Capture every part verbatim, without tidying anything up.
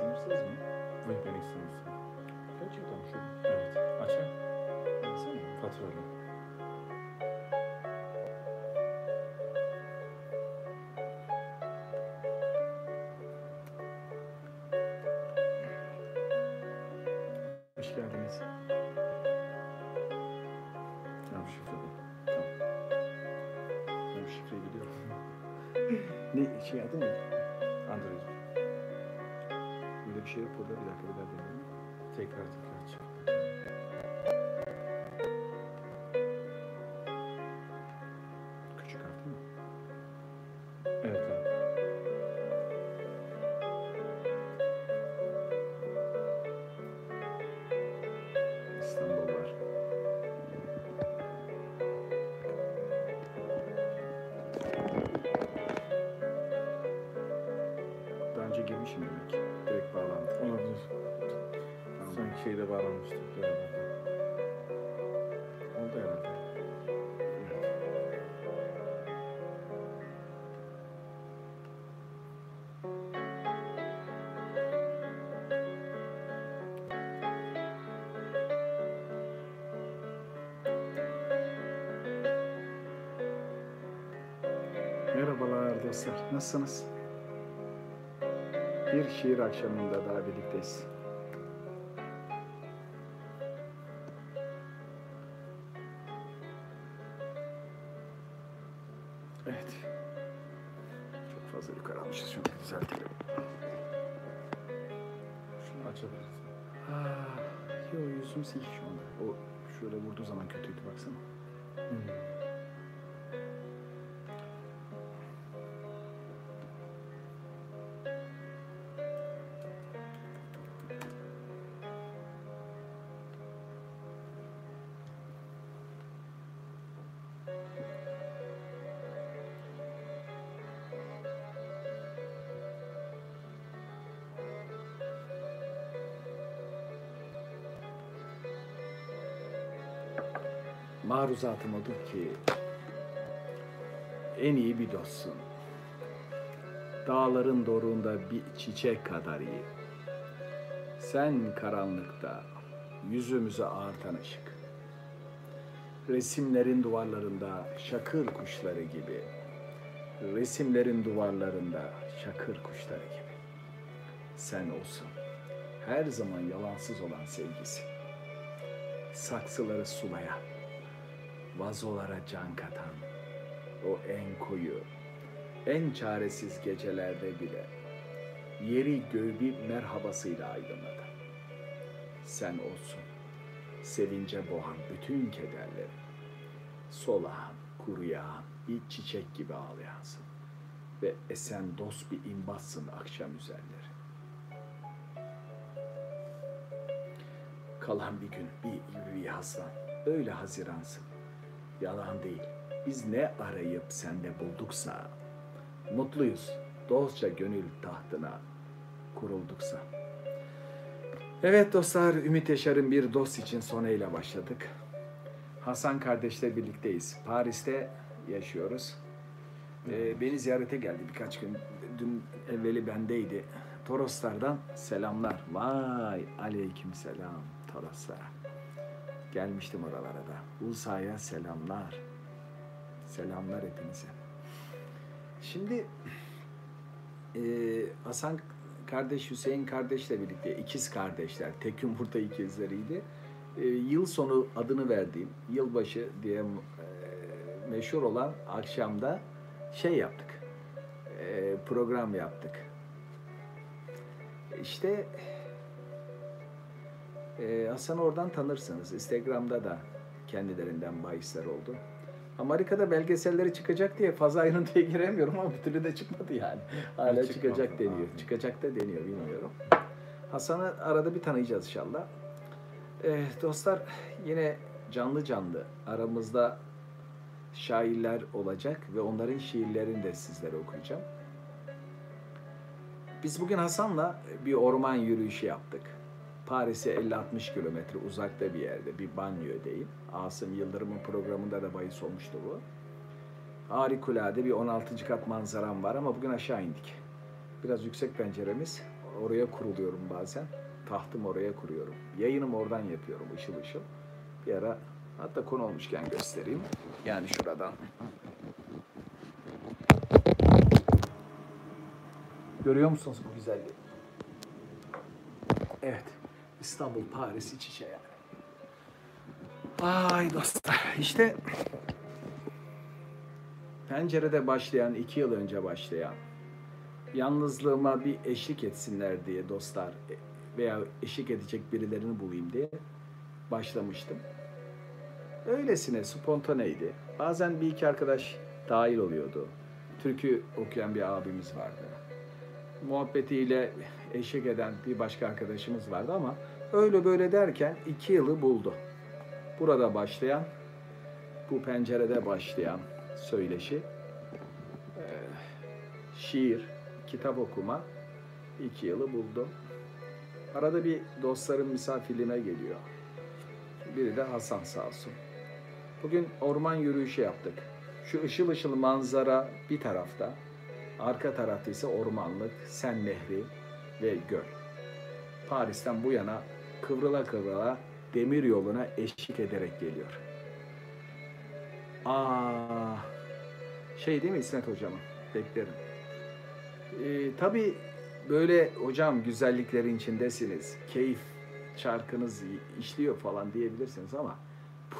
sınırsız mı? Evet, ben sınırsız. Gerçekten şu. Evet. Açın. Açsana. Patronum. Hoş geldiniz. Tamam, şifre bu. Tamam. Ben şifreyi biliyorum. Ne şey adı mı? Android. Böyle bir şey yok burada. Bir dakika bir daha deneyelim. Tekrar tekrar çık. Küçük harf değil mi? Evet abi. İstanbul var. Daha önce girmişim demek ki. Direkt bağlandı. Olabilir. Tamam. Sanki şeyde bağlanmıştık. Evet. Oldu herhalde. Evet. Merhabalar dostlar. Nasılsınız? Bir şiir akşamında daha birlikteyiz. Evet. Çok fazla yukarı almışız. Şunu düzeltelim. Şunu açabiliriz. Ah, yo, yüzüm sil şu anda. O şöyle vurduğu zaman kötüydü. Baksana. Hmm. Maruzatım odur ki en iyi bir dostsun. Dağların doruğunda bir çiçek kadar iyi. Sen karanlıkta yüzümüze ağartan ışık. Resimlerin duvarlarında şakır kuşları gibi. Resimlerin duvarlarında şakır kuşları gibi. Sen olsun. Her zaman yalansız olan sevgisi. Saksıları sulaya, vazolara can katan, o en koyu, en çaresiz gecelerde bile yeri göğü bir merhabasıyla aydınlatan. Sen olsun, sevince boğan bütün kederleri, solağan, kuruyağan, bir çiçek gibi ağlayansın ve esen dost bir imbatsın akşam üzerleri. Kalan bir gün bir gibi bir hasan, öyle haziransın. Yalan değil. Biz ne arayıp sende bulduksa, mutluyuz. Dostça gönül tahtına kurulduksa. Evet dostlar, Ümit Yaşar'ın Bir Dost için sonuyla başladık. Hasan kardeşle birlikteyiz. Paris'te yaşıyoruz. Ee, beni ziyarete geldi birkaç gün. Dün evveli bendeydi. Toroslardan selamlar. Vay, aleyküm selam Toroslar. Gelmiştim oralara da. Ulusa'ya selamlar. Selamlar hepinize. Şimdi e, Hasan kardeş, Hüseyin kardeşle birlikte ikiz kardeşler, tek yumurta ikizleriydi. E, yıl sonu adını verdiğim, yılbaşı diye e, meşhur olan akşamda şey yaptık. E, program yaptık. İşte Ee, Hasan'ı oradan tanırsınız. Instagram'da da kendilerinden bahisler oldu. Amerika'da belgeselleri çıkacak diye faz ayrıntıya giremiyorum ama bir türlü de çıkmadı yani. Hala çıkmadı, çıkacak deniyor. Abi. Çıkacak da deniyor, bilmiyorum. Hasan'ı arada bir tanıyacağız inşallah. Ee, dostlar, yine canlı canlı aramızda şairler olacak ve onların şiirlerini de sizlere okuyacağım. Biz bugün Hasan'la bir orman yürüyüşü yaptık. Paris'e elli altmış kilometre uzakta bir yerde, bir banyo değil. Asım Yıldırım'ın programında da bahis olmuştu bu. Harikulade bir on altıncı kat manzaram var ama bugün aşağı indik. Biraz yüksek penceremiz. oraya kuruluyorum bazen. Tahtım oraya kuruyorum. Yayınımı oradan yapıyorum ışıl ışıl. Bir ara hatta konu olmuşken göstereyim. Yani şuradan. Görüyor musunuz bu güzelliği? Evet. İstanbul, Paris iç içe yani. Ay dostlar. İşte pencerede başlayan, iki yıl önce başlayan, yalnızlığıma bir eşlik etsinler diye dostlar veya eşlik edecek birilerini bulayım diye başlamıştım. Öylesine spontaneydi. Bazen bir iki arkadaş dahil oluyordu. Türkü okuyan bir abimiz vardı. Muhabbetiyle eşlik eden bir başka arkadaşımız vardı ama öyle böyle derken iki yılı buldu. Burada başlayan, bu pencerede başlayan söyleşi, şiir, kitap okuma iki yılı buldum. Arada bir dostların misafirliğine geliyor. Biri de Hasan sağ olsun. Bugün orman yürüyüşü yaptık. Şu ışıl ışıl manzara bir tarafta, arka tarafta ise ormanlık, Sen Nehri ve göl. Paris'ten bu yana kıvrıla kıvrıla demir yoluna eşlik ederek geliyor. Aa, şey değil mi İsmet hocamın? Beklerim. Ee, tabii böyle hocam güzelliklerin içindesiniz, keyif çarkınız işliyor falan diyebilirsiniz ama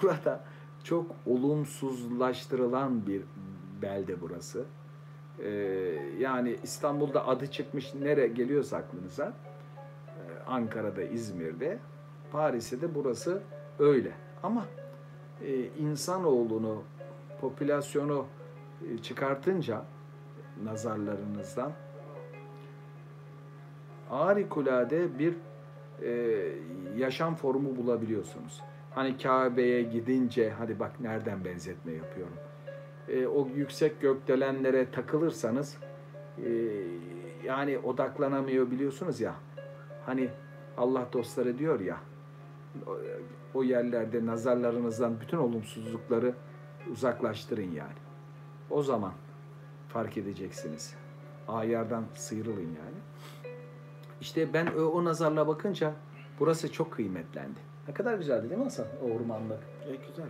burada çok olumsuzlaştırılan bir belde burası. Ee, yani İstanbul'da adı çıkmış nere geliyorsa aklınıza, ee, Ankara'da, İzmir'de, Paris'te de burası öyle. Ama e, insanoğlunu, popülasyonu e, çıkartınca nazarlarınızdan harikulade bir e, yaşam formu bulabiliyorsunuz. Hani Kabe'ye gidince, hadi bak nereden benzetme yapıyorum. E, o yüksek gökdelenlere takılırsanız e, yani odaklanamıyor biliyorsunuz ya. Hani Allah dostları diyor ya, o, o yerlerde nazarlarınızdan bütün olumsuzlukları uzaklaştırın yani. O zaman fark edeceksiniz. Ayardan sıyrılın yani. İşte ben o, o nazarla bakınca burası çok kıymetlendi. Ne kadar güzeldi değil mi Hasan? O ormanlık. E, güzel.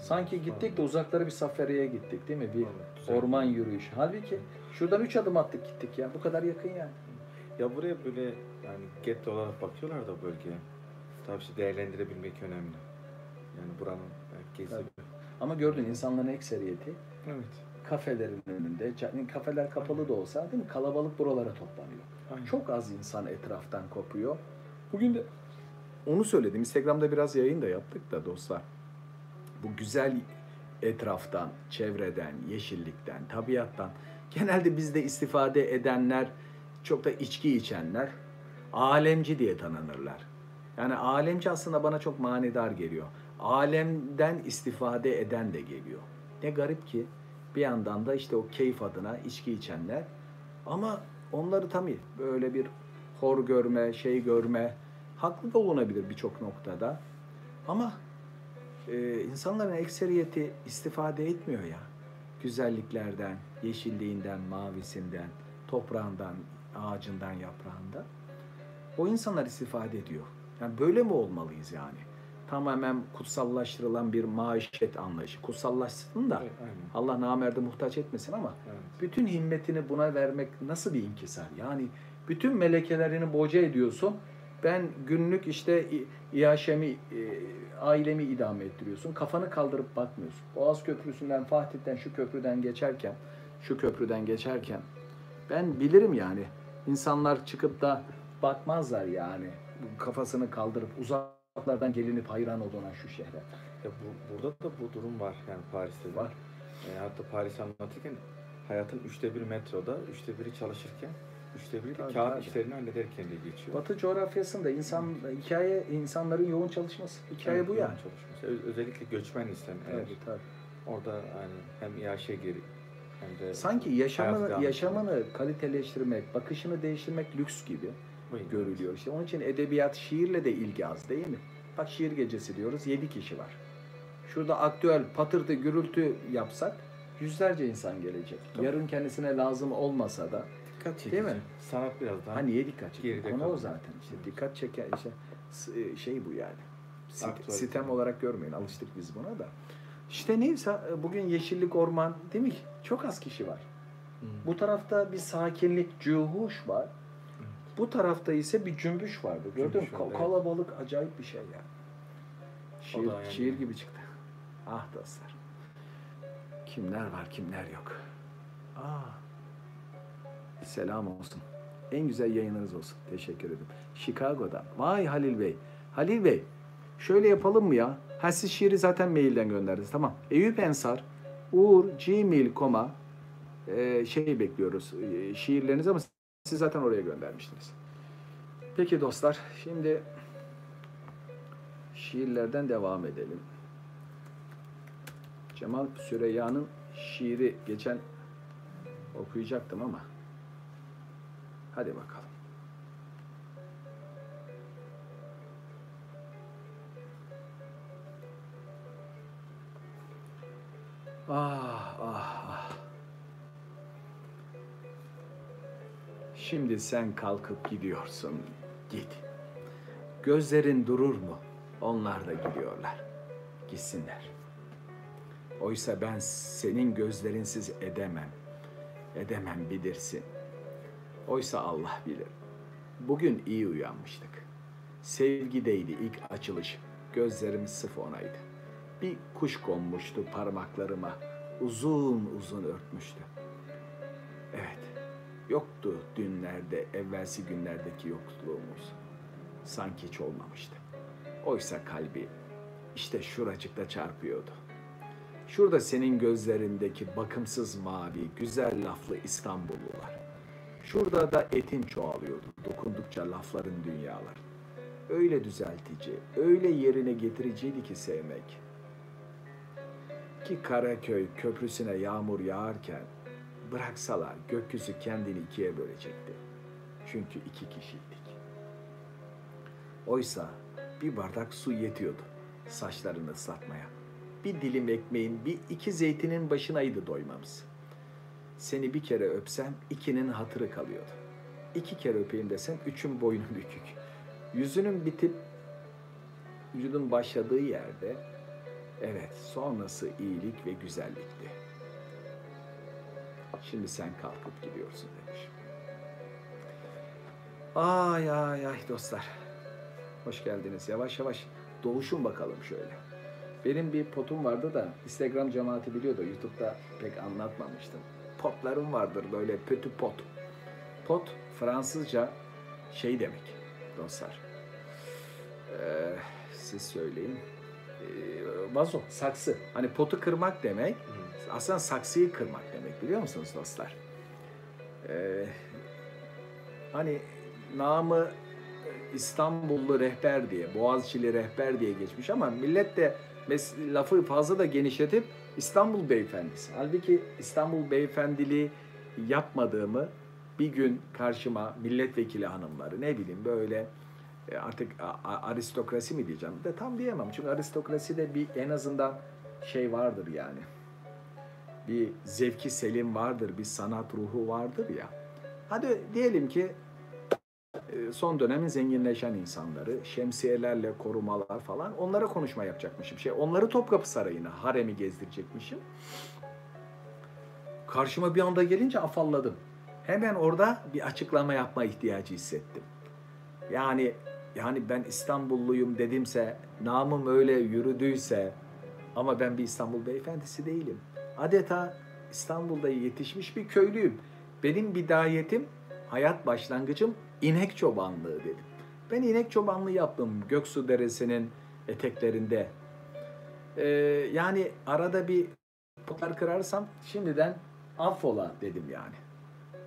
Sanki gittik de uzaklara bir safariye gittik değil mi? Bir evet, orman yürüyüşü. Halbuki şuradan üç adım attık gittik ya. Bu kadar yakın yani. Ya buraya böyle yani getto olarak bakıyorlar da bölgeye. Tabii ki değerlendirebilmek önemli. Yani buranın herkesi. Ama gördün insanların ekseriyeti. Evet. Kafelerin önünde, kafeler kapalı da olsa değil mi? Kalabalık buralara toplanıyor. Aynen. Çok az insan etraftan kopuyor. Bugün de onu söyledim. Instagram'da biraz yayın da yaptık da dostlar. Bu güzel etraftan, çevreden, yeşillikten, tabiattan genelde bizde istifade edenler, çok da içki içenler alemci diye tanınırlar. Yani alemci aslında bana çok manidar geliyor. Alemden istifade eden de geliyor. Ne garip ki bir yandan da işte o keyif adına içki içenler, ama onları tam iyi böyle bir hor görme, şey görme, haklı da olunabilir birçok noktada. Ama e, insanların ekseriyeti istifade etmiyor ya. Güzelliklerden, yeşilliğinden, mavisinden, toprağından, ağacından, yaprağından. O insanlar istifade ediyor. Yani böyle mi olmalıyız yani? Tamamen kutsallaştırılan bir maişet anlayışı. Kutsallaşsın da evet, Allah namerde muhtaç etmesin ama evet, bütün himmetini buna vermek nasıl bir inkisar? Yani bütün melekelerini boca ediyorsun. Ben günlük işte iaşemi, ailemi idame ettiriyorsun. Kafanı kaldırıp bakmıyorsun. Boğaz Köprüsü'nden, Fatih'ten, şu köprüden geçerken, şu köprüden geçerken ben bilirim yani. İnsanlar çıkıp da bakmazlar yani. Kafasını kaldırıp uzak Uzaklardan gelinip hayran olduğuna şu şehre. Ya bu, burada da bu durum var yani Paris'te de. Var. E, hatta Paris'i anlatırken hayatın üçte bir metroda, üçte biri çalışırken, üçte biri de kağıt işlerini hallederken de geçiyor. Batı coğrafyasında insan hikaye insanların yoğun çalışması. Hikaye evet, bu yani. Çalışması. Özellikle göçmen istem. Evet, tabii. Orada yani hem yaşa geri hem de sanki yaşamını, yaşamını kaliteleştirmek, bakışını değiştirmek lüks gibi görülüyor. İşte onun için edebiyat, şiirle de ilgi az değil mi? Bak şiir gecesi diyoruz, yedi kişi var. Şurada aktüel patırtı gürültü yapsak yüzlerce insan gelecek. Tabii. Yarın kendisine lazım olmasa da dikkat çekici. Değil mi? Sanat biraz daha. Ha, niye dikkat çekici? Konu o zaten. İşte evet. Dikkat çeken işte şey bu yani. Aktualite. Sitem olarak görmeyin. Alıştık biz buna da. İşte neyse bugün yeşillik, orman değil mi? Çok az kişi var. Hı. Bu tarafta bir sakinlik, cuhuş var. Hı. Bu tarafta ise bir cümbüş vardı. Gördün mü? Ka kalabalık evet. Acayip bir şey yani. Şiir, yani. Şiir gibi çıktı. Ah dostlar. Kimler var, kimler yok. Aa. Selam olsun. En güzel yayınınız olsun. Teşekkür ederim. Chicago'dan. Vay Halil Bey. Halil Bey. Şöyle yapalım mı ya? Ha siz şiiri zaten mailden gönderdiniz. Tamam. Eyüp Ensar, uğur nokta gmail nokta com'a e, şey bekliyoruz. E, şiirlerinizi ama siz zaten oraya göndermiştiniz. Peki dostlar. Şimdi şiirlerden devam edelim. Cemal Süreyya'nın şiiri geçen okuyacaktım ama hadi bakalım. Ah ah ah. Şimdi sen kalkıp gidiyorsun. Git. Gözlerin durur mu? Onlar da gidiyorlar. Gitsinler. Oysa ben senin gözlerinsiz edemem. Edemem bilirsin. Oysa Allah bilir. Bugün iyi uyanmıştık. Sevgideydi ilk açılış. Gözlerim sırf onaydı. Bir kuş konmuştu parmaklarıma. Uzun uzun örtmüştü. Evet. Yoktu dünlerde, evvelsi günlerdeki yokluğumuz. Sanki hiç olmamıştı. Oysa kalbi işte şuracıkta çarpıyordu. Şurada senin gözlerindeki bakımsız mavi, güzel laflı İstanbullular. Şurada da etin çoğalıyordu. Dokundukça lafların dünyalar. Öyle düzeltici, öyle yerine getiriciydi ki sevmek. Ki Karaköy köprüsüne yağmur yağarken bıraksalar gökyüzü kendini ikiye bölecekti. Çünkü iki kişiydik. Oysa bir bardak su yetiyordu saçlarını ıslatmaya. Bir dilim ekmeğin, bir iki zeytinin başınaydı doymamız. Seni bir kere öpsem ikinin hatırı kalıyordu. İki kere öpeyim desem üçün boynu bükük. Yüzünün bitip vücudun başladığı yerde evet sonrası iyilik ve güzellikti. Şimdi sen kalkıp gidiyorsun demiş. Ay ay ay dostlar. Hoş geldiniz. Yavaş yavaş doluşun bakalım şöyle. Benim bir potum vardı da Instagram cemaati biliyordu. YouTube'da pek anlatmamıştım. Potlarım vardır böyle pötü pot. Pot Fransızca şey demek dostlar. Ee, siz söyleyin. Ee, vazo, saksı. Hani potu kırmak demek. Aslında saksıyı kırmak demek biliyor musunuz dostlar? Ee, hani namı İstanbullu rehber diye, Boğaziçi'li rehber diye geçmiş ama millet de lafı fazla da genişletip İstanbul beyefendisi. Halbuki İstanbul beyefendiliği yapmadığımı bir gün karşıma milletvekili hanımları ne bileyim böyle artık aristokrasi mi diyeceğim de tam diyemem. Çünkü aristokraside bir en azından şey vardır yani. Bir zevki selim vardır, bir sanat ruhu vardır ya. Hadi diyelim ki son dönemin zenginleşen insanları, şemsiyelerle korumalar falan onlara konuşma yapacakmışım. Şey, onları Topkapı Sarayı'na, haremi gezdirecekmişim. Karşıma bir anda gelince afalladım. Hemen orada bir açıklama yapma ihtiyacı hissettim. Yani yani ben İstanbulluyum dedimse, namım öyle yürüdüyse ama ben bir İstanbul beyefendisi değilim. Adeta İstanbul'da yetişmiş bir köylüyüm. Benim bidayetim, hayat başlangıcım İnek çobanlığı dedim. Ben inek çobanlığı yaptım Göksu Deresi'nin eteklerinde. Ee, yani arada bir potlar kırarsam şimdiden affola dedim yani.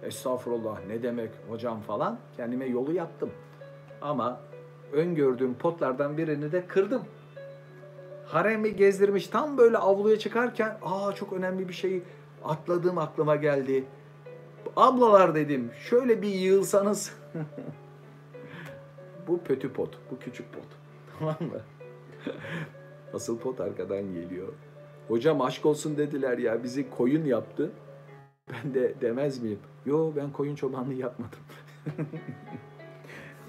Estağfurullah ne demek hocam falan kendime yolu yaptım. Ama öngördüğüm potlardan birini de kırdım. Haremi gezdirmiş tam böyle avluya çıkarken aa çok önemli bir şey atladığım aklıma geldi. Ablalar dedim şöyle bir yığılsanız. Bu pötü pot. Bu küçük pot. Tamam mı? Asıl pot arkadan geliyor. Hocam aşk olsun dediler ya. Bizi koyun yaptı. Ben de demez miyim? Yo, ben koyun çobanlığı yapmadım.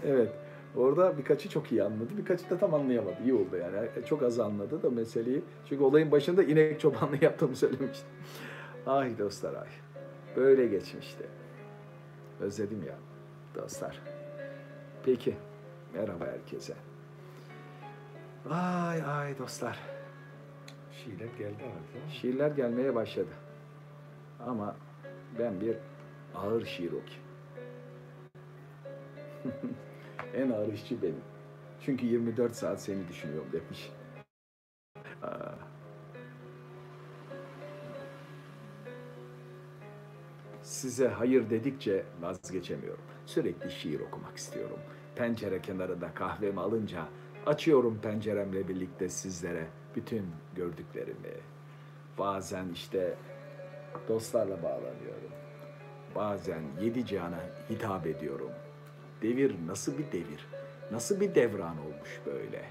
Evet. Orada birkaçı çok iyi anladı. Birkaçı da tam anlayamadı. İyi oldu yani. Çok az anladı da meseleyi. Çünkü olayın başında inek çobanlığı yaptığımı söylemiştim. Ay dostlar ay. Böyle geçmişti. Özledim ya dostlar. Peki. Merhaba herkese. Ay ay dostlar. Şiirler geldi artık. Şiirler gelmeye başladı. Ama ben bir ağır şiir okuyayım. En ağır işçi benim. Çünkü yirmi dört saat seni düşünüyorum demiş. Aa. Size hayır dedikçe vazgeçemiyorum. Sürekli şiir okumak istiyorum. Pencere kenarında kahvemi alınca açıyorum penceremle birlikte sizlere bütün gördüklerimi. Bazen işte dostlarla bağlanıyorum. Bazen yedi cihana hitap ediyorum. Devir nasıl bir devir, nasıl bir devran olmuş böyle.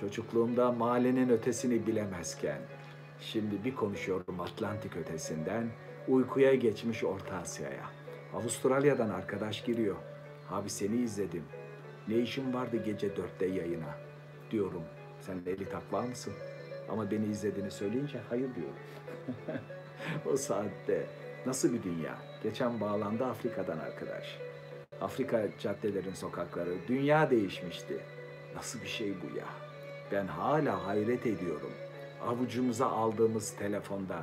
Çocukluğumda mahallenin ötesini bilemezken, şimdi bir konuşuyorum Atlantik ötesinden, uykuya geçmiş Orta Asya'ya. Avustralya'dan arkadaş giriyor. Abi seni izledim. Ne işin vardı gece dörtte yayına? Diyorum. Sen eli takla mısın? Ama beni izlediğini söyleyince hayır diyorum. O saatte nasıl bir dünya? Geçen bağlandı Afrika'dan arkadaş. Afrika caddelerin sokakları, dünya değişmişti. Nasıl bir şey bu ya? Ben hala hayret ediyorum. Avucumuza aldığımız telefonda,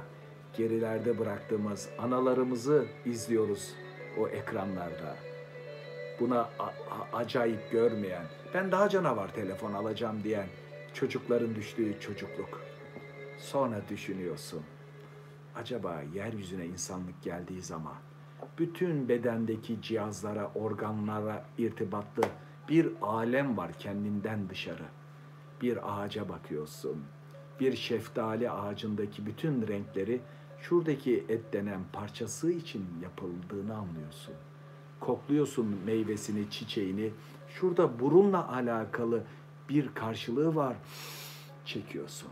gerilerde bıraktığımız analarımızı izliyoruz o ekranlarda. Buna acayip görmeyen, ben daha canavar telefon alacağım diyen çocukların düştüğü çocukluk. Sonra düşünüyorsun, acaba yeryüzüne insanlık geldiği zaman bütün bedendeki cihazlara, organlara irtibatlı bir alem var kendinden dışarı. Bir ağaca bakıyorsun. Bir şeftali ağacındaki bütün renkleri şuradaki et denen parçası için yapıldığını anlıyorsun. Kokluyorsun meyvesini, çiçeğini. Şurada burunla alakalı bir karşılığı var. Çekiyorsun.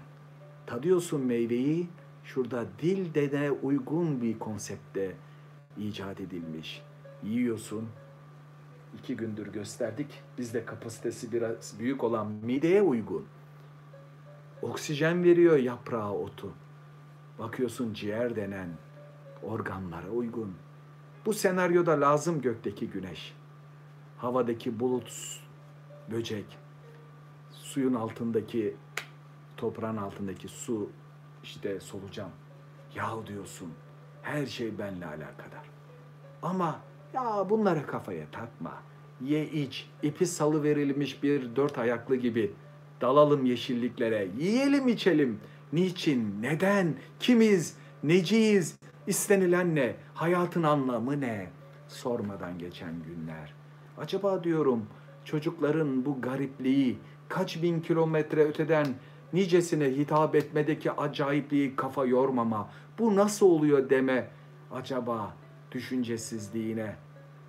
Tadıyorsun meyveyi. Şurada dil dene uygun bir konsepte icat edilmiş. Yiyorsun. İki gündür gösterdik. Bizde kapasitesi biraz büyük olan mideye uygun. Oksijen veriyor yaprağa, otu. Bakıyorsun ciğer denen organlara uygun. Bu senaryoda lazım gökteki güneş. Havadaki bulut, böcek. Suyun altındaki, toprağın altındaki su, işte solucan. Yahu diyorsun. Her şey benimle alakadar. Ama ya bunlara kafaya takma. Ye iç, ipi salıverilmiş bir dört ayaklı gibi. Dalalım yeşilliklere, yiyelim içelim. Niçin, neden, kimiz, neciyiz, istenilen ne, hayatın anlamı ne? Sormadan geçen günler. Acaba diyorum çocukların bu garipliği, kaç bin kilometre öteden nicesine hitap etmedeki acayipliği kafa yormama, bu nasıl oluyor deme, acaba düşüncesizliğine,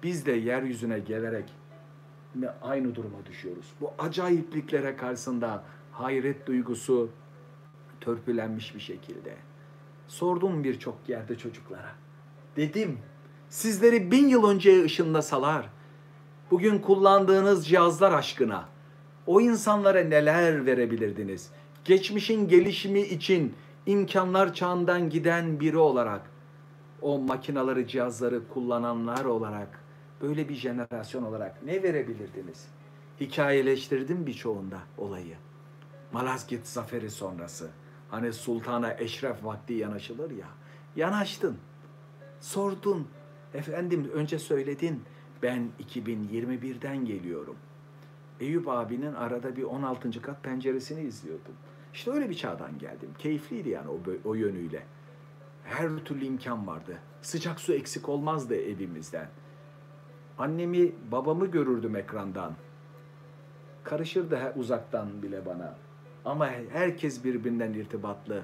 biz de yeryüzüne gelerek aynı duruma düşüyoruz. Bu acayipliklere karşısında hayret duygusu törpülenmiş bir şekilde. Sordum birçok yerde çocuklara. Dedim, sizleri bin yıl önceye ışınlasalar, bugün kullandığınız cihazlar aşkına, o insanlara neler verebilirdiniz? Geçmişin gelişimi için imkanlar çağından giden biri olarak, o makinaları, cihazları kullananlar olarak, böyle bir jenerasyon olarak ne verebilirdiniz? Hikayeleştirdim birçoğunda olayı. Malazgirt Zaferi sonrası. Hani Sultan'a Eşref vakti yanaşılır ya. Yanaştın. Sordun. Efendim önce söyledin. Ben iki bin yirmi birden geliyorum. Eyüp abinin arada bir on altıncı kat penceresini izliyordum. İşte öyle bir çağdan geldim. Keyifliydi yani o, o yönüyle. Her türlü imkan vardı. Sıcak su eksik olmazdı evimizden. Annemi, babamı görürdüm ekrandan. Karışırdı he, uzaktan bile bana. Ama herkes birbirinden irtibatlı.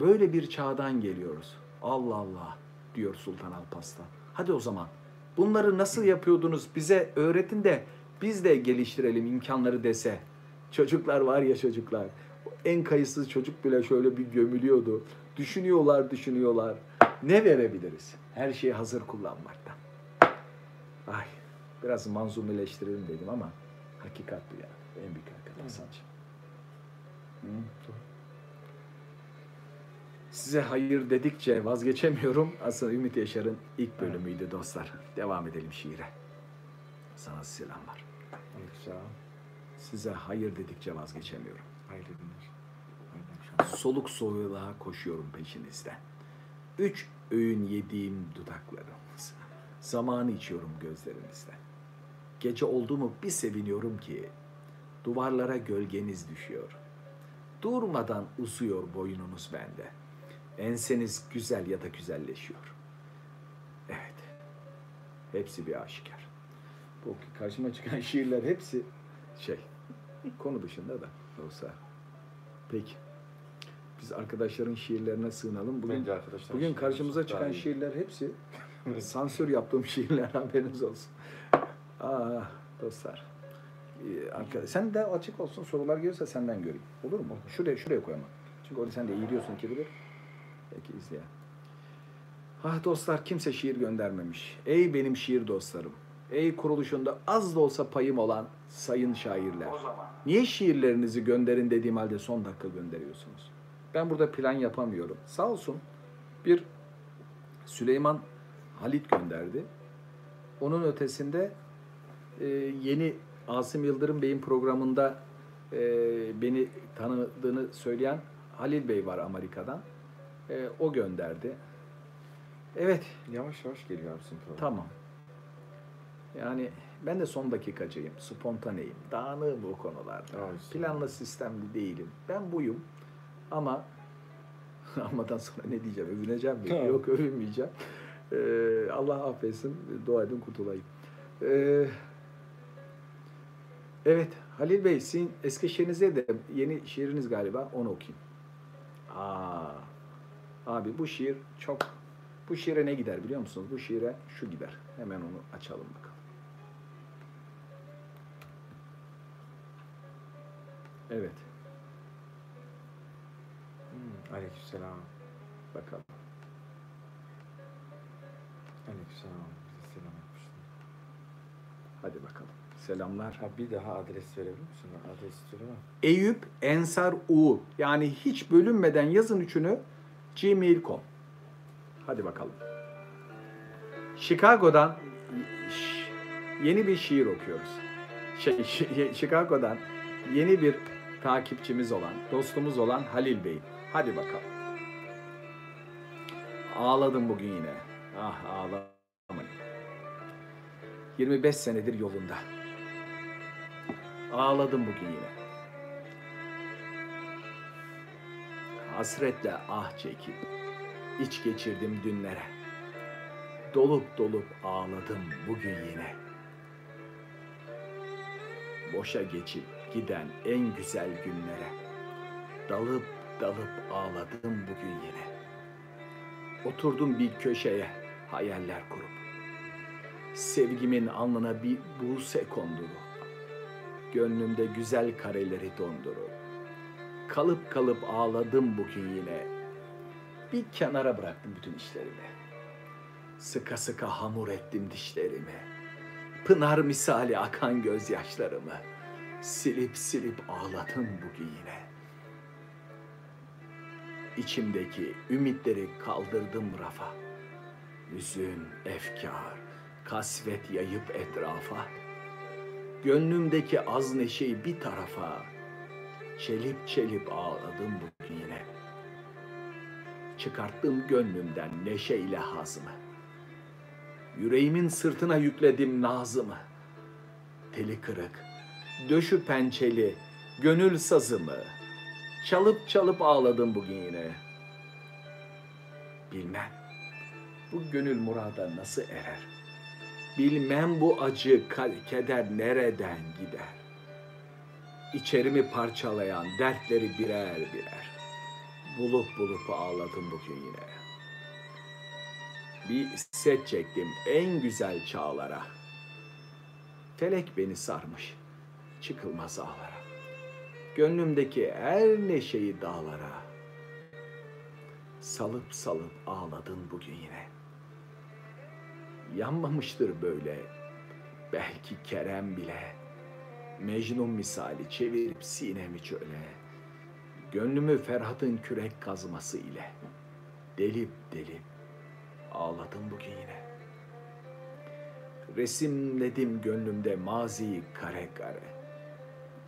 Böyle bir çağdan geliyoruz. Allah Allah diyor Sultan Alparslan. Hadi o zaman bunları nasıl yapıyordunuz bize öğretin de biz de geliştirelim imkanları dese. Çocuklar var ya çocuklar. En kayıtsız çocuk bile şöyle bir gömülüyordu. Düşünüyorlar, düşünüyorlar. Ne verebiliriz? her şeyi hazır kullanmaktan. Ay, biraz manzumeleştirelim dedim ama hakikat bu yani. En büyük hakikat Hasancığım. Size hayır dedikçe vazgeçemiyorum. Aslında Ümit Yaşar'ın ilk bölümüydü dostlar. Devam edelim şiire. Sana selam var. Size hayır dedikçe vazgeçemiyorum. Hayır dedinler. Soluk soluğa koşuyorum peşinizden. Üç öğün yediğim dudaklarımız. Zamanı içiyorum gözlerinizden. Gece oldu mu bir seviniyorum ki duvarlara gölgeniz düşüyor. Durmadan uzuyor boynunuz bende. Enseniz güzel ya da güzelleşiyor. Evet. Hepsi bir aşikar. Bu karşıma çıkan şiirler hepsi şey. Konu dışında da olsa. Peki. Biz arkadaşların şiirlerine sığınalım. Bugün, bugün karşımıza çıkan şiirler hepsi sansür yaptığım şiirler, haberiniz olsun. Aa dostlar. Arkadaş, sen de açık olsun, sorular gelirse senden göreyim. Olur mu? Şuraya şuraya koyamam. Çünkü orada sen de iyi diyorsun ki bilir. Peki izleyelim. Ah dostlar, kimse şiir göndermemiş. Ey benim şiir dostlarım. Ey kuruluşunda az da olsa payım olan sayın şairler. Niye şiirlerinizi gönderin dediğim halde son dakika gönderiyorsunuz? Ben burada plan yapamıyorum. Sağ olsun bir Süleyman Halit gönderdi. Onun ötesinde e, yeni Asım Yıldırım Bey'in programında e, beni tanıdığını söyleyen Halil Bey var Amerika'dan. E, o gönderdi. Evet. Yavaş yavaş geliyor musun program? Tamam. Yani ben de son dakikacıyım. Spontaneyim. Dağınığım bu konularda. Evet. Planlı sistemli değilim. Ben buyum. Ama amadan sonra ne diyeceğim? Övüneceğim mi? Tamam. Yok, övünmeyeceğim. Ee, Allah affetsin. Dua edin, kurtulayım. Ee, Evet, Halil Bey, sizin eski şiirinize de yeni şiiriniz galiba, onu okuyayım. Aa, abi bu şiir çok, bu şiire ne gider biliyor musunuz? Bu şiire şu gider. Hemen onu açalım bakalım. Evet. Hmm, aleykümselam. Bakalım. Aleykümselam. Bize selam yapmıştım. Hadi bakalım. Selamlar. Ha, bir daha adres verebilir misin? Adres istiyorum. Eyüp Ensar U. Yani hiç bölünmeden yazın üçünü gmail nokta com. Hadi bakalım. Chicago'dan yeni bir şiir okuyoruz. Şey, Chicago'dan yeni bir takipçimiz olan, dostumuz olan Halil Bey. Hadi bakalım. Ağladım bugün yine. Ah ağlamayın. yirmi beş senedir yolunda. Ağladım bugün yine. Hasretle ah çekip iç geçirdim dünlere. Dolup dolup ağladım bugün yine. Boşa geçip giden en güzel günlere. Dalıp dalıp ağladım bugün yine. Oturdum bir köşeye hayaller kurup. Sevgimin alnına bir buse konduru. Gönlümde güzel kareleri dondurur. Kalıp kalıp ağladım bugün yine. Bir kenara bıraktım bütün işlerimi. Sıka sıka hamur ettim dişlerimi. Pınar misali akan gözyaşlarımı. Silip silip ağladım bugün yine. İçimdeki ümitleri kaldırdım rafa. Hüzün, efkar, kasvet yayıp etrafa. Gönlümdeki az neşeyi bir tarafa, çelip çelip ağladım bugün yine. Çıkarttım gönlümden neşeyle hazımı. Yüreğimin sırtına yükledim nazımı. Teli kırık, döşü pençeli, gönül sazımı. Çalıp çalıp ağladım bugün yine. Bilmem bu gönül murada nasıl erer. Bilmem bu acı keder nereden gider. İçerimi parçalayan dertleri birer birer. Bulup bulup ağladım bugün yine. Bir set çektim en güzel çağlara. Felek beni sarmış çıkılmaz ağlara. Gönlümdeki her neşeyi dağlara. Salıp salıp ağladım bugün yine. yanmamıştır böyle. Belki Kerem bile Mecnun misali çevirip sinemi çöle, gönlümü Ferhat'ın kürek kazması ile delip delip ağladım bugün yine. Resimledim gönlümde maziyi kare kare,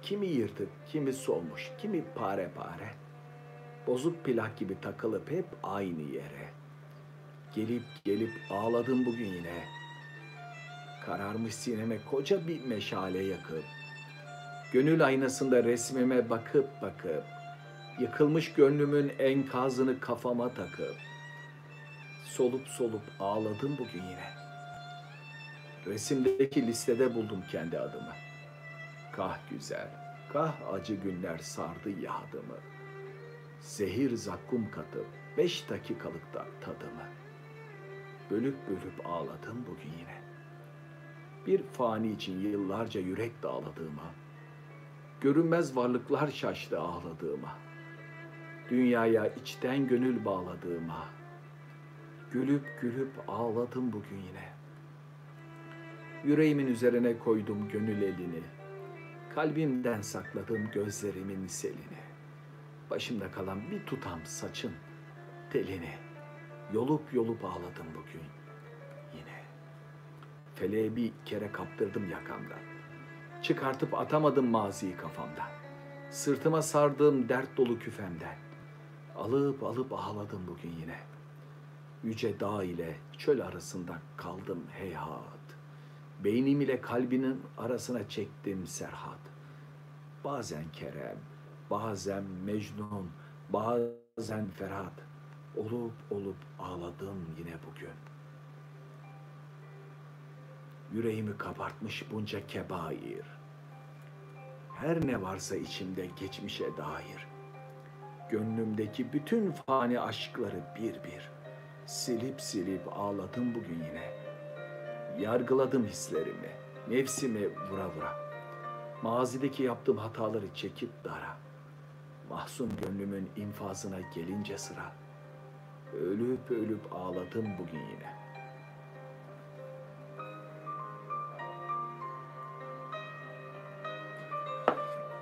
kimi yırtık, kimi solmuş, kimi pare pare, bozuk plak gibi takılıp hep aynı yere. Gelip gelip ağladım bugün yine. Kararmış sineme koca bir meşale yakıp, gönül aynasında resmime bakıp bakıp, yıkılmış gönlümün enkazını kafama takıp, solup solup ağladım bugün yine. Resimdeki listede buldum kendi adımı. Kah güzel, kah acı günler sardı yadımı. Zehir zakkum katıp beş dakikalıkta tadımı. Bölüp bölüp ağladım bugün yine. Bir fani için yıllarca yürek dağladığıma, görünmez varlıklar şaştı ağladığıma, dünyaya içten gönül bağladığıma, gülüp gülüp ağladım bugün yine. Yüreğimin üzerine koydum gönül elini, kalbimden sakladım gözlerimin selini, başımda kalan bir tutam saçın telini, yolup yolup ağladım bugün yine. Feleğe bir kere kaptırdım yakamdan, çıkartıp atamadım maziyi kafamdan, sırtıma sardığım dert dolu küfemden, alıp alıp ağladım bugün yine. Yüce dağ ile çöl arasında kaldım heyhat, beynim ile kalbinin arasına çektim serhat. Bazen Kerem, bazen Mecnun, bazen Ferhat, olup olup ağladım yine bugün. Yüreğimi kabartmış bunca kebair, her ne varsa içimde geçmişe dair, gönlümdeki bütün fani aşkları bir bir silip silip ağladım bugün yine. Yargıladım hislerimi, nefsimi vura vura, mazideki yaptığım hataları çekip dara, mahzun gönlümün infazına gelince sıra, ölüp ölüp ağladım bugün yine.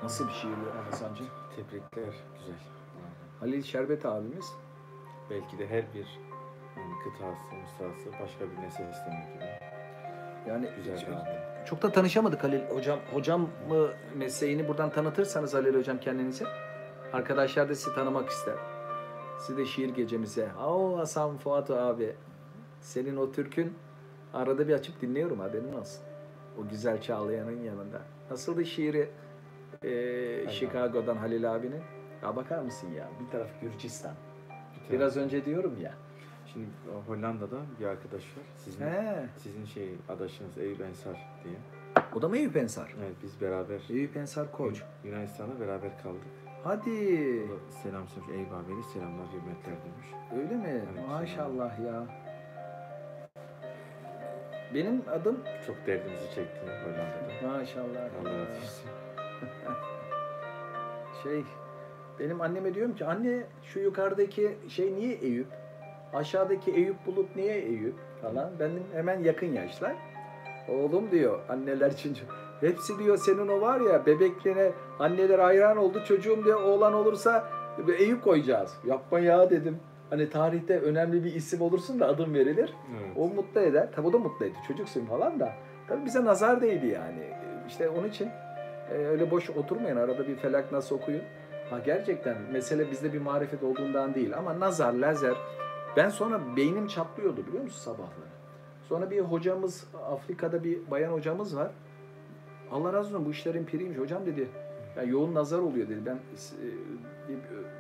Nasıl bir şiir bu Hasancığım? Tebrikler, güzel. Halil Şerbet abimiz belki de her bir yani kıtası, mısrası başka bir nesne istemiyor gibi. Yani güzel çok, çok da tanışamadık Halil hocam. Hocam mı mesleğini buradan tanıtırsanız Halil hocam kendinize. Arkadaşlar da sizi tanımak ister. Siz de şiir gecemize. Oo Hasan Fuat abi. Senin o türkün arada bir açıp dinliyorum, haberin olsun. O güzel çağlayanın yanında. Nasıldı şiiri? Ee, Chicago'dan Halil abinin. Ya bakar mısın ya, bir taraf Gürcistan. Bir taraf. Biraz önce diyorum ya. Şimdi Hollanda'da bir arkadaş var. Sizin, sizin şey adaşınız Eyüp Ensar diye. O da mı Eyüp Ensar? Evet, biz beraber. Eyüp Ensar koç. Yunanistan'da beraber kaldık. Hadi. Selam söz Eyüp abiyle selamlar, hürmetler demiş. Öyle mi? Evet, maşallah selam. Ya. Benim adım... Çok derdimizi çekti Hollanda'da. Maşallah. Allah yetişsin. Şey, benim anneme diyorum ki anne şu yukarıdaki şey niye Eyüp, aşağıdaki Eyüp bulup niye Eyüp falan. Benim hemen yakın yaşlar. Oğlum diyor anneler için hepsi diyor senin o var ya bebekliğine anneler hayran oldu, çocuğum diyor oğlan olursa Eyüp koyacağız. Yapma ya dedim. Hani tarihte önemli bir isim olursun da adım verilir. Evet. O mutlu eder. Tabi o da mutlu etti. Çocuksun falan da. Tabi bize nazar değdi yani. İşte onun için öyle boş oturmayın, arada bir felak nas okuyun. Ha gerçekten mesele bizde bir marifet olduğundan değil ama nazar, lazer. Ben sonra beynim çatlıyordu biliyor musun sabahları. Sonra bir hocamız, Afrika'da bir bayan hocamız var. Allah razı olsun bu işlerin piriymiş hocam dedi. Yani yoğun nazar oluyor dedi. Ben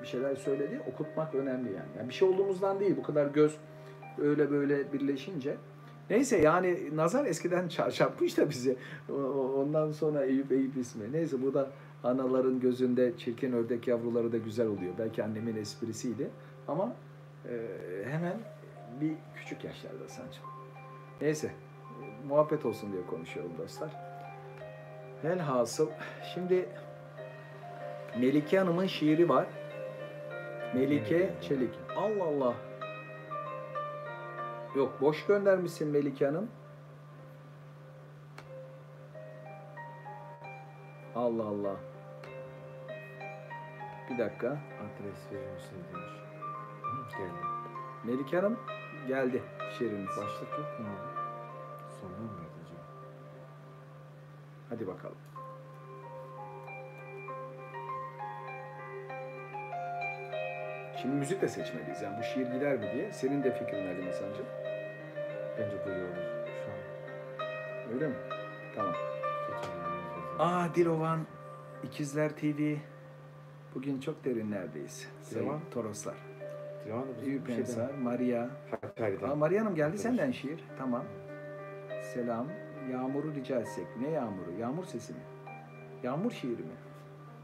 bir şeyler söyledi. Okutmak önemli yani. Yani bir şey olduğumuzdan değil bu kadar göz öyle böyle birleşince. Neyse yani nazar eskiden çarşafmış da bizi. Ondan sonra Eyüp Eyüp ismi. Neyse bu da anaların gözünde çirkin ördek yavruları da güzel oluyor. Belki annemin esprisiydi. Ama e, hemen bir küçük yaşlarda sanki. Neyse muhabbet olsun diye konuşuyorum dostlar. Elhasıl şimdi Melike Hanım'ın şiiri var. Melike Çelik. Allah Allah. Yok, boş göndermişsin Melike Hanım. Allah Allah. Bir dakika. Adres verir misin demiş. Geldi. Melike Hanım geldi şerimiz. Başlık yok mu? Sonra mı edeceğim? Hadi bakalım. Şimdi müzik de seçmeliyiz. Yani bu şiir gider mi diye. Senin de fikrin nerede Hasan'cığım? Bence duyuyoruz şu an. Öyle mi? Tamam. Aa Dilovan, İkizler T V. Bugün çok derinlerdeyiz. Dilovan, Toroslar. Dilovan da Eyüp Ensar, Maria. Aa, Maria Hanım geldi arkadaşlar. Senden şiir. Tamam. Selam. Yağmuru rica etsek. Ne yağmuru? Yağmur sesi mi? Yağmur şiiri mi?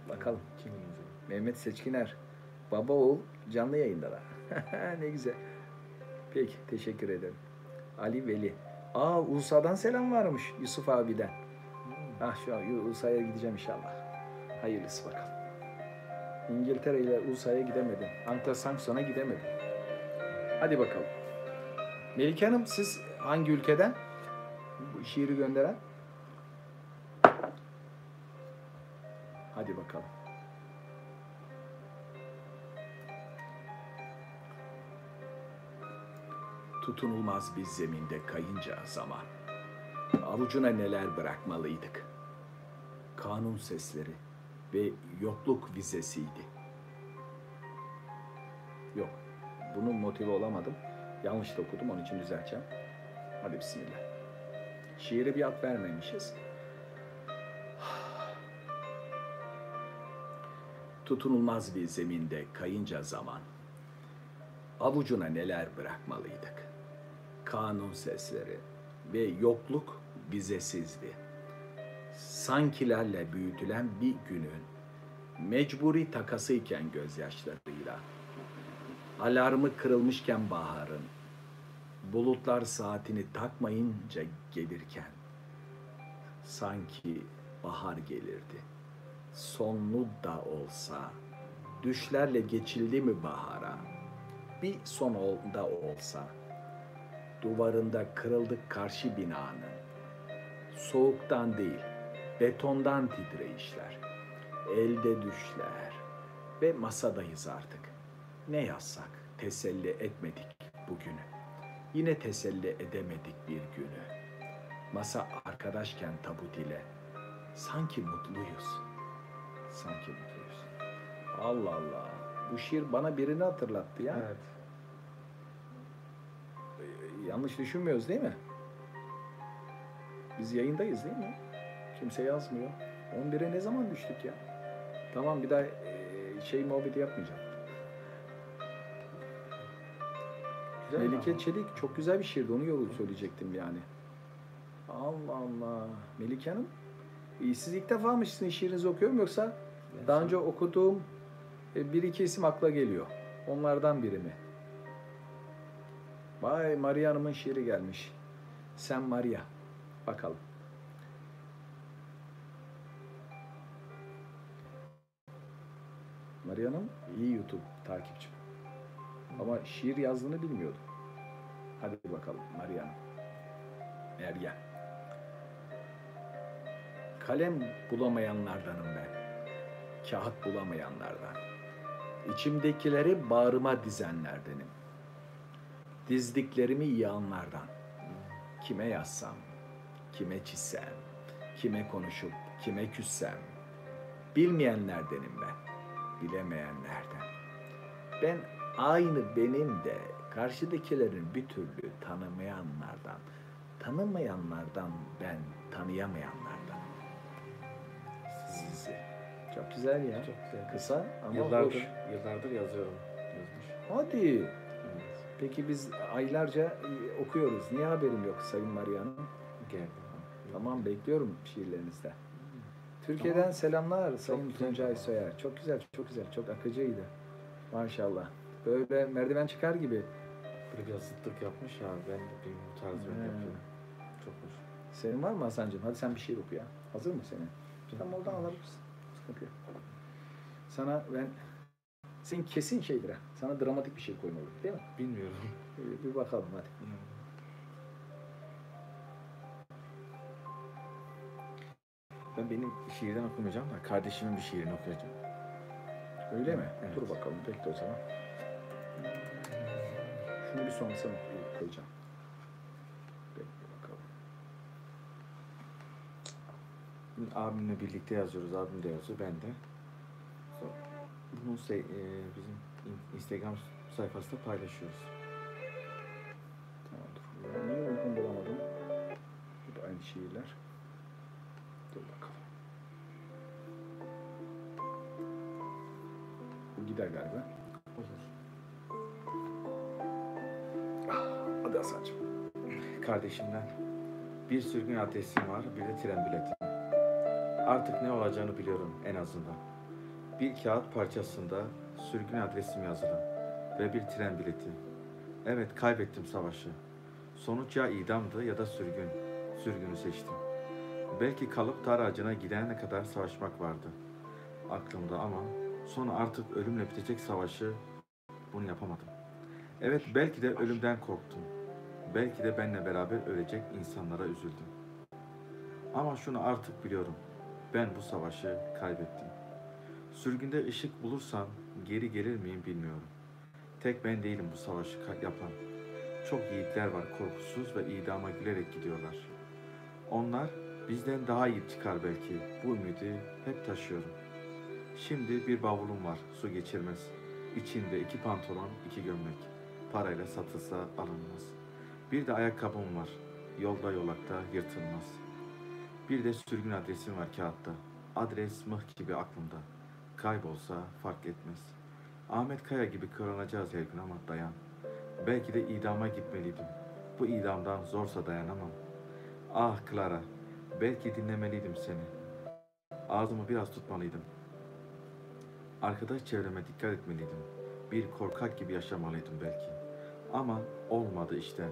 Bakalım. Kim yazıyor? Mehmet Seçkiner. Baba oğul canlı yayındalar. Ne güzel. Peki, teşekkür ederim. Ali Veli. Aa, Ulusa'dan selam varmış Yusuf abiden. Hmm. Ah şu an Ulusa'ya gideceğim inşallah. Hayırlısı bakalım. İngiltere ile Ulusa'ya gidemedim. Ankara Samsun'a gidemedim. Hadi bakalım. Melike Hanım, siz hangi ülkeden bu şiiri gönderen? Hadi bakalım. Tutunulmaz bir zeminde kayınca zaman, avucuna neler bırakmalıydık. Kanun sesleri ve yokluk vizesiydi. Yok, bunun motive olamadım. Yanlış da okudum, onun için düzelteceğim. Hadi bismillah. Şiire bir ad vermemişiz. Tutunulmaz bir zeminde kayınca zaman, avucuna neler bırakmalıydık. Kanun sesleri ve yokluk vizesizdi. Sankilerle büyütülen bir günün mecburi takasıyken gözyaşlarıyla, alarmı kırılmışken baharın, bulutlar saatini takmayınca gelirken, sanki bahar gelirdi. Sonlu da olsa, düşlerle geçildi mi bahara, bir son da olsa, duvarında kırıldık karşı binanın, soğuktan değil, betondan titreyişler, elde düşler ve masadayız artık. Ne yazsak teselli etmedik bugünü, yine teselli edemedik bir günü. Masa arkadaşken tabut ile, sanki mutluyuz, sanki mutluyuz. Allah Allah, bu şiir bana birini hatırlattı ya. Evet. Yanlış düşünmüyoruz değil mi? Biz yayındayız değil mi? Kimse yazmıyor. on bire ne zaman düştük ya? Tamam, bir daha şey muhabbeti yapmayacağım. Güzel. Melike Çelik çok güzel bir şiirdi. Onu yolu söyleyecektim yani. Allah Allah. Melike Hanım, siz ilk defa mı sizin şiirinizi okuyorum yoksa ben daha önce okuduğum bir iki isim akla geliyor. Onlardan biri mi? Vay, Maria Hanım'ın şiiri gelmiş. Sen Maria. Bakalım. Maria Hanım iyi YouTube takipçim. Ama şiir yazdığını bilmiyordum. Hadi bakalım Maria Hanım. Meryem. Kalem bulamayanlardanım ben. Kağıt bulamayanlardan. İçimdekileri bağrıma dizenlerdenim. Dizdiklerimi yığanlardan. Kime yazsam, kime çizsem, kime konuşup, kime küssem. Bilmeyenlerdenim ben, bilemeyenlerden. Ben aynı benim de karşıdakilerin bir türlü tanımayanlardan. Tanımayanlardan ben, tanıyamayanlardan. Sizi. Çok güzel ya. Çok güzel. Kısa ama yıllardır, hoş. Yıllardır yazıyorum. Yazmış. Hadi. Evet. Peki biz aylarca okuyoruz. Niye haberim yok Sayın Maria Hanım? Geldim. Tamam, bekliyorum şiirlerinizde. Hı. Türkiye'den tamam. Selamlar Sayın Tuncay Soyer. Çok güzel, çok güzel, çok akıcıydı. Maşallah. Böyle merdiven çıkar gibi. Böyle biraz zıtlık yapmış ya. Ben de bir tarz böyle yapıyorum. Çok hoş. Senin var mı Hasan'cığım? Hadi sen bir şiir oku ya. Hazır mı senin? Tamam, oradan alabilirsin. Sana ben, senin kesin şeydir ha. Sana dramatik bir şey koymalı değil mi? Bilmiyorum. Bir bakalım hadi. Ben benim şiirden okumayacağım da kardeşimin bir şiirini okuyacağım. Öyle mi? Evet. Dur bakalım. Bekle o zaman. Şunu bir sonrasına koyacağım. Bekle bakalım. Şimdi abimle birlikte yazıyoruz. Abim de yazıyor. Ben de. Bunu şey, bizim Instagram sayfasında paylaşıyoruz. Tamam. Niye uygun bulamadım? Bu aynı şiirler. Dur bakalım. Bu gider galiba. Olur. Ah, hadi Hasan'cığım. Kardeşimden. Bir sürgün adresim var, bir de tren biletim. Artık ne olacağını biliyorum en azından. Bir kağıt parçasında sürgün adresim yazılı ve bir tren bileti. Evet, kaybettim savaşı. Sonuç ya idamdı ya da sürgün. Sürgünü seçtim. Belki kalıp dar ağacına gidene kadar savaşmak vardı aklımda ama sonra artık ölümle bitecek savaşı bunu yapamadım. Evet, belki de ölümden korktum. Belki de benimle beraber ölecek insanlara üzüldüm. Ama şunu artık biliyorum. Ben bu savaşı kaybettim. Sürgünde ışık bulursam geri gelir miyim bilmiyorum. Tek ben değilim bu savaşı yapan. Çok yiğitler var, korkusuz ve idama gülerek gidiyorlar. Onlar bizden daha iyi çıkar belki. Bu ümidi hep taşıyorum. Şimdi bir bavulum var, su geçirmez. İçinde iki pantolon, iki gömlek. Parayla satılsa alınmaz. Bir de ayakkabım var. Yolda yolakta yırtılmaz. Bir de sürgün adresim var kağıtta. Adres mıh gibi aklımda. Kaybolsa fark etmez. Ahmet Kaya gibi kıvranacağız her gün ama dayan. Belki de idama gitmeliydim. Bu idamdan zorsa dayanamam. Ah Clara, belki dinlemeliydim seni. Ağzımı biraz tutmalıydım. Arkadaş çevreme dikkat etmeliydim. Bir korkak gibi yaşamalıydım belki. Ama olmadı işte.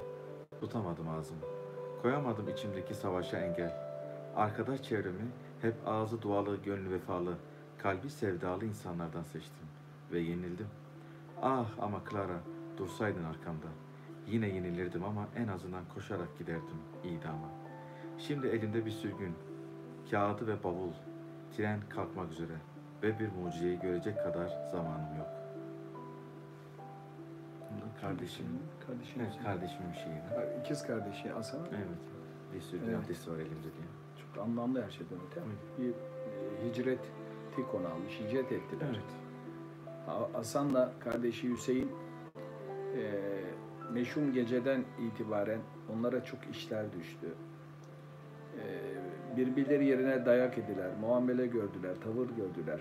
Tutamadım ağzımı. Koyamadım içimdeki savaşa engel. Arkadaş çevremi hep ağzı dualı, gönlü vefalı, kalbi sevdalı insanlardan seçtim. Ve yenildim. Ah ama Clara, dursaydın arkamda. Yine yenilirdim ama en azından koşarak giderdim idama. Şimdi elimde bir sürgün, kağıdı ve bavul, tren kalkmak üzere ve bir mucizeyi görecek kadar zamanım yok. Kardeşim, kardeşim, evet, kardeşimin şeyi. İkiz kardeşi Hasan. Evet, bir sürgün evet. Adresi var elimde diye. Çok anlamlı her şeyden öte. Bir hicreti konu almış, hicret ettiler. Evet. Hasan'la kardeşi Hüseyin e, meşhum geceden itibaren onlara çok işler düştü. Birbirleri yerine dayak ediler, muamele gördüler, tavır gördüler.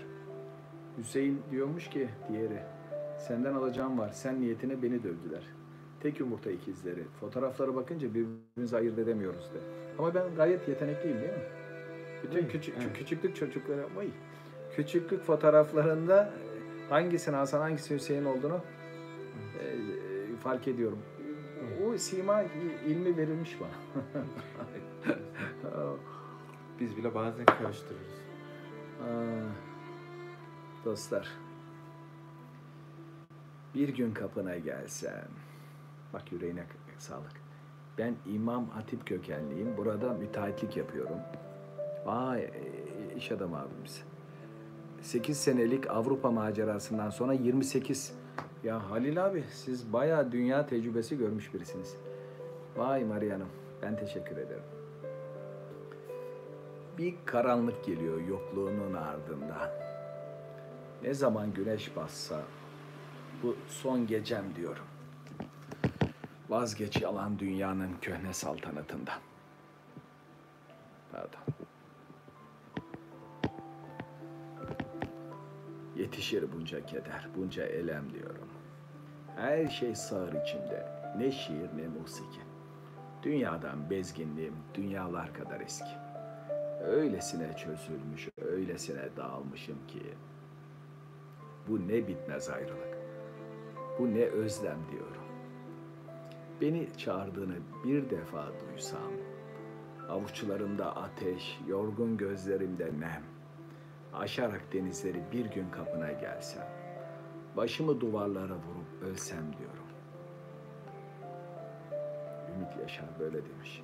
Hüseyin diyormuş ki diğeri, senden alacağım var, sen niyetine beni dövdüler. Tek yumurta ikizleri, fotoğraflara bakınca birbirimizi ayırt edemiyoruz de. Ama ben gayet yetenekliyim değil mi? Bütün evet, küçük, evet. Küçüklük çocuklara, vay. Küçüklük fotoğraflarında hangisinin Hasan, hangisi Hüseyin olduğunu evet. e, fark ediyorum. Evet. O sima ilmi verilmiş bana. Biz bile bazen karıştırırız. Aa, dostlar, bir gün kapına gelsem, bak yüreğine sağlık. Ben İmam Hatip kökenliyim, burada müteahhitlik yapıyorum. Vay, iş adamı abimiz. sekiz senelik Avrupa macerasından sonra yirmi sekiz. Ya Halil abi, siz bayağı dünya tecrübesi görmüş birisiniz. Vay Maria Hanım, ben teşekkür ederim. Bir karanlık geliyor yokluğunun ardından. Ne zaman güneş bassa bu son gecem diyorum. Vazgeç yalan dünyanın köhne saltanatından. Pardon. Yetişir bunca keder, bunca elem diyorum. Her şey sığır içimde. Ne şiir ne musiki. Dünyadan bezginliğim dünyalar kadar eski. Öylesine çözülmüş, öylesine dağılmışım ki bu ne bitmez ayrılık, bu ne özlem diyorum. Beni çağırdığını bir defa duysam, avuçlarımda ateş, yorgun gözlerimde nem, aşarak denizleri bir gün kapına gelsem, başımı duvarlara vurup ölsem diyorum. Ümit Yaşar böyle demiş.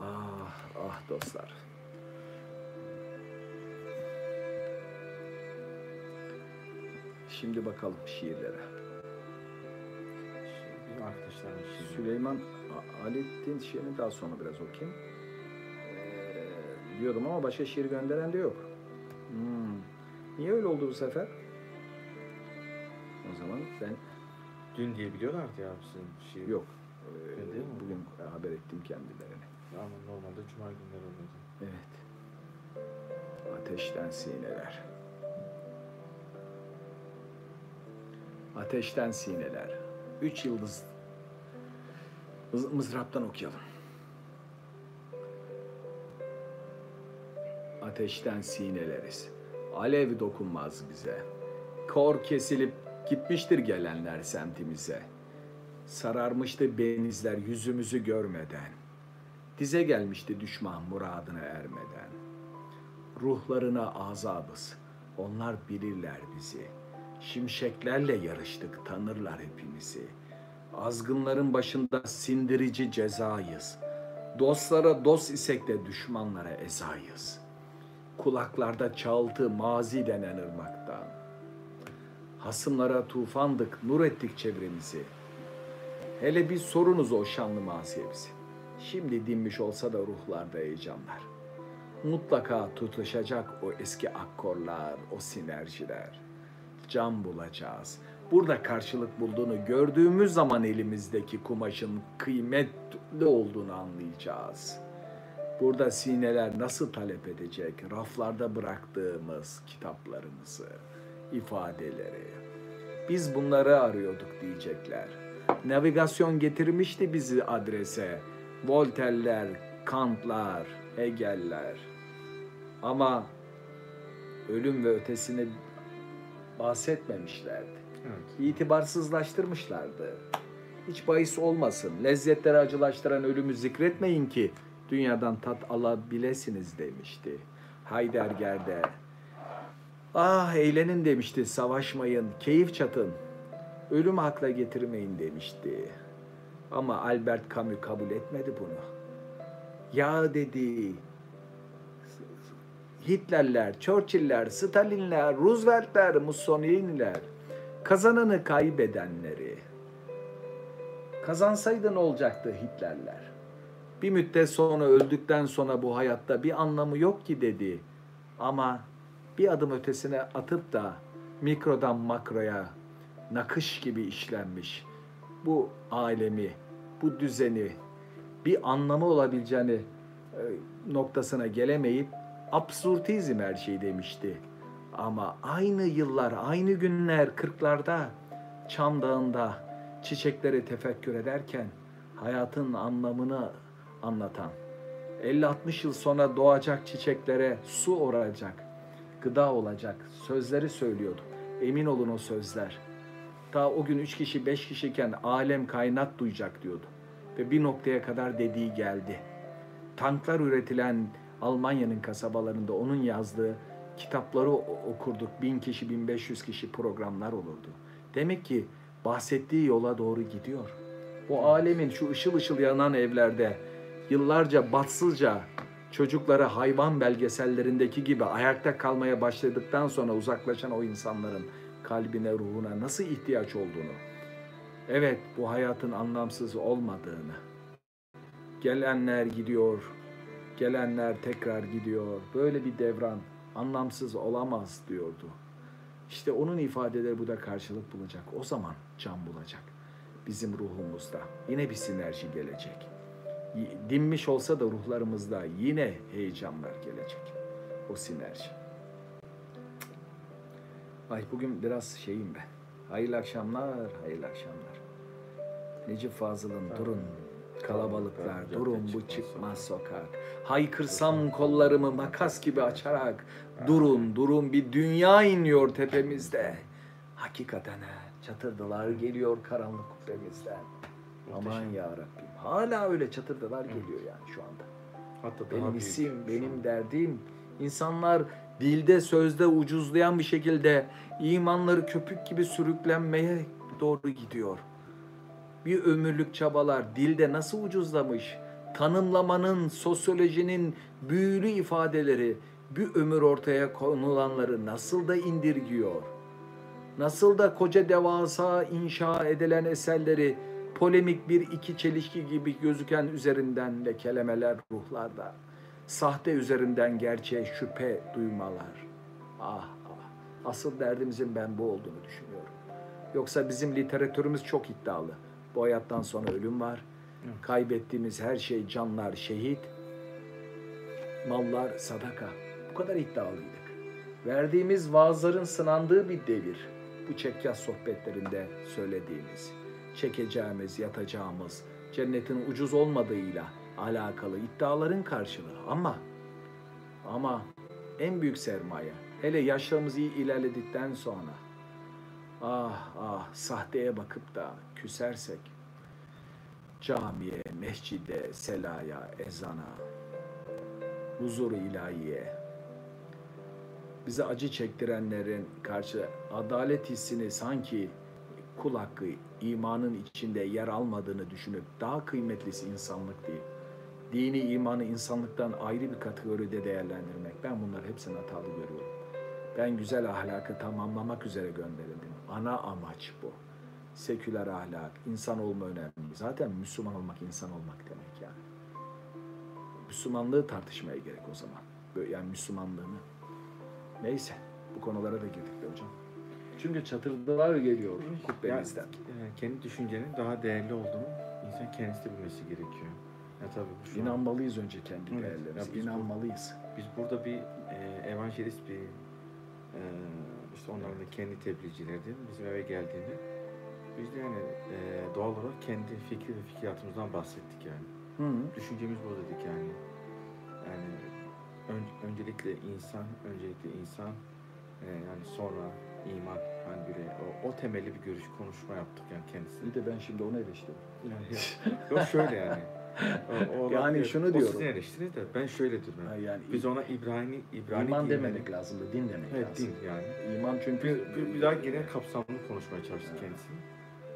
Ah, ah dostlar. Şimdi bakalım şiirlere. Şimdi arkadaşlar, şiir. Süleyman Halit'in şiirini daha sonra biraz okuyayım. Ee, diyordum ama başka şiir gönderen de yok. Hmm. Niye öyle oldu bu sefer? O zaman ben... Dün diye biliyorlardı ya sizin şiir. Yok. Ee, değil mi? Bugün haber ettim kendilerine. Ama normalde cuma günleri olurdu. Evet. Ateşten sineler. Ateşten sineler. Üç yıldız mızraptan okuyalım. Ateşten sineleriz. Alev dokunmaz bize. Kor kesilip gitmiştir gelenler semtimize. Sararmıştı benizler yüzümüzü görmeden. Dize gelmişti düşman muradına ermeden. Ruhlarına azabız. Onlar bilirler bizi. Şimşeklerle yarıştık, tanırlar hepimizi. Azgınların başında sindirici cezayız. Dostlara dost isek de düşmanlara ezayız. Kulaklarda çaltı mazi denen ırmaktan. Hasımlara tufandık, nur ettik çevremizi. Hele bir sorunuz o şanlı maziye bizi. Şimdi dinmiş olsa da ruhlarda heyecanlar. Mutlaka tutuşacak o eski akkorlar, o sinerjiler. Can bulacağız. Burada karşılık bulduğunu gördüğümüz zaman elimizdeki kumaşın kıymetli olduğunu anlayacağız. Burada sineler nasıl talep edecek raflarda bıraktığımız kitaplarımızı, ifadeleri. Biz bunları arıyorduk diyecekler. Navigasyon getirmişti bizi adrese. Voltaire'ler, Kant'lar, Hegel'ler. Ama ölüm ve ötesini bahsetmemişlerdi. Evet. İtibarsızlaştırmışlardı. Hiç bahis olmasın. Lezzetleri acılaştıran ölümü zikretmeyin ki dünyadan tat alabilesiniz demişti Heiderger'de. Ah eğlenin demişti, savaşmayın, keyif çatın. Ölüm hakla getirmeyin demişti. Ama Albert Camus kabul etmedi bunu. Ya dedi, Hitlerler, Churchill'ler, Stalin'ler, Roosevelt'ler, Mussolini'ler, kazananı kaybedenleri. Kazansaydı ne olacaktı Hitlerler? Bir müddet sonra öldükten sonra bu hayatta bir anlamı yok ki dedi. Ama bir adım ötesine atıp da mikrodan makroya nakış gibi işlenmiş bu alemi, bu düzeni bir anlamı olabileceğini noktasına gelemeyip absürtizm her şey demişti. Ama aynı yıllar, aynı günler kırklarda Çam Dağı'nda çiçekleri tefekkür ederken hayatın anlamını anlatan, elli altmış yıl sonra doğacak çiçeklere su oracak, gıda olacak sözleri söylüyordu. Emin olun o sözler. Ta o gün üç kişi, beş kişiyken alem kaynat duyacak diyordu. Ve bir noktaya kadar dediği geldi. Tanklar üretilen Almanya'nın kasabalarında onun yazdığı kitapları okurduk. Bin kişi, bin beş yüz kişi programlar olurdu. Demek ki bahsettiği yola doğru gidiyor. O alemin şu ışıl ışıl yanan evlerde yıllarca bahtsızca çocuklara hayvan belgesellerindeki gibi ayakta kalmaya başladıktan sonra uzaklaşan o insanların kalbine, ruhuna nasıl ihtiyaç olduğunu, evet bu hayatın anlamsız olmadığını, gelenler gidiyor, gelenler tekrar gidiyor, böyle bir devran anlamsız olamaz diyordu. İşte onun ifadeleri bu da karşılık bulacak. O zaman can bulacak bizim ruhumuzda. Yine bir sinerji gelecek. Dinmiş olsa da ruhlarımızda yine heyecanlar gelecek. O sinerji. Ay bugün biraz şeyim ben. Hayırlı akşamlar, hayırlı akşamlar. Necip Fazıl'ın durun kalabalıklar, durun bu çıkmaz sokak. Haykırsam kollarımı makas gibi açarak, durun, durun bir dünya iniyor tepemizde. Hakikaten he, çatırdılar geliyor karanlık kubbemizden. Aman yarabbim, hala öyle çatırdılar geliyor yani şu anda. Hatta benim isim, benim derdim, insanlar dilde, sözde ucuzlayan bir şekilde imanları köpük gibi sürüklenmeye doğru gidiyor. Bir ömürlük çabalar dilde nasıl ucuzlamış, tanımlamanın, sosyolojinin büyülü ifadeleri bir ömür ortaya konulanları nasıl da indirgiyor. Nasıl da koca devasa inşa edilen eserleri polemik bir iki çelişki gibi gözüken üzerinden lekelemeler ruhlarda. Sahte üzerinden gerçeğe şüphe duymalar. Ah ah, asıl derdimizin ben bu olduğunu düşünüyorum. Yoksa bizim literatürümüz çok iddialı. Bu hayattan sonra ölüm var. Kaybettiğimiz her şey canlar şehit, mallar sadaka. Bu kadar iddialıydık. Verdiğimiz vaazların sınandığı bir devir. Bu çekyaz sohbetlerinde söylediğimiz, çekeceğimiz, yatacağımız, cennetin ucuz olmadığıyla alakalı iddiaların karşılığı. Ama, ama en büyük sermaye, hele yaşlarımız iyi ilerledikten sonra, ah ah sahteye bakıp da küsersek, camiye, mescide, selaya, ezana, huzur-u ilahiye, bize acı çektirenlerin karşı adalet hissini sanki kul hakkı, imanın içinde yer almadığını düşünüp daha kıymetlisi insanlık değil, dini imanı insanlıktan ayrı bir kategoride değerlendirmek. Ben bunları hepsini hatalı görüyorum. Ben güzel ahlakı tamamlamak üzere gönderildim. Ana amaç bu. Seküler ahlak, insan olma önemli. Zaten Müslüman olmak insan olmak demek yani. Müslümanlığı tartışmaya gerek o zaman. Yani Müslümanlığını. Neyse, bu konulara da girdik de hocam. Çünkü çatırdılar geliyor kubbemizden. Yani, kendi düşüncenin daha değerli olduğunu insan kendisi bilmesi gerekiyor. Ya tabii bu İnanmalıyız an... önce kendi evet. değerlerimize. İnanmalıyız. Bu, biz burada bir e, evangelist bir e, işte onların evet. da kendi tebliğcileri değil mi? Bizim eve geldiğinde biz de yani e, doğal olarak kendi fikir ve fikriyatımızdan bahsettik yani. Hı -hı. Düşüncemiz bu dedik yani. Yani ön, öncelikle insan, öncelikle insan e, yani sonra iman, hani böyle o, o temelli bir görüş konuşma yaptık yani kendisine. Bir de ben şimdi onu eleştirdim. Yani, yok şöyle yani. O, o yani şunu o diyorum. O sizin eleştiriniz de ben şöyle diyorum. Yani, yani, biz ona İbrani, İbrani İman dememek lazım da din demek evet, lazım. Din yani. İman çünkü bir, bir, bir daha genel kapsamlı konuşmaya çalıştık kendisini.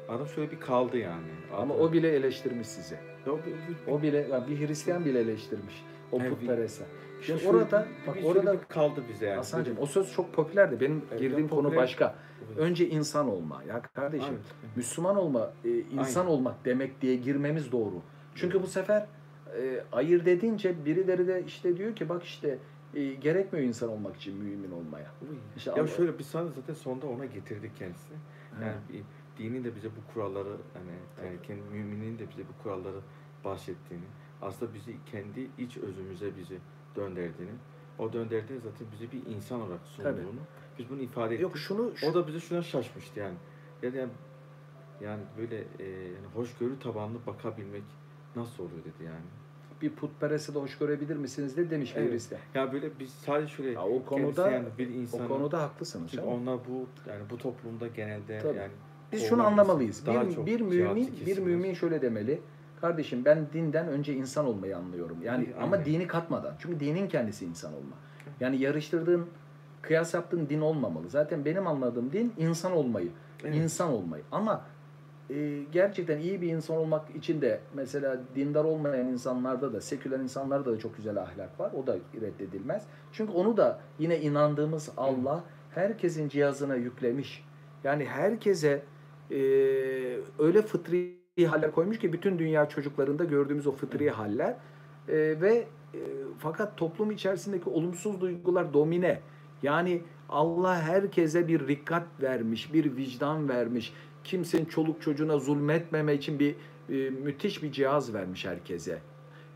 Adam şöyle bir kaldı yani. Adam. Ama o bile eleştirmiş sizi. O, bir, o bile, yani bir Hristiyan bile eleştirmiş. O yani putperest'e. Şimdi şöyle, orada, bak orada kaldı bize yani. Hasancığım, o söz çok popülerdi. Benim evet, girdiğim konu popüler. Başka. Evet. Önce insan olma. Ya kardeşim, evet. Müslüman olma, e, insan aynen. olmak demek diye girmemiz doğru. Çünkü bu sefer e, ayırt edince birileri de işte diyor ki bak işte e, gerekmiyor insan olmak için mümin olmaya. İşte ya Allah. Şöyle biz sana zaten sonunda ona getirdik kendisini. Yani ha. dinin de bize bu kuralları, hani yani kendi müminin de bize bu kuralları bahsettiğini, aslında bizi kendi iç özümüze bizi döndürdüğünü, o döndürdüğünü zaten bizi bir insan olarak sunduğunu, tabii. biz bunu ifade ettik. Yok, şunu, şu... O da bize şuna şaşmıştı yani. Yani, yani böyle e, yani hoşgörü tabanlı bakabilmek nasıl oluyor dedi yani. Bir putpereste de hoş görebilir misiniz de demiş evet. birisi de. Ya böyle biz sadece şöyle ya o konuda yani bir insanın, o konuda haklısınız. Çünkü onlar bu yani bu toplumda genelde tabii. yani biz şunu anlamalıyız. Bir, bir mümin bir mümin şöyle demeli. Kardeşim ben dinden önce insan olmayı anlıyorum. Yani aynen. ama dini katmadan. Çünkü dinin kendisi insan olma. Yani yarıştırdığın, kıyas yaptığın din olmamalı. Zaten benim anladığım din insan olmayı. Evet. İnsan olmayı. Ama e, gerçekten iyi bir insan olmak için de mesela dindar olmayan insanlarda da, seküler insanlarda da çok güzel ahlak var. O da reddedilmez. Çünkü onu da yine inandığımız Allah herkesin cihazına yüklemiş. Yani herkese e, öyle fıtri haller koymuş ki bütün dünya çocuklarında gördüğümüz o fıtri haller e, ve e, fakat toplum içerisindeki olumsuz duygular domine. Yani Allah herkese bir rikkat vermiş, bir vicdan vermiş. Kimsenin çoluk çocuğuna zulmetmeme için bir e, müthiş bir cihaz vermiş herkese.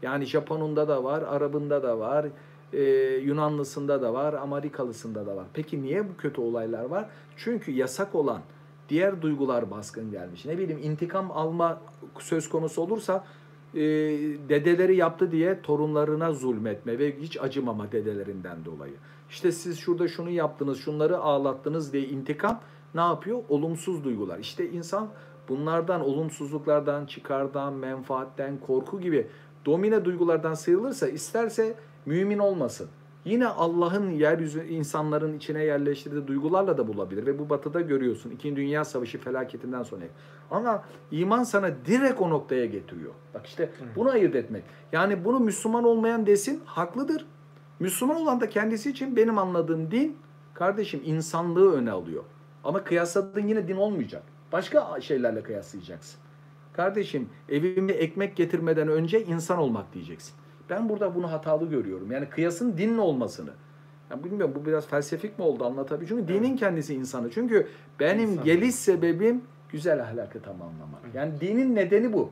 Yani Japon'unda da var, Arap'ında da var, e, Yunanlısında da var, Amerikalısında da var. Peki niye bu kötü olaylar var? Çünkü yasak olan diğer duygular baskın gelmiş. Ne bileyim intikam alma söz konusu olursa e, dedeleri yaptı diye torunlarına zulmetme ve hiç acımama dedelerinden dolayı. İşte siz şurada şunu yaptınız, şunları ağlattınız diye intikam ne yapıyor? Olumsuz duygular. İşte insan bunlardan, olumsuzluklardan, çıkardan, menfaatten, korku gibi domine duygulardan sıyrılırsa isterse mümin olmasın. Yine Allah'ın yeryüzü insanların içine yerleştirdiği duygularla da bulabilir. Ve bu batıda görüyorsun. İkinci Dünya Savaşı felaketinden sonra. Ama iman sana direkt o noktaya getiriyor. Bak işte bunu ayırt etmek. Yani bunu Müslüman olmayan desin haklıdır. Müslüman olan da kendisi için benim anladığım din kardeşim insanlığı öne alıyor. Ama kıyasladığın yine din olmayacak. Başka şeylerle kıyaslayacaksın. Kardeşim, evime ekmek getirmeden önce insan olmak diyeceksin. Ben burada bunu hatalı görüyorum. Yani kıyasın dinin olmasını. Yani bilmiyorum, bu biraz felsefik mi oldu, anlatabiliyorum. Çünkü dinin kendisi insanı. Çünkü benim İnsan. geliş sebebim güzel ahlakı tamamlamak. Yani dinin nedeni bu.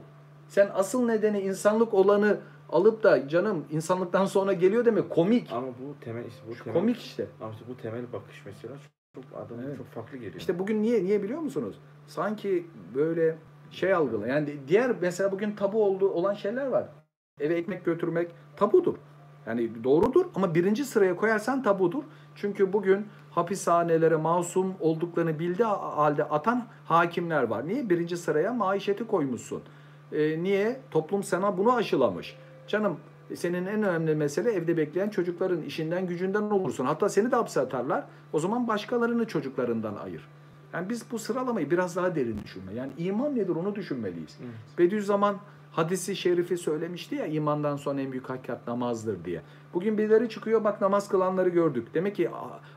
Sen asıl nedeni insanlık olanı alıp da canım insanlıktan sonra geliyor demek komik. Ama bu temel işte. Bu temel, komik işte. Ama işte bu temel bakış mesela çok adamın evet. çok farklı geliyor. İşte bugün niye niye biliyor musunuz? Sanki böyle şey algılı. Yani diğer mesela bugün tabu olduğu olan şeyler var. Eve ekmek götürmek tabudur. Yani doğrudur ama birinci sıraya koyarsan tabudur. Çünkü bugün hapishanelere masum olduklarını bildiği halde atan hakimler var. Niye? Birinci sıraya maişeti koymuşsun. E, niye? Toplum sana bunu aşılamış. Canım, senin en önemli mesele evde bekleyen çocukların işinden gücünden olursun. Hatta seni de hapse atarlar. O zaman başkalarını çocuklarından ayır. Yani biz bu sıralamayı biraz daha derin düşünme. Yani iman nedir onu düşünmeliyiz. Evet. Bediüzzaman hadisi şerifi söylemişti ya, imandan sonra en büyük hakikat namazdır diye. Bugün birileri çıkıyor, bak namaz kılanları gördük. Demek ki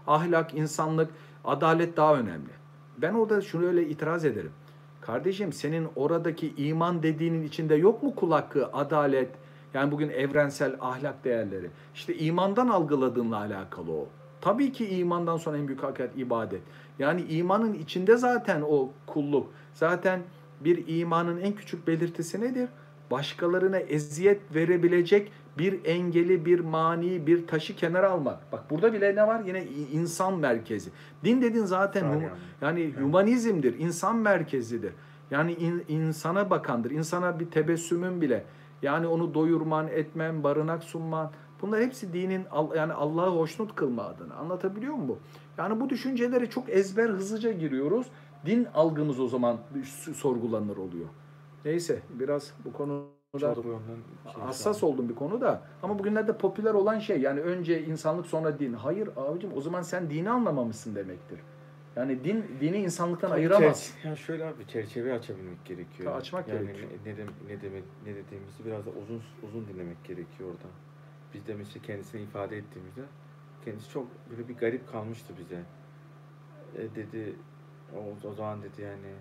ahlak, insanlık, adalet daha önemli. Ben orada şunu öyle itiraz ederim. Kardeşim, senin oradaki iman dediğinin içinde yok mu kul hakkı, adalet, yani bugün evrensel ahlak değerleri? İşte imandan algıladığınla alakalı o. Tabii ki imandan sonra en büyük hakikat ibadet. Yani imanın içinde zaten o kulluk. Zaten bir imanın en küçük belirtisi nedir? Başkalarına eziyet verebilecek bir engeli, bir mani, bir taşı kenara almak. Bak burada bile ne var? Yine insan merkezi. Din dedin zaten yani, yani hümanizmdir, insan merkezidir. Yani in, insana bakandır. İnsana bir tebessümün bile, yani onu doyurman, etmen, barınak sunman. Bunlar hepsi dinin, yani Allah'ı hoşnut kılma adına. Anlatabiliyor muyum bu? Yani bu düşüncelere çok ezber hızlıca giriyoruz. Din algımız o zaman sorgulanır oluyor. Neyse, biraz bu konuda hassas oldum bir konuda. Ama bugünlerde popüler olan şey, yani önce insanlık sonra din. Hayır abicim, o zaman sen dini anlamamışsın demektir. Yani din, dini insanlıktan tabii ayıramaz. Yani şöyle abi, çerçeve açabilmek gerekiyor. Ta, açmak yani gerekiyor. Ne, ne, ne, deme, ne dediğimizi biraz da uzun uzun dinlemek gerekiyor orada. Biz de mesela kendisine ifade ettiğimizde kendisi çok böyle bir garip kalmıştı bize. E, dedi o, o zaman dedi yani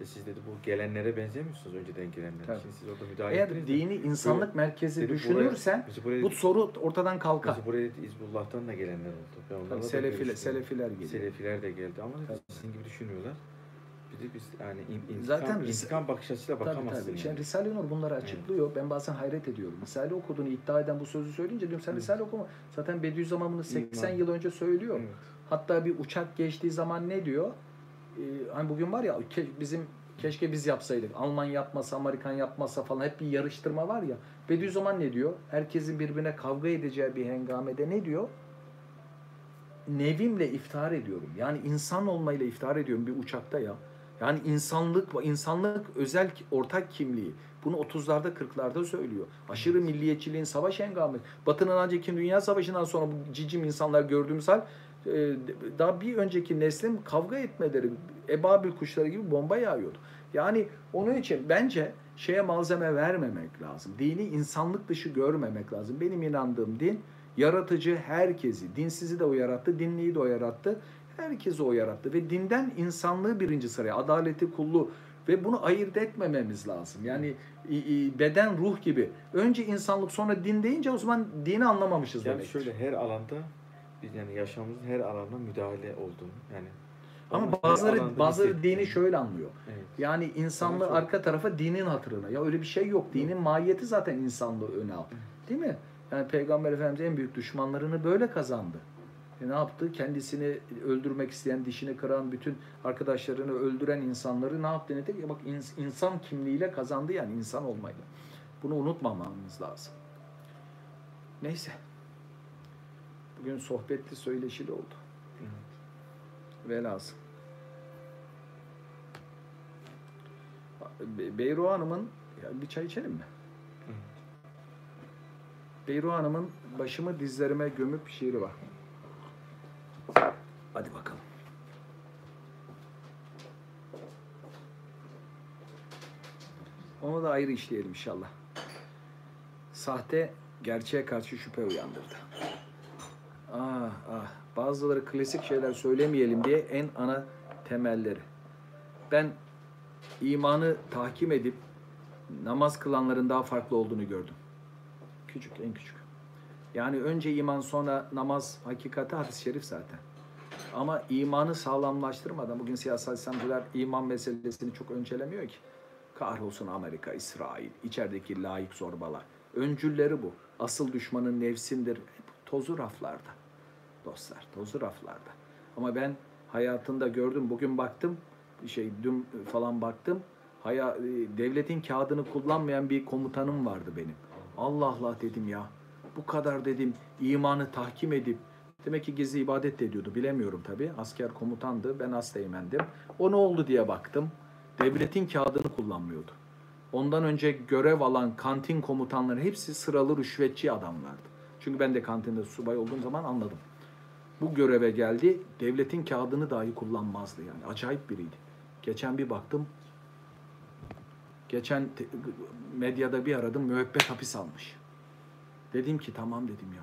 e, siz dedi bu gelenlere benzemiyorsunuz, önceden gelenlere. Tabii. Şimdi siz orada müdahale ettiniz. Eğer dini de, insanlık böyle, merkezi dedi, düşünürsen buraya, buraya, bu soru ortadan kalkar. Mesela buraya dedi, İzbullah'tan da gelenler oldu. Tabii, selefiler, selefiler geldi. Selefiler de geldi ama dedi, sizin gibi düşünmüyorlar. Biz, biz yani in, zaten intikam bakış açısıyla bakamazsın. Yani. Yani Risale-i Nur bunları açıklıyor. Evet. Ben bazen hayret ediyorum. Risale okuduğunu iddia eden bu sözü söyleyince diyorum sen evet. Risale okuma. Zaten Bediüzzaman bunu seksen İman. yıl önce söylüyor. Evet. Hatta bir uçak geçtiği zaman ne diyor? Ee, hani bugün var ya ke, bizim keşke biz yapsaydık. Alman yapmasa, Amerikan yapmasa falan hep bir yarıştırma var ya. Bediüzzaman ne diyor? Herkesin birbirine kavga edeceği bir hengamede ne diyor? Nevimle iftihar ediyorum. Yani insan olmayla iftihar ediyorum bir uçakta ya. Yani insanlık, insanlık özel ortak kimliği. Bunu otuzlarda kırklarda söylüyor. Aşırı milliyetçiliğin savaş hengamesi. Batı'nın ancak ikinci Dünya Savaşı'ndan sonra bu cicim insanlar gördüğümüz hal, daha bir önceki neslin kavga etmeleri, ebabil kuşları gibi bomba yağıyordu. Yani onun için bence şeye malzeme vermemek lazım. Dini insanlık dışı görmemek lazım. Benim inandığım din yaratıcı herkesi, dinsizi de o yarattı, dinliyi de o yarattı. Herkesi o yarattı ve dinden insanlığı birinci sıraya, adaleti, kulluğu ve bunu ayırt etmememiz lazım. Yani beden, ruh gibi. Önce insanlık sonra din deyince o zaman dini anlamamışız yani demek. Şöyle her alanda, yani yaşamımızın her alanda müdahale olduğunu yani. Ama bazıları, bazıları dini şöyle anlıyor. Evet. Yani insanlığı yani çok... arka tarafa dinin hatırına. Ya öyle bir şey yok. Dinin mahiyeti zaten insanlığı öne al. Değil mi? Yani Peygamber Efendimiz en büyük düşmanlarını böyle kazandı. Ne yaptı? Kendisini öldürmek isteyen, dişini kıran, bütün arkadaşlarını öldüren insanları ne yaptı? Ne dedi? Ya bak, insan kimliğiyle kazandı yani, insan olmayla. Bunu unutmamamız lazım. Neyse. Bugün sohbetli, söyleşili oldu. Evet. Velhasıl. Be Beyruh Hanım'ın, bir çay içelim mi? Evet. Beyruh Hanım'ın başımı dizlerime gömüp şiiri var. Hadi bakalım. Onu da ayrı işleyelim inşallah. Sahte gerçeğe karşı şüphe uyandırdı. Ah ah. Bazıları klasik şeyler söylemeyelim diye en ana temelleri. Ben imanı tahkim edip namaz kılanların daha farklı olduğunu gördüm. Küçük, en küçük. Yani önce iman, sonra namaz hakikati hadis-i şerif zaten. Ama imanı sağlamlaştırmadan, bugün siyasal İslamcılar iman meselesini çok öncelemiyor ki. Kahrolsun Amerika, İsrail, içerideki laik zorbalar. Öncülleri bu. Asıl düşmanın nefsindir. Tozu raflarda. Dostlar, tozu raflarda. Ama ben hayatında gördüm, bugün baktım, şey dün falan baktım, haya, devletin kağıdını kullanmayan bir komutanım vardı benim. Allah Allah dedim ya, bu kadar dedim imanı tahkim edip, demek ki gizli ibadet de ediyordu, bilemiyorum tabii. Asker komutandı, ben asteğmendim. O ne oldu diye baktım, devletin kağıdını kullanmıyordu. Ondan önce görev alan kantin komutanları hepsi sıralı rüşvetçi adamlardı. Çünkü ben de kantinde subay olduğum zaman anladım. Bu göreve geldi, devletin kağıdını dahi kullanmazdı yani. Acayip biriydi. Geçen bir baktım, geçen medyada bir aradım, müebbet hapis almış. Dedim ki tamam dedim ya.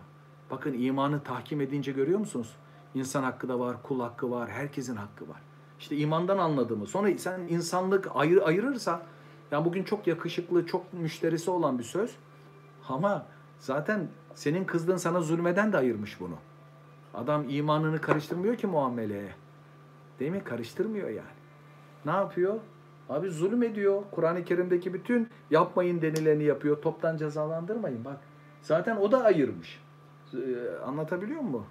Bakın imanı tahkim edince görüyor musunuz? İnsan hakkı da var, kul hakkı var, herkesin hakkı var. İşte imandan anladığımı. Sonra sen insanlık ayır, ayırırsa, yani bugün çok yakışıklı, çok müşterisi olan bir söz. Ama zaten senin kızdığın sana zulmeden de ayırmış bunu. Adam imanını karıştırmıyor ki muameleye. Değil mi? Karıştırmıyor yani. Ne yapıyor? Abi zulüm ediyor. Kur'an-ı Kerim'deki bütün yapmayın denileni yapıyor. Toptan cezalandırmayın. Bak zaten o da ayırmış. Ee, anlatabiliyor muyum?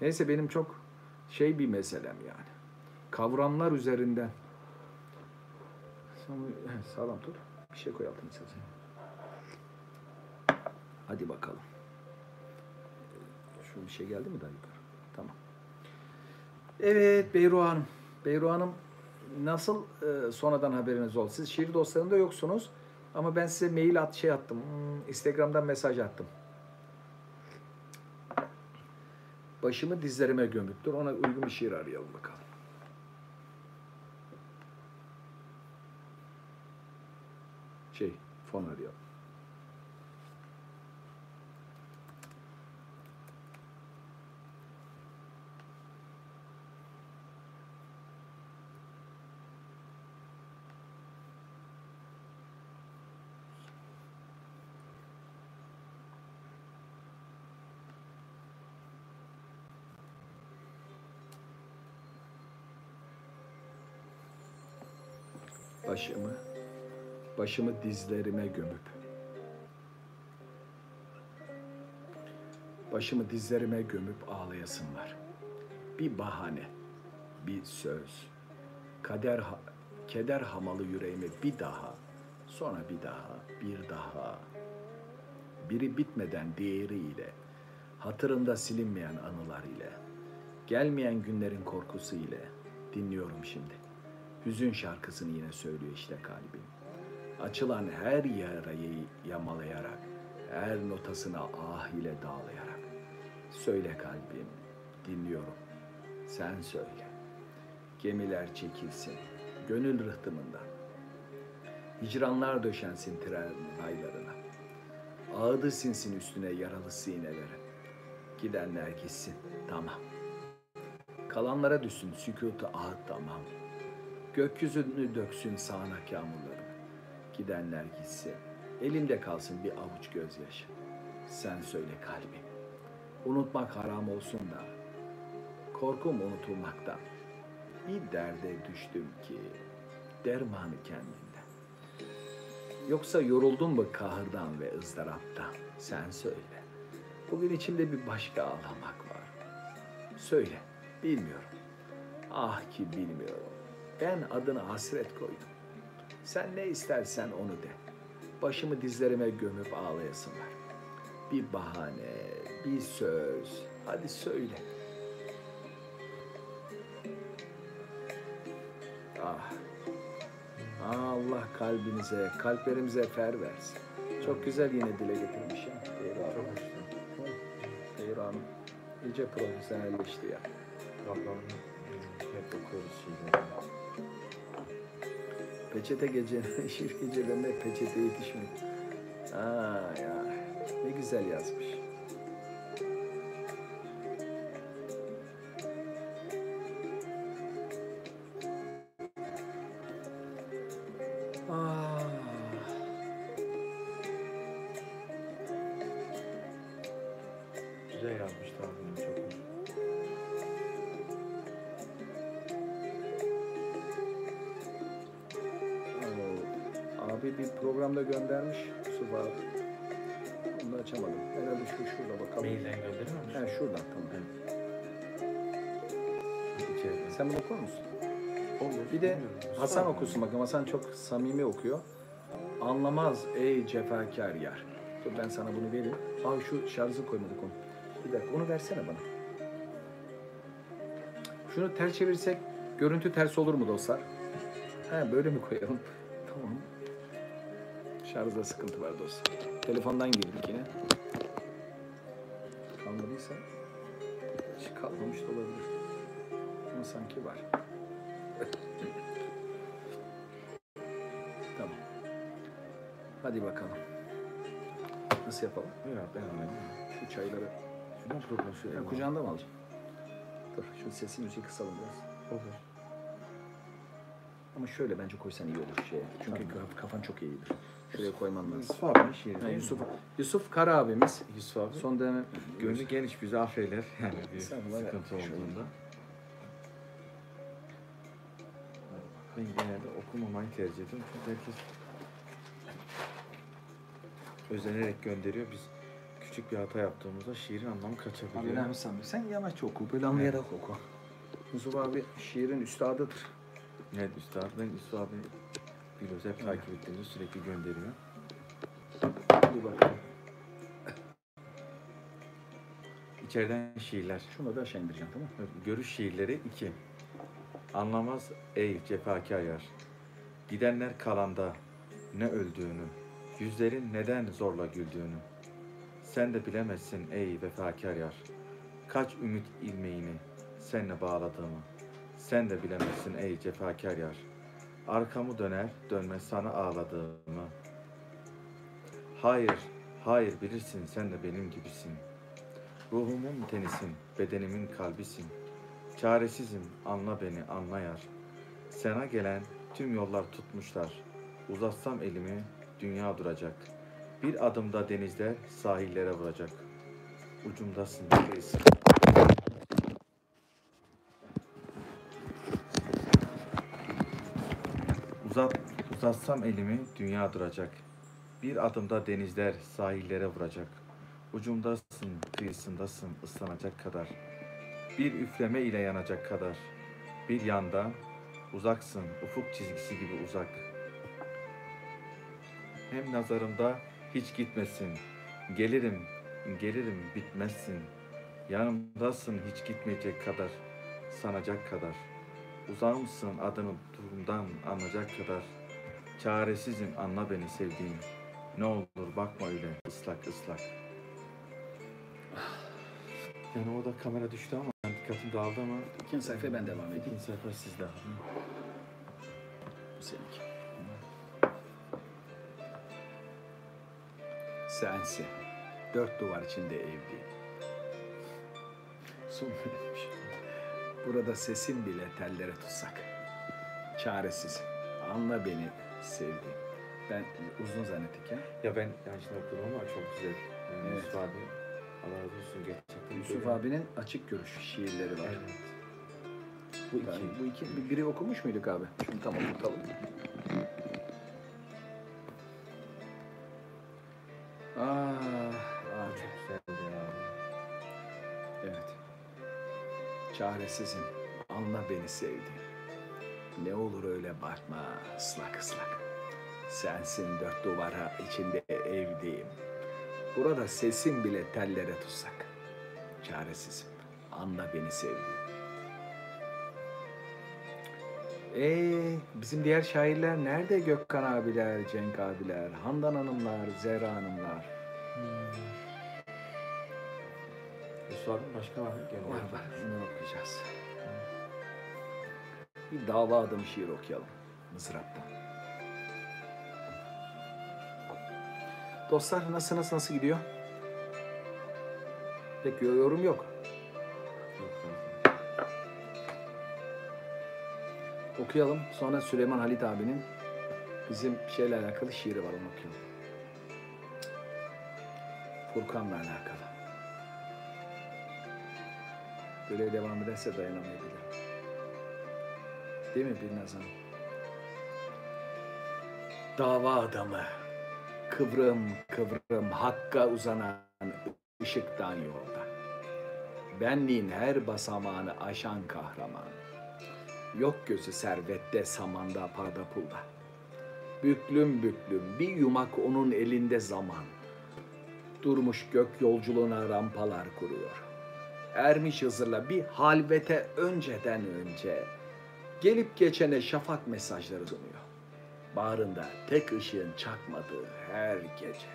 Neyse benim çok şey bir meselem yani. Kavramlar üzerinden. Sağlam dur. Bir şey koyalım size. Hadi bakalım. Bir şey geldi mi daha yukarı? Tamam. Evet Beyruh Hanım. Beyruh Hanım nasıl e, sonradan haberiniz oldu? Siz şiir dostlarında yoksunuz ama ben size mail at, şey attım. Hmm, Instagram'dan mesaj attım. Başımı dizlerime gömüktür. Ona uygun bir şiir arayalım bakalım. Şey, fon arayalım. Başımı, başımı dizlerime gömüp, başımı dizlerime gömüp ağlayasım var. Bir bahane, bir söz, kader, keder hamalı yüreğime bir daha, sonra bir daha, bir daha. Biri bitmeden diğeriyle, hatırımda silinmeyen anılar ile, gelmeyen günlerin korkusu ile dinliyorum şimdi. Hüzün şarkısını yine söylüyor işte kalbim. Açılan her yarayı yamalayarak, her notasına ah ile dağlayarak. Söyle kalbim, dinliyorum. Sen söyle. Gemiler çekilsin, gönül rıhtımından. Hicranlar döşensin tren raylarına. Ağdı sinsin üstüne yaralı sinelerin. Gidenler gitsin, tamam. Kalanlara düşsün sükutu ah tamam. Gökyüzünü döksün sağanak yağmurlarına. Gidenler gitse, elimde kalsın bir avuç gözyaşı. Sen söyle kalbim. Unutmak haram olsun da, korkum unutulmaktan. Bir derde düştüm ki, dermanı kendimden. Yoksa yoruldun mu kahırdan ve ızdıraptan? Sen söyle. Bugün içimde bir başka ağlamak var. Söyle, bilmiyorum. Ah ki bilmiyorum. Ben adına hasret koydum. Sen ne istersen onu de. Başımı dizlerime gömüp ağlayasın var. Bir bahane, bir söz. Hadi söyle. Ah. Allah kalbinize, kalplerimize fer versin. Çok güzel yine dile getirmiş ya. Eyvallah. Çok güzel. Eyvallah. İyice profesyonelleşti ya. Allah'ım. Hep okuyoruz şimdi. Peçete gecelerine, şiir gecelerine peçete yetişmiyor. Aa ya, ne güzel yazmış. Ah. Güzel yazmışlar bunu, çok hoş. Abi bir programda göndermiş Suba abi. Onu da açamadım. Herhalde şu şurada bakalım. Mailden göndermemiş. Ha şuradan tamam. Evet. Sen bunu okur musun? Olur. Bir de Hasan okusun bakın. Hasan çok samimi okuyor. Anlamaz ey cefakar yar. Dur ben sana bunu vereyim. Abi şu şarjı koymadık onu. Bir dakika onu versene bana. Şunu ters çevirsek görüntü ters olur mu dostlar? He böyle mi koyalım? Tamam. Şarjda sıkıntı var dostlar. Telefondan girdik yine. Kalmadıysa hiç kalmamış da olabilir. Sanki var. Tamam. Hadi bakalım. Nasıl yapalım? Ya, ben şu çayları şuradan program ya, kucağında mı alacağım? Dur, şu sesi müziği kısalım biraz. Olur. Ama şöyle bence koysan iyi olur şey. Çünkü tamam. Kafan çok iyidir. Şuraya koyman lazım. Yusuf abi şey. Yani Yusuf, Yusuf Kara abimiz. Yusuf abi. Son dönem gönlü geniş bize aferler. Yani bir sıkıntı olduğunda. Ben genelde okumamayı tercih ediyorum çünkü herkes özenerek gönderiyor. Biz küçük bir hata yaptığımızda şiirin anlamı kaçabiliyor. Abi sen, sen yavaş oku, böyle anlayarak evet. Oku. Yusuf abi şiirin üstadıdır. Evet üstadı. Ben Yusuf abi biliyoruz, hep evet. Takip ettiğimiz sürekli gönderiyor. Hadi bakalım. İçeriden şiirler. Şunu da aşağı indireceğim tamam mı? Evet, görüş şiirleri iki. Anlamaz ey cefakâr yar. Gidenler kalanda ne öldüğünü, yüzlerin neden zorla güldüğünü. Sen de bilemezsin ey vefakâr yar. Kaç ümit ilmeğini seninle bağladığımı. Sen de bilemezsin ey cefakâr yar. Arkamı döner dönmez sana ağladığımı. Hayır, hayır bilirsin sen de benim gibisin. Ruhumun tenisin, bedenimin kalbisin. Çaresizim anla beni anla yar. Sana gelen tüm yollar tutmuşlar. Uzatsam elimi dünya duracak. Bir adımda denizler sahillere vuracak. Ucumdasın. Uzat, uzatsam elimi dünya duracak. Bir adımda denizler sahillere vuracak. Ucumdasın kıyısındasın ıslanacak kadar. Bir üfleme ile yanacak kadar. Bir yanda uzaksın, ufuk çizgisi gibi uzak. Hem nazarımda hiç gitmesin. Gelirim, gelirim bitmezsin. Yanımdasın hiç gitmeyecek kadar. Sanacak kadar. Uzağımsın adını durumdan anlayacak kadar. Çaresizim anla beni sevdiğim. Ne olur bakma öyle ıslak ıslak. Yani orada kamera düştü ama. Dikkatim dağıldı ama... İkinci sayfaya ben devam edeyim. İkinci sayfa sizde. Bu seninki. Sensin. Dört duvar içinde evli. Son verilmiş. Burada sesin bile tellere tutsak. Çaresiz. Anla beni sevdim. Ben uzun zannettik ya. Ya ben yani şimdi okudum ama çok güzel. Yani evet. Yusuf abi. Allah razı olsun gerçekten. Yusuf abinin açık görüş şiirleri var. Evet. Bu iki. Yani, bu iki. Biri okumuş muyduk abi? Şunu tamam tutalım. Aaa. Ah, çok güzeldi ya. Evet. Çaresizim. Anla beni sevdiğim. Ne olur öyle bakma ıslak ıslak. Sensin dört duvara içinde evdeyim. Burada sesim bile tellere tutsak. Çaresizim. Anla beni sevdiğim. Eee bizim diğer şairler nerede? Gökkan abiler, Cenk abiler, Handan hanımlar, Zehra hanımlar. Yusuf abi başka var mı? Var var. Bunları okuyacağız. Hmm. Bir dava adım şiir okuyalım. Mızraptan. Dostlar nasıl nasıl nasıl gidiyor? Pek yorum yok. Okuyalım. Sonra Süleyman Halit abinin Bizim şeyle alakalı şiiri var, onu okuyorum. Furkan'la alakalı. Böyle devam ederse dayanamayabilirim. Değil mi Birnaz Hanım? Dava adamı, kıvrım kıvrım hakka uzanan ışıktan yolda. Benliğin her basamağını aşan kahraman. Yok gözü servette, samanda, parada, pulda. Büklüm büklüm bir yumak onun elinde zaman. Durmuş gök yolculuğuna rampalar kuruyor. Ermiş hızırla bir halvete önceden önce. Gelip geçene şafak mesajları sunuyor. Bağrında tek ışığın çakmadığı her gece.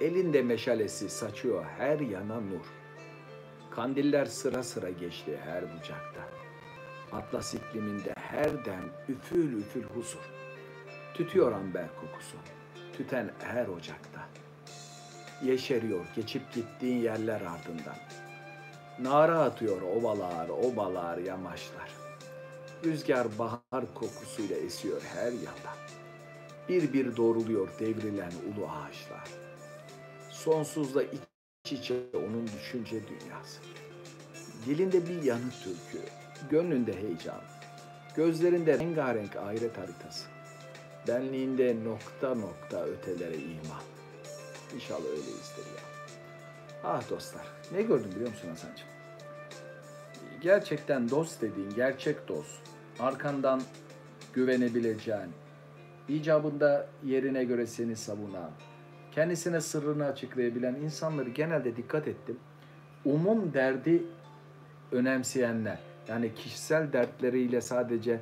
Elinde meşalesi saçıyor her yana nur. Kandiller sıra sıra geçti her bucakta. Atlas ikliminde her dem üfül üfül huzur. Tütüyor amber kokusu, tüten her ocakta. Yeşeriyor geçip gittiğin yerler ardından. Nara atıyor ovalar, obalar, yamaçlar. Rüzgar bahar kokusuyla esiyor her yandan. Bir bir doğruluyor devrilen ulu ağaçlar. Sonsuzla iç içe onun düşünce dünyası. Dilinde bir yanık türkü, gönlünde heyecan. Gözlerinde rengarenk ahiret haritası. Benliğinde nokta nokta ötelere iman. İnşallah öyleyizdir ya. Ah dostlar, ne gördüm biliyor musun Hasancığım? Gerçekten dost dediğin, gerçek dost, arkandan güvenebileceğin, icabında yerine göre seni savunan, kendisine sırrını açıklayabilen insanları genelde dikkat ettim. Umum derdi önemseyenler, yani kişisel dertleriyle sadece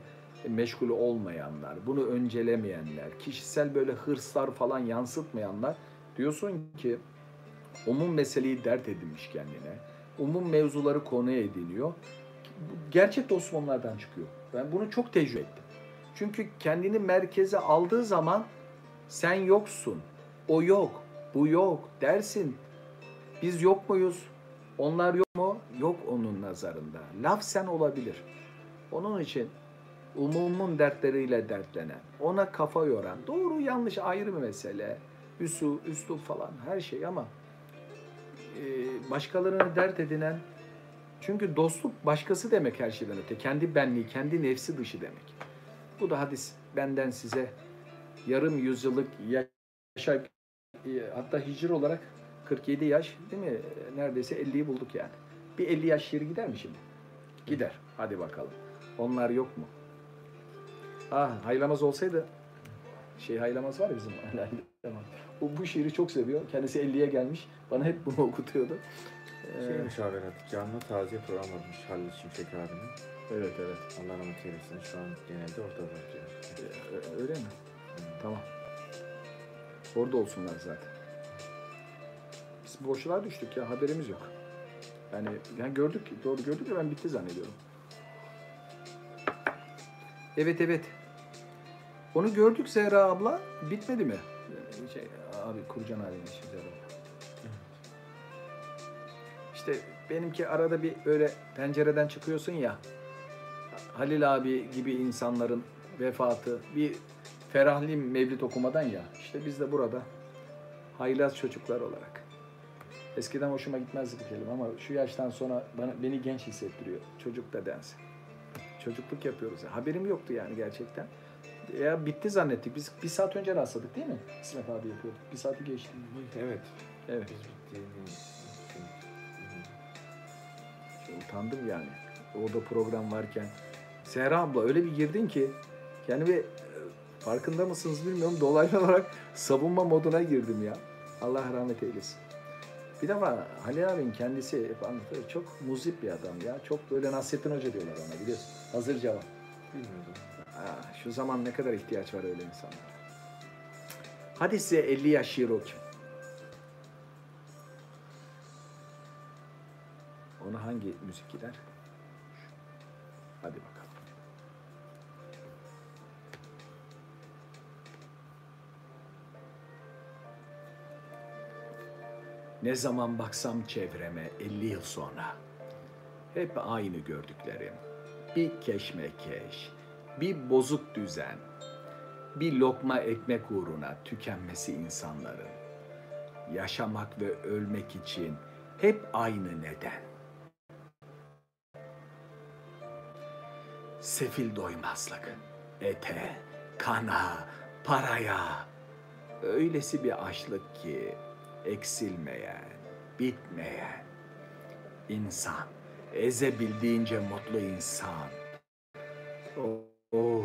meşgul olmayanlar, bunu öncelemeyenler, kişisel böyle hırslar falan yansıtmayanlar, diyorsun ki umum meseleyi dert edinmiş kendine, umum mevzuları konuya ediniyor. Gerçek dost onlardan çıkıyor. Ben bunu çok tecrübe ettim. Çünkü kendini merkeze aldığı zaman sen yoksun, o yok, bu yok dersin. Biz yok muyuz? Onlar yok mu? Yok onun nazarında. Laf sen olabilir. Onun için umumun dertleriyle dertlenen, ona kafa yoran, doğru yanlış ayrı bir mesele, üslup, üslup falan her şey ama başkalarını dert edinen, çünkü dostluk başkası demek her şeyden öte. Kendi benliği, kendi nefsi dışı demek. Bu da hadis benden size, yarım yüzyıllık yaşa, hatta hicri olarak kırk yedi yaş değil mi? Neredeyse elliyi bulduk yani. Bir elli yaş şiir gider mi şimdi? Gider. Hadi bakalım. Onlar yok mu? Ah, Haylamaz olsaydı, şey Haylamaz var ya bizim. O bu şiiri çok seviyor. Kendisi elliye gelmiş. Bana hep bunu okutuyordu. Şeymiş abi, canlı taziye programı varmış Halil Şimşek abinin. Evet evet. Allah'ın umut eylesin. Şu an genelde orada var diyor. Öyle mi? Hı. Tamam. Orada olsunlar zaten. Biz boşluğa düştük ya, haberimiz yok. Yani, yani gördük, doğru gördük de ben bitti zannediyorum. Evet evet. Onu gördük Zehra abla. Bitmedi mi? Şey, abi Kurucan halinde şimdi. İşte benimki arada bir öyle pencereden çıkıyorsun ya, Halil abi gibi insanların vefatı bir ferahli mevlid okumadan ya, işte biz de burada haylaz çocuklar olarak, eskiden hoşuma gitmezdi bu kelime ama şu yaştan sonra bana, beni genç hissettiriyor, çocuk da densin, çocukluk yapıyoruz ya. Haberim yoktu yani gerçekten. Ya bitti zannettik. Biz bir saat önce rastladık değil mi? İsmet abi yapıyorduk. Bir saati geçti. Evet. Evet. Şey, utandım yani. Orada program varken. Zehra abla öyle bir girdin ki, yani bir farkında mısınız bilmiyorum, dolaylı olarak savunma moduna girdim ya. Allah rahmet eylesin. Bir defa Halil abinin kendisi hep anlatıyor. Çok muzip bir adam ya. Çok böyle Nasrettin Hoca diyorlar ona, biliyorsun. Hazır cevap. Bilmiyordum. Ha, şu zaman ne kadar ihtiyaç var öyle insanlara. Hadi size elli yaş şiir okuyun. Ona hangi müzik gider? Hadi bakalım. Ne zaman baksam çevreme elli yıl sonra, hep aynı gördüklerim. Bir keşmekeş, bir bozuk düzen, bir lokma ekmek uğruna tükenmesi insanların, yaşamak ve ölmek için hep aynı neden. Sefil doymazlık, ete, kana, paraya, öylesi bir açlık ki eksilmeyen, bitmeyen insan, ezebildiğince mutlu insan. Oh, oh.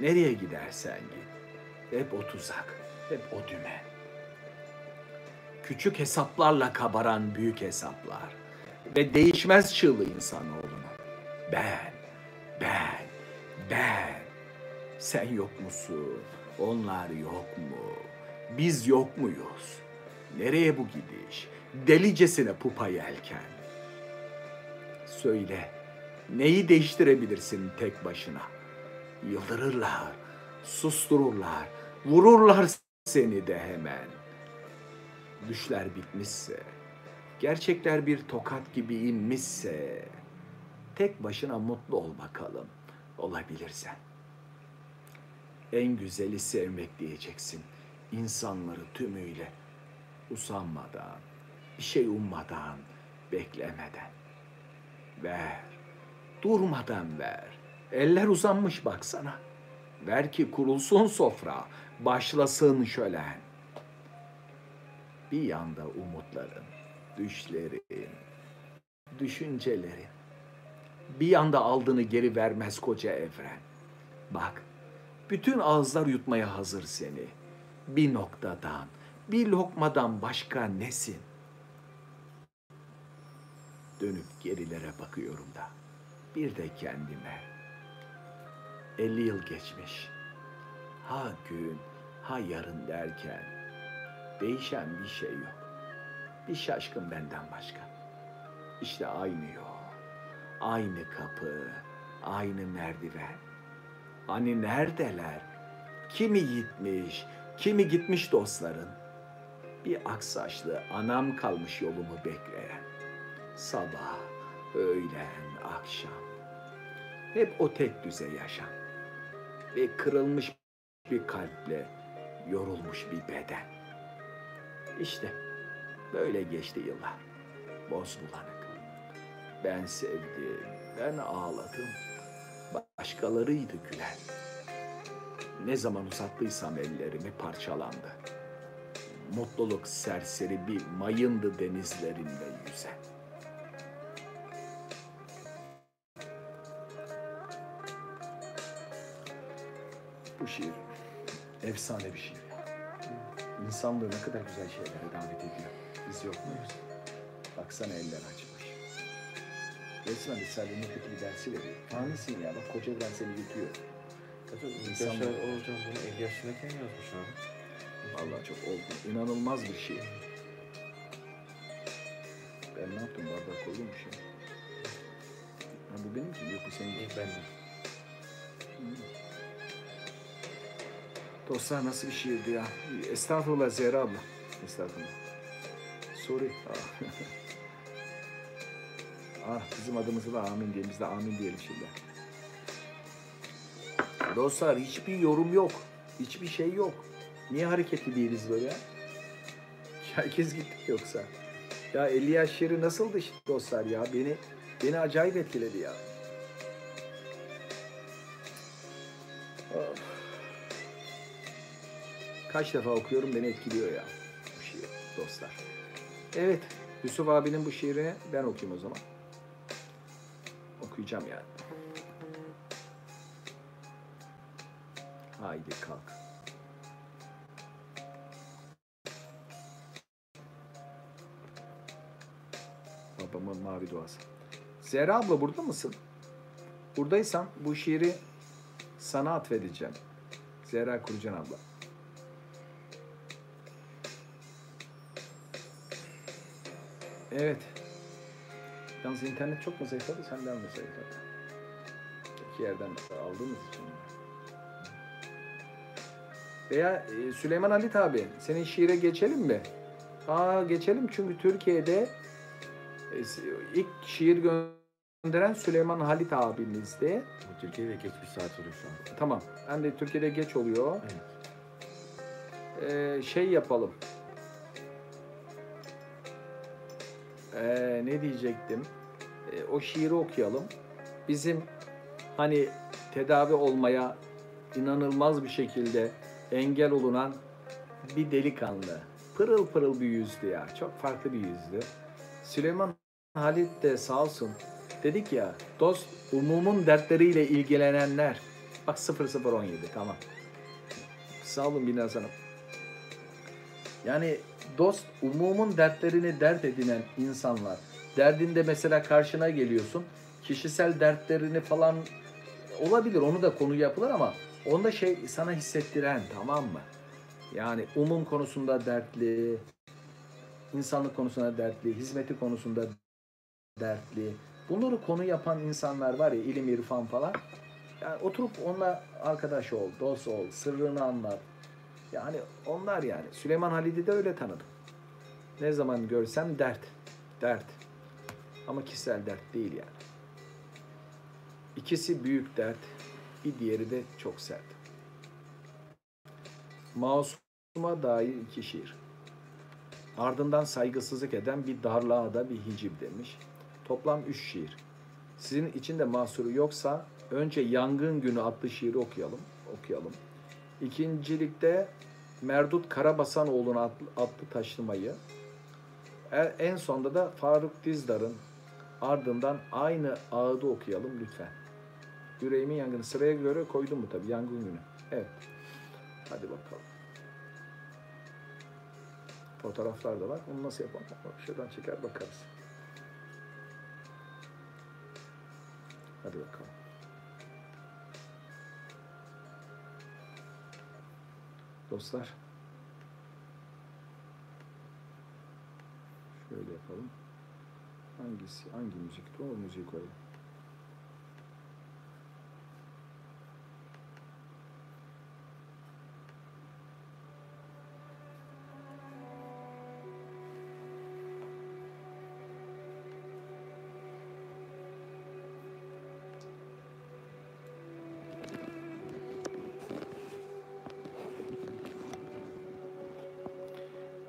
Nereye gidersen git, hep o tuzak, hep o dümen. Küçük hesaplarla kabaran büyük hesaplar ve değişmez çığlığı insanoğlunun. Ben, ben, ben. Sen yok musun? Onlar yok mu? Biz yok muyuz? Nereye bu gidiş? Delicesine pupa yelken. Söyle, neyi değiştirebilirsin tek başına? Yıldırırlar, sustururlar, vururlar seni de hemen. Düşler bitmişse, gerçekler bir tokat gibi inmişse, tek başına mutlu ol bakalım, olabilirsen. En güzeli sevmek diyeceksin, insanları tümüyle, usanmadan, bir şey ummadan, beklemeden. Ver, durmadan ver, eller uzanmış baksana. Ver ki kurulsun sofra, başlasın şölen. Bir yanda umutların, düşlerin, düşüncelerin. Bir yanda aldığını geri vermez koca evren. Bak, bütün ağızlar yutmaya hazır seni. Bir noktadan, bir lokmadan başka nesin? Dönüp gerilere bakıyorum da, bir de kendime. elli yıl geçmiş, ha gün, ha yarın derken, değişen bir şey yok. Bir şaşkın benden başka. İşte aynı yol, aynı kapı, aynı merdiven. Hani neredeler? Kimi gitmiş, kimi gitmiş dostların? Bir aksaçlı anam kalmış yolumu bekleyen. Sabah, öğlen, akşam. Hep o tek düze yaşam. Ve kırılmış bir kalple yorulmuş bir beden. İşte böyle geçti yıllar. Boz bulanık. Ben sevdim, ben ağladım. Başkalarıydı gülen. Ne zaman uzattıysam ellerimi parçalandı. Mutluluk serseri bir mayındı denizlerinde yüzen. Bu şiir efsane bir şiir. İnsanlığı ne kadar güzel şeylere davet ediyor. Biz yok muyuz? Baksana eller açmış. Resmen Risale-i Nur'daki bir dersi veriyor. Tanrısın ya, bak koca evren seni yutuyor. İnsanlar olacağım bunu elli yaşındayken yazmış abi. Vallahi çok olgun. İnanılmaz bir şiir. Ben ne yaptım? Bardak koydum bir şey. Ha, bu benim için. Yok bu senin değil. Ben de. Dostlar nasıl bir şiirdi ya? Estağfurullah Zehra abla. Estağfurullah. Sorry. Ah bizim adımızı da amin diyelim. Biz de amin diyelim şimdi. Dostlar hiçbir yorum yok. Hiçbir şey yok. Niye hareketli değiliz böyle? Herkes gittik yoksa. Ya elli yaş şiiri nasıldı dostlar ya? Beni beni acayip etkiledi ya. Of. Kaç defa okuyorum beni etkiliyor ya bu şiir dostlar. Evet Yusuf abinin bu şiirini ben okuyayım o zaman. Okuyacağım yani. Haydi kalk. Babamın mavi duası. Zehra abla burada mısın? Buradaysan bu şiiri sana atfedeceğim. Zehra Kurucan abla. Evet. Yalnız internet çok mu zayıfladı, senden mi zayıfladı? İki yerden aldığımız için. Veya Süleyman Halit abi, senin şiire geçelim mi? Aa geçelim çünkü Türkiye'de ilk şiir gönderen Süleyman Halit abimizdi. Türkiye'de geç bir saat oluyor şu an. Tamam. Ben de Türkiye'de geç oluyor. Evet. Ee, şey yapalım. Ee, ne diyecektim? Ee, o şiiri okuyalım. Bizim hani tedavi olmaya inanılmaz bir şekilde engel olunan bir delikanlı. Pırıl pırıl bir yüzdü ya. Çok farklı bir yüzdü. Süleyman Halit de sağ olsun. Dedik ya, dost umumun dertleriyle ilgilenenler. Bak sıfır sıfır on yedi, tamam. Sağ olun Binaz Hanım. Yani dost umumun dertlerini dert edinen insanlar. Derdinde mesela karşına geliyorsun. Kişisel dertlerini falan olabilir. Onu da konu yapılır ama onu da şey sana hissettiren, tamam mı? Yani umum konusunda dertli, insanlık konusunda dertli, hizmeti konusunda dertli. Bunları konu yapan insanlar var ya, ilim, irfan falan. Yani oturup onunla arkadaş ol, dost ol, sırrını anlat. Yani onlar yani. Süleyman Halid'i de öyle tanıdım. Ne zaman görsem dert, dert. Ama kişisel dert değil yani. İkisi büyük dert, bir diğeri de çok sert. Masuma dair iki şiir. Ardından saygısızlık eden bir darlığa da bir hicib demiş. Toplam üç şiir. Sizin için de mahsuru yoksa önce Yangın Günü adlı şiiri okuyalım. okuyalım. İkincilikte Merdut Karabasanoğlu'nun adlı, adlı taşımayı. En sonda da Faruk Dizdar'ın ardından aynı ağıdı okuyalım lütfen. Yüreğimin Yangını. Sıraya göre koydum mu tabii Yangın Günü. Evet. Hadi bakalım. Fotoğraflar da var. Onu nasıl yapalım? Şuradan çeker bakarız. Hadi bakalım. Dostlar. Şöyle yapalım. Hangisi? Hangi müzikti? O müziği koyalım.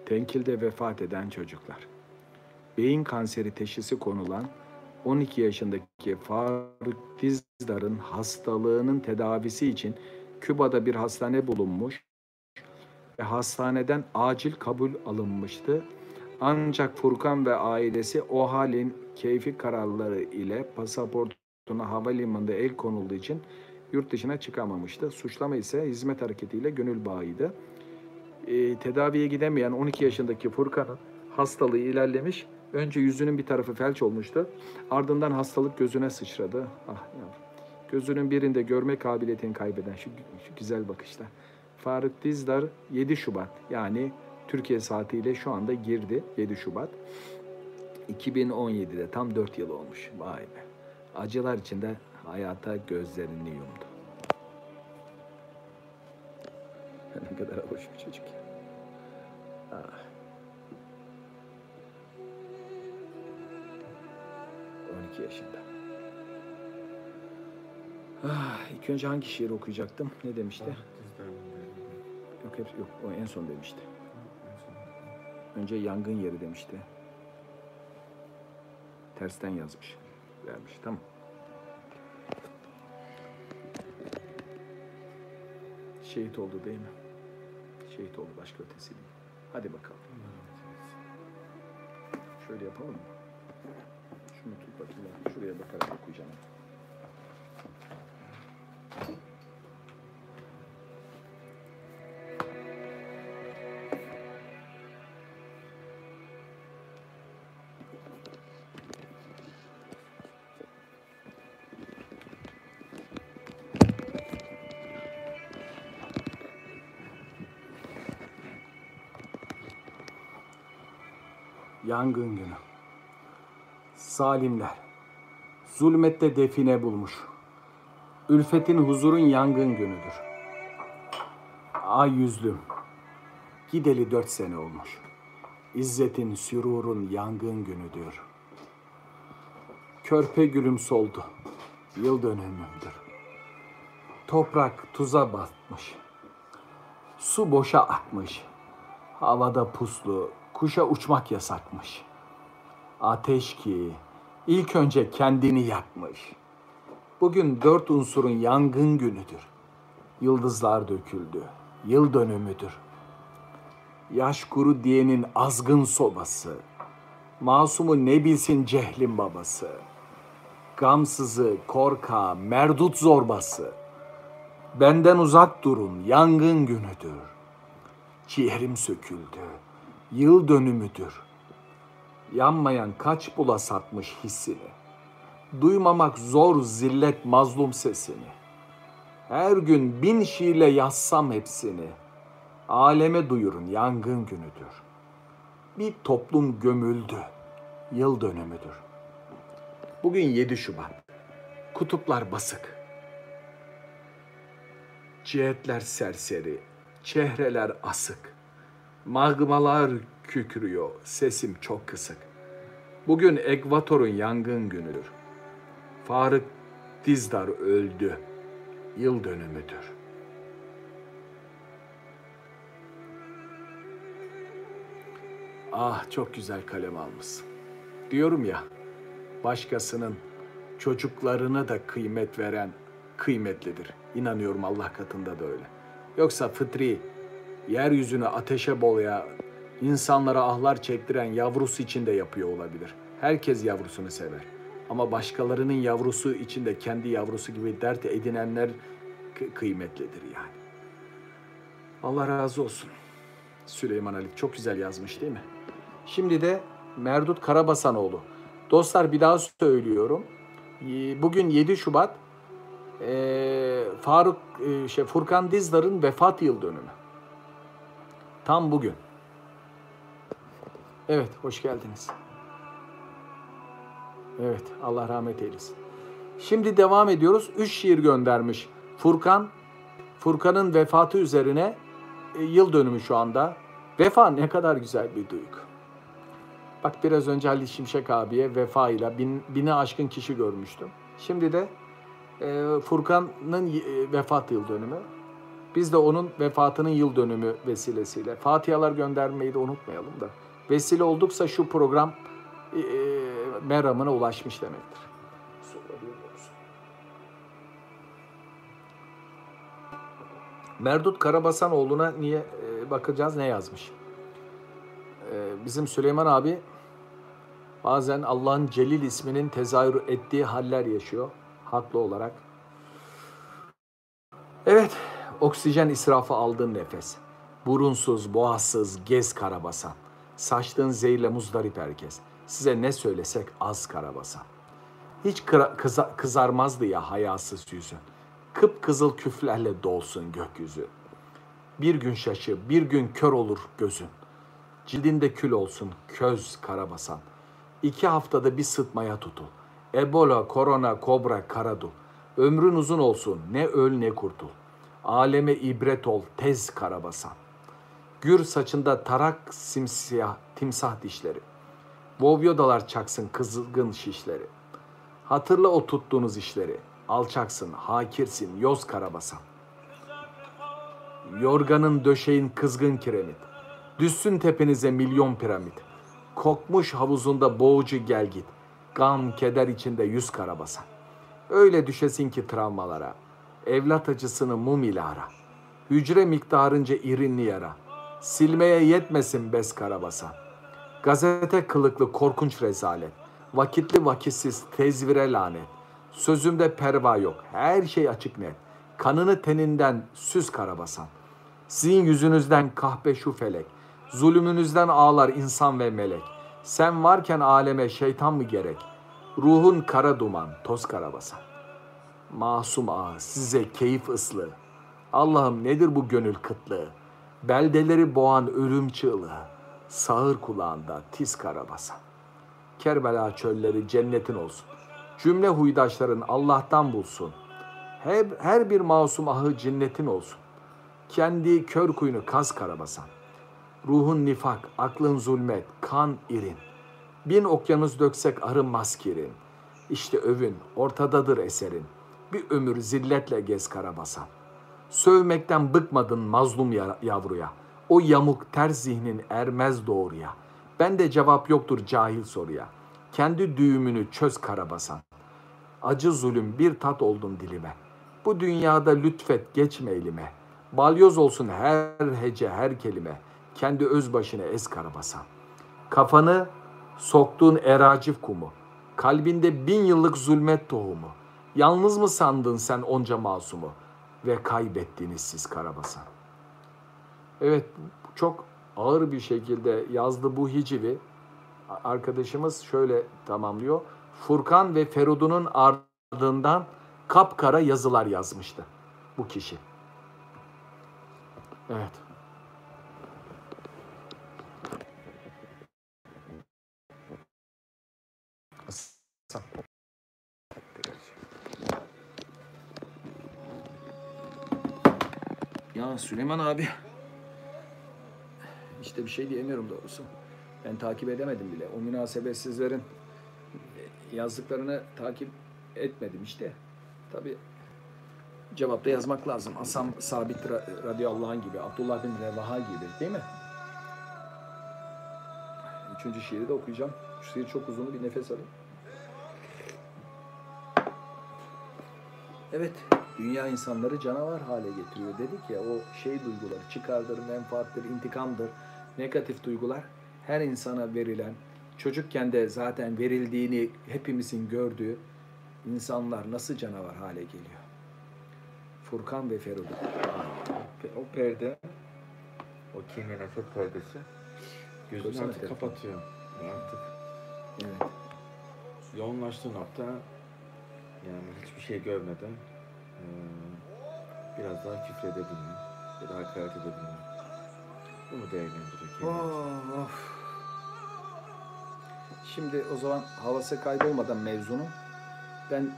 Tenkilde vefat eden çocuklar. Beyin kanseri teşhisi konulan on iki yaşındaki Faruk Dizdar'ın hastalığının tedavisi için Küba'da bir hastane bulunmuş ve hastaneden acil kabul alınmıştı. Ancak Furkan ve ailesi o halin keyfi kararları ile pasaportuna havalimanında el konulduğu için yurt dışına çıkamamıştı. Suçlama ise hizmet hareketiyle gönül bağıydı. E, tedaviye gidemeyen on iki yaşındaki Furkan'ın hastalığı ilerlemiş. Önce yüzünün bir tarafı felç olmuştu. Ardından hastalık gözüne sıçradı. Ah, gözünün birinde görme kabiliyetini kaybeden şu, şu güzel bakışlar. Faruk Dizdar yedi Şubat, yani Türkiye saatiyle şu anda girdi yedi Şubat iki bin on yedi'de tam dört yıl olmuş. Vay be. Acılar içinde hayata gözlerini yumdu. Ne kadar hoş bir çocuk. Ah. on iki yaşında. Ah, ilk önce hangi şiiri okuyacaktım? Ne demişti? Yok, hep, yok, o en son demişti. Önce Yangın Yeri demişti. Tersten yazmış, vermiş, tamam. Şehit oldu değil mi? Şehit oldu, başka ötesi değil. Hadi bakalım. Şöyle yapalım mı? Şunu tut bakayım. Şuraya bakarak okuyacağım. Yangın Günü. Zalimler zulmette define bulmuş. Ülfetin, huzurun yangın günüdür. Ay yüzlüm, gideli dört sene olmuş. İzzetin, sürurun yangın günüdür. körpe gülüm soldu. Yıl dönümümdür. Toprak tuza batmış. Su boşa akmış. Havada puslu, kuşa uçmak yasakmış. Ateş ki ilk önce kendini yakmış. Bugün dört unsurun yangın günüdür. Yıldızlar döküldü. Yıl dönümüdür. Yaş kuru diyenin azgın sobası. Masumu ne bilsin cehlin babası. Gamsızı, korka, merdut zorbası. Benden uzak durun, yangın günüdür. Ciğerim söküldü, yıl dönümüdür. Yanmayan kaç bula satmış hissini. Duymamak zor zillet mazlum sesini. Her gün bin şiirle yazsam hepsini. Aleme duyurun, yangın günüdür. Bir toplum gömüldü, yıl dönümüdür. Bugün yedi Şubat, kutuplar basık. Cihetler serseri, çehreler asık. Magmalar kükrüyor, sesim çok kısık. Bugün Ekvator'un yangın günüdür. Faruk Dizdar öldü, yıl dönümüdür. Ah, çok güzel kalem almışsın. Diyorum ya, başkasının çocuklarına da kıymet veren kıymetlidir. İnanıyorum Allah katında da öyle. Yoksa fıtri, yeryüzünü ateşe bolaya, insanlara ahlar çektiren yavrusu için de yapıyor olabilir. Herkes yavrusunu sever. Ama başkalarının yavrusu için de kendi yavrusu gibi dert edinenler kıymetlidir yani. Allah razı olsun. Süleyman Halit çok güzel yazmış değil mi? Şimdi de Merdut Karabasanoğlu. Dostlar bir daha söylüyorum. Bugün yedi Şubat e, Faruk e, şey Furkan Dizdar'ın vefat yıl dönümü. Tam bugün. Evet, hoş geldiniz. Evet, Allah rahmet eylesin. Şimdi devam ediyoruz. Üç şiir göndermiş Furkan. Furkan'ın vefatı üzerine e, yıl dönümü şu anda. Vefa ne kadar güzel bir duygu. Bak biraz önce Halil Şimşek abiye vefayla bin, bini aşkın kişi görmüştüm. Şimdi de e, Furkan'ın e, vefat yıl dönümü. Biz de onun vefatının yıl dönümü vesilesiyle. Fatihalar göndermeyi de unutmayalım da. Vesile olduksa şu program e, e, meramına ulaşmış demektir. Merdut Karabasanoğlu'na niye e, bakacağız, ne yazmış? E, bizim Süleyman abi bazen Allah'ın Celil isminin tezahür ettiği haller yaşıyor. Haklı olarak. Evet, oksijen israfı aldığın nefes. Burunsuz, boğazsız, gez Karabasan. Saçtığın zehirle muzdarip herkes. Size ne söylesek az Karabasan. Hiç kıra, kıza, kızarmazdı ya hayasız yüzün. Kıpkızıl küflerle dolsun gökyüzü. Bir gün şaşı, bir gün kör olur gözün. Cildinde kül olsun köz Karabasan. İki haftada bir sıtmaya tutul. Ebola, korona, kobra, karadul. Ömrün uzun olsun, ne öl ne kurtul. Aleme ibret ol tez Karabasan. Gür saçında tarak simsiyah timsah dişleri. Vovyodalar çaksın kızılgın şişleri. Hatırla o tuttuğunuz işleri. Alçaksın, hakirsin, yoz Karabasan. Yorganın döşeğin kızgın kiremit. Düşsün tepenize milyon piramit. Kokmuş havuzunda boğucu gel git. Gam, keder içinde yüz Karabasan. Öyle düşesin ki travmalara. Evlat acısını mum ile ara. Hücre miktarınca irinli yara. Silmeye yetmesin bez Karabasan. Gazete kılıklı korkunç rezalet. Vakitli vakitsiz tezvire lanet. Sözümde perva yok. Her şey açık net. Kanını teninden süz Karabasan. Sizin yüzünüzden kahpe şu felek. Zulümünüzden ağlar insan ve melek. Sen varken aleme şeytan mı gerek? Ruhun kara duman toz Karabasan. Masum ağa size keyif ıslığı. Allah'ım nedir bu gönül kıtlığı? Beldeleri boğan ölüm çığlığı. Sağır kulağında tiz Karabasan. Kerbela çölleri cennetin olsun. Cümle huydaşların Allah'tan bulsun. Her, her bir masum ahı cinnetin olsun. Kendi kör kuyunu kaz Karabasan. Ruhun nifak, aklın zulmet, kan irin. Bin okyanus döksek arınmaz kirin. İşte övün, ortadadır eserin. Bir ömür zilletle gez karabasan. Sövmekten bıkmadın mazlum yavruya. O yamuk ters zihnin ermez doğruya. Ben de cevap yoktur cahil soruya. Kendi düğümünü çöz karabasan. Acı zulüm bir tat oldun dilime. Bu dünyada lütfet geçme elime. Balyoz olsun her hece her kelime. Kendi öz başına ez karabasan. Kafanı soktuğun eracif kumu. Kalbinde bin yıllık zulmet tohumu. Yalnız mı sandın sen onca masumu? Ve kaybettiniz siz karabasan. Evet, çok ağır bir şekilde yazdı bu hicivi. Arkadaşımız şöyle tamamlıyor. Furkan ve Ferud'un ardından kapkara yazılar yazmıştı bu kişi. Evet. Ya Süleyman abi, işte bir şey diyemiyorum doğrusu. Ben takip edemedim bile. O münasebetsizlerin yazdıklarını takip etmedim işte. Tabii cevapta yazmak lazım. Asam Sabit radıyallahu anh gibi, Abdullah bin Revaha gibi, değil mi? Üçüncü şiiri de okuyacağım. Şu şiir çok uzun, bir nefes alayım. Evet, dünya insanları canavar hale getiriyor dedik ya. O şey duyguları, çıkardır, menfaattir, intikamdır, negatif duygular her insana verilen, çocukken de zaten verildiğini hepimizin gördüğü, insanlar nasıl canavar hale geliyor. Furkan ve Feride. O perde, o kin ve nefret perdesi gözünü artık terfi. kapatıyor. Artık evet. Yoğunlaştığı nokta, yani hiçbir şey görmeden e, biraz daha küfredebilme ya da hakaret edebilme. Bunu değerlendiriyor. Oh, of. Şimdi o zaman havası kaybolmadan mevzunun, ben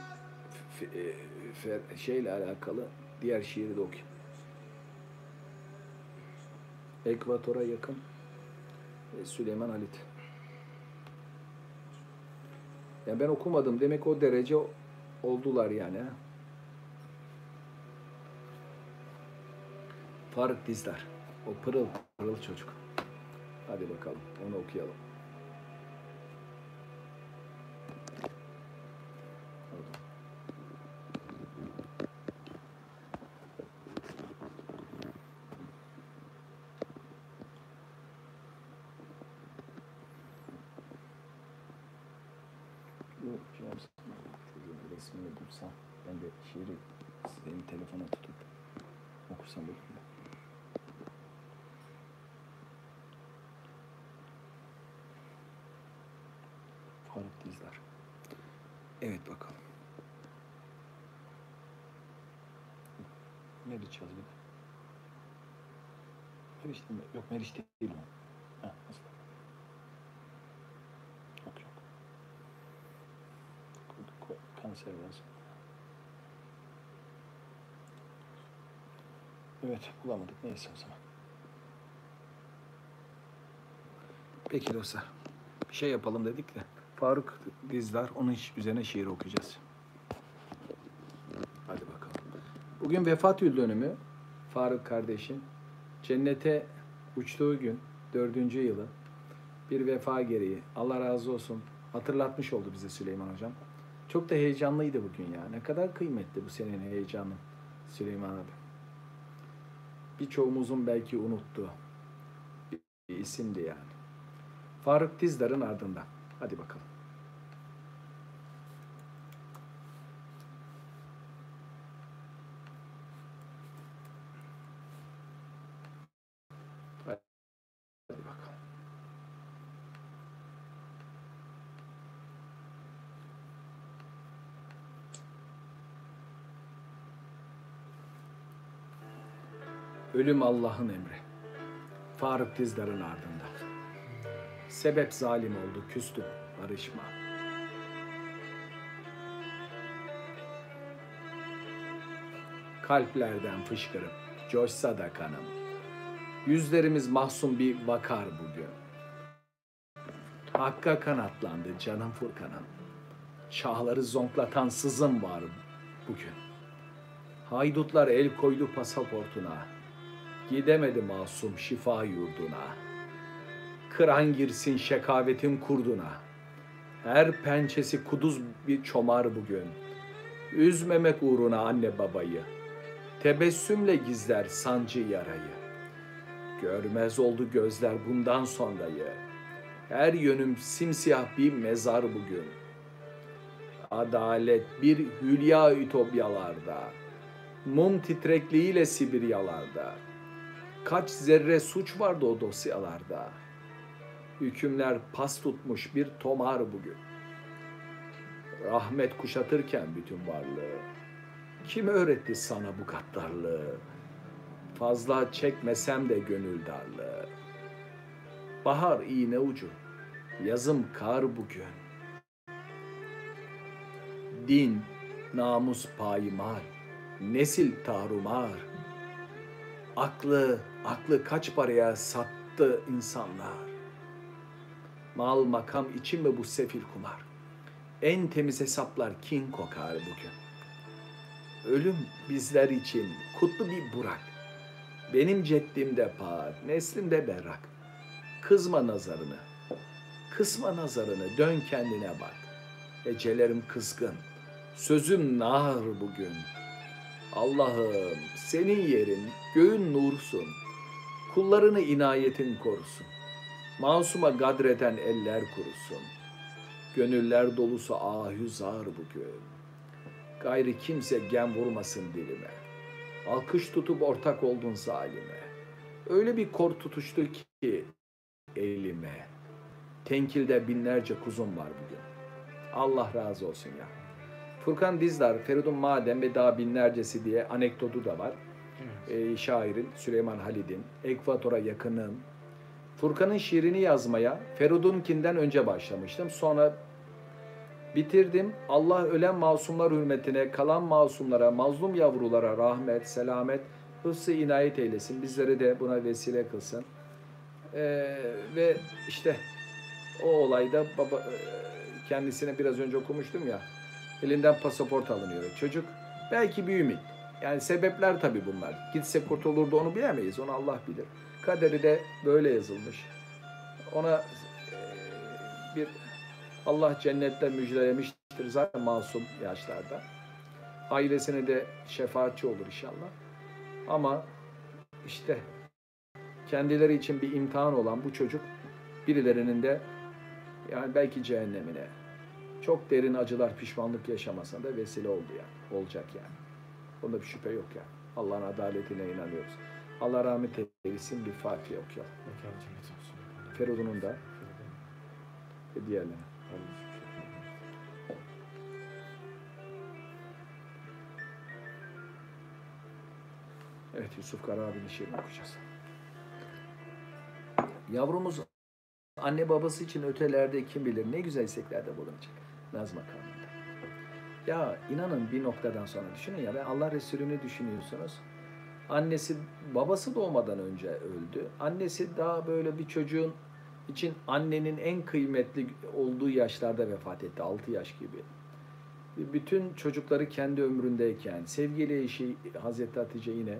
şeyle alakalı diğer şiiri de okuyayım. Ekvator'a yakın Süleyman Halit. Yani ben okumadım demek, o derece oldular yani. He? Faruk Dizdar. O pırıl pırıl çocuk. Hadi bakalım onu okuyalım. Yok, Meriç değil mi? Ha, nasıl? Yok yok. Kanser lazım. Evet, bulamadık. Neyse o zaman. Peki dostlar. Bir şey yapalım dedik de. Faruk Dizdar, onun üzerine şiir okuyacağız. Hadi bakalım. Bugün vefat yıl dönümü. Faruk kardeşim. Cennete uçtuğu gün, dördüncü yılı, bir vefa gereği, Allah razı olsun, hatırlatmış oldu bize Süleyman Hocam. Çok da heyecanlıydı bugün ya. Ne kadar kıymetli bu senenin heyecanı Süleyman abi. Birçoğumuzun belki unuttuğu bir isimdi yani. Faruk Dizdar'ın ardından. Hadi bakalım. Ölüm Allah'ın emri. Faruk Dizdar'ın ardında. Sebep zalim oldu, küstüm, barışma. Kalplerden fışkırıp coşsa da kanım. Yüzlerimiz mahzun bir vakar bugün. Hakka kanatlandı canım Furkan'ım. şahları zonklatan sızım var bugün. Haydutlar el koydu pasaportuna, gidemedi masum şifa yurduna. Kıran girsin şekavetin kurduna, her pençesi kuduz bir çomar bugün. Üzmemek uğruna anne babayı, tebessümle gizler sancı yarayı. Görmez oldu gözler bundan sonrayı, her yönüm simsiyah bir mezar bugün. Adalet bir hülya ütopyalarda, mum titrekliğiyle Sibiryalarda. Kaç zerre suç vardı o dosyalarda, hükümler pas tutmuş bir tomar bugün. Rahmet kuşatırken bütün varlığı, kim öğretti sana bu katlarlığı? Fazla çekmesem de gönül darlığı, bahar iğne ucu, yazım kar bugün. Din, namus payimar, nesil tarumar. Aklı, aklı kaç paraya sattı insanlar. Mal makam için mi bu sefil kumar? En temiz hesaplar kin kokar bugün. Ölüm bizler için kutlu bir burak. Benim ceddimde par, neslimde berrak. Kızma nazarını, kısma nazarını, dön kendine bak. Ecelerim kızgın, sözüm nar bugün. Allah'ım senin yerin, göğün nursun. Kullarını inayetin korusun. Masuma gadreden eller kurusun. Gönüller dolusu ahüzar bugün. Gayri kimse gem vurmasın dilime. Alkış tutup ortak oldun zalime. Öyle bir kor tutuştu ki elime. Tenkilde binlerce kuzum var bugün. Allah razı olsun ya. Furkan Dizdar, Feridun Madem ve daha binlercesi diye anekdotu da var. Evet. E, şairin, Süleyman Halid'in, Ekvator'a yakınım. Furkan'ın şiirini yazmaya Feridun'kinden önce başlamıştım. Sonra bitirdim. Allah ölen masumlar hürmetine, kalan masumlara, mazlum yavrulara rahmet, selamet, hıfz-ı inayet eylesin. Bizleri de buna vesile kılsın. Ee, ve işte o olayda baba, kendisine biraz önce okumuştum ya, elinden pasaport alınıyor çocuk. Belki bir ümit. Yani sebepler tabii bunlar. Gitse kurtulurdu, onu bilemeyiz. Onu Allah bilir. Kaderi de böyle yazılmış. Ona bir Allah cennette müjdelemiştir zaten masum yaşlarda. Ailesine de şefaatçi olur inşallah. Ama işte kendileri için bir imtihan olan bu çocuk birilerinin de yani belki cehennemine, çok derin acılar, pişmanlık yaşamasına da vesile oldu yani. Olacak yani. Bunda bir şüphe yok yani. Allah'ın adaletine inanıyoruz. Allah rahmet eylesin, bir Fatih okuyalım. Feridun'un da ve diğerlerine. Evet, Yusuf Kara abinin şiirini okuyacağız. Yavrumuz anne babası için ötelerde kim bilir ne güzel isteklerde bulunacak. Nazım makamında. Ya inanın bir noktadan sonra düşünün ya, ben Allah Resulü'nü düşünüyorsunuz. Annesi, babası doğmadan önce öldü. Annesi daha böyle bir çocuğun için annenin en kıymetli olduğu yaşlarda vefat etti. altı yaş gibi. Bütün çocukları kendi ömründeyken, sevgili eşi Hazreti Hatice yine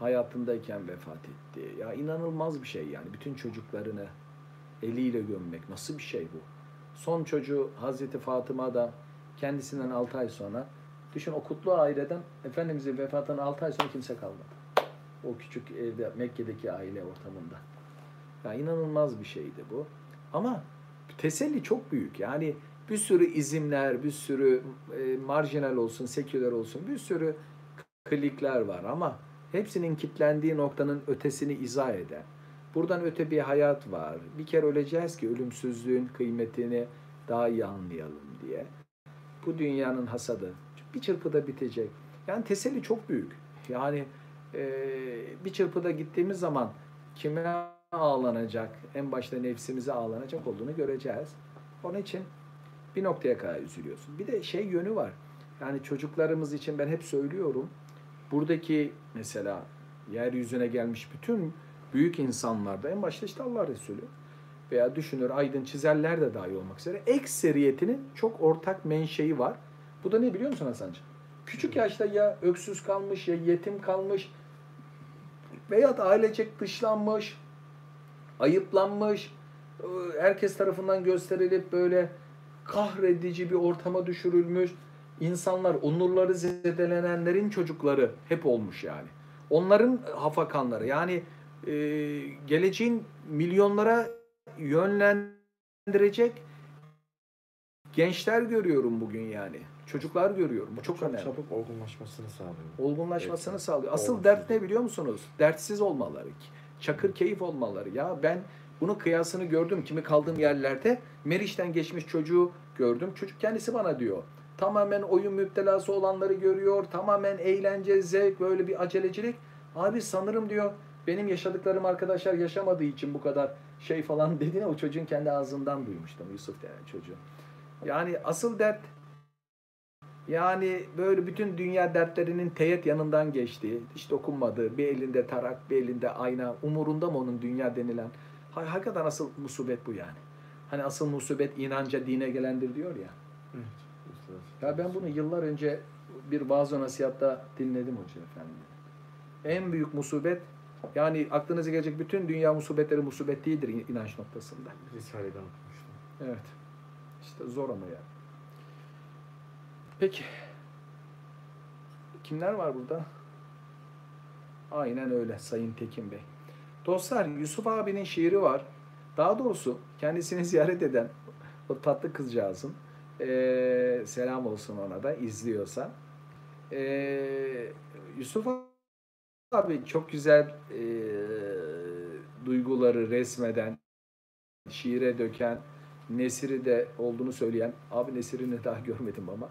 hayatındayken vefat etti. Ya inanılmaz bir şey yani. Bütün çocuklarını eliyle gömmek nasıl bir şey bu? Son çocuğu Hazreti Fatıma da kendisinden altı ay sonra, düşün o kutlu aileden Efendimiz'in vefatından altı ay sonra kimse kalmadı. O küçük evde, Mekke'deki aile ortamında. Ya inanılmaz bir şeydi bu. Ama teselli çok büyük. Yani bir sürü izimler, bir sürü e, marjinal olsun, seküler olsun, bir sürü klikler var ama hepsinin kitlendiği noktanın ötesini izah eden, buradan öte bir hayat var. Bir kere öleceğiz ki ölümsüzlüğün kıymetini daha iyi anlayalım diye. Bu dünyanın hasadı bir çırpıda bitecek. Yani teselli çok büyük. Yani e, bir çırpıda gittiğimiz zaman kime ağlanacak, en başta nefsimize ağlanacak olduğunu göreceğiz. Onun için bir noktaya kadar üzülüyorsun. Bir de şey yönü var. Yani çocuklarımız için ben hep söylüyorum. Buradaki mesela yeryüzüne gelmiş bütün büyük insanlarda en başta işte Allah Resulü. veya düşünür, aydın, çizerler de dahil olmak üzere ekseriyetinin çok ortak menşei var. Bu da ne biliyor musun Hasancığım? Küçük yaşta ya öksüz kalmış, ya yetim kalmış veya da ailecek dışlanmış, ayıplanmış, herkes tarafından gösterilip böyle kahredici bir ortama düşürülmüş insanlar, onurları zedelenenlerin çocukları hep olmuş yani. Onların hafakanları yani e, geleceğin milyonlara yönlendirecek gençler görüyorum bugün yani. Çocuklar görüyorum. Bu çok, çok önemli. Çabuk olgunlaşmasını sağlıyor. Olgunlaşmasını evet. sağlıyor. Asıl Olgun. dert ne biliyor musunuz? Dertsiz olmaları. Çakır keyif olmaları. Ya ben bunun kıyasını gördüm. Kimi kaldığım yerlerde Meriç'ten geçmiş çocuğu gördüm. Çocuk kendisi bana diyor. Tamamen oyun müptelası olanları görüyor. Tamamen eğlence, zevk, böyle bir acelecilik. Abi sanırım diyor benim yaşadıklarım arkadaşlar yaşamadığı için bu kadar şey falan dediğine o çocuğun kendi ağzından duymuştum. Yusuf denen çocuğu. Yani asıl dert yani böyle bütün dünya dertlerinin teğet yanından geçtiği, hiç dokunmadığı, bir elinde tarak, bir elinde ayna, umurunda mı onun dünya denilen? Hakikaten asıl musibet bu yani. Hani asıl musibet inanca, dine gelendir diyor ya. Evet. Ya ben bunu yıllar önce bir vaaz-ı nasihatta dinledim hoca efendi. En büyük musibet, yani aklınıza gelecek bütün dünya musibetleri musibet değildir inanç noktasında. Risale'den okumuştum. Evet. İşte zor ama yani. Peki. Kimler var burada? Aynen öyle Sayın Tekin Bey. Dostlar, Yusuf abinin şiiri var. Daha doğrusu kendisini ziyaret eden o tatlı kızcağızın Ee, selam olsun ona da izliyorsa. Ee, Yusuf abi çok güzel e, duyguları resmeden, şiire döken, Nesir'i de olduğunu söyleyen, abi Nesir'ini daha görmedim ama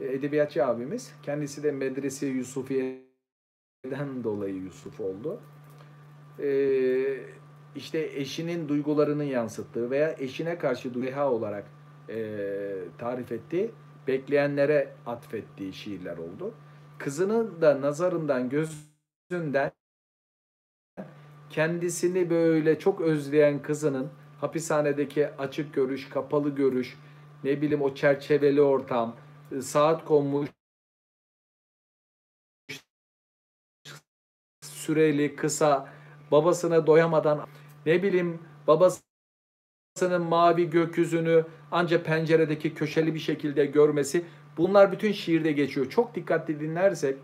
edebiyatçı abimiz. Kendisi de Medrese-i Yusufiye'den dolayı Yusuf oldu. Ee, işte eşinin duygularını yansıttığı veya eşine karşı duyha olarak E, tarif ettiği, bekleyenlere atfettiği şiirler oldu. Kızının da nazarından, gözünden kendisini böyle çok özleyen kızının hapishanedeki açık görüş, kapalı görüş, ne bileyim o çerçeveli ortam, saat konmuş, süreli, kısa, babasına doyamadan, ne bileyim babası mavi gökyüzünü ancak penceredeki köşeli bir şekilde görmesi, bunlar bütün şiirde geçiyor. Çok dikkatli dinlersek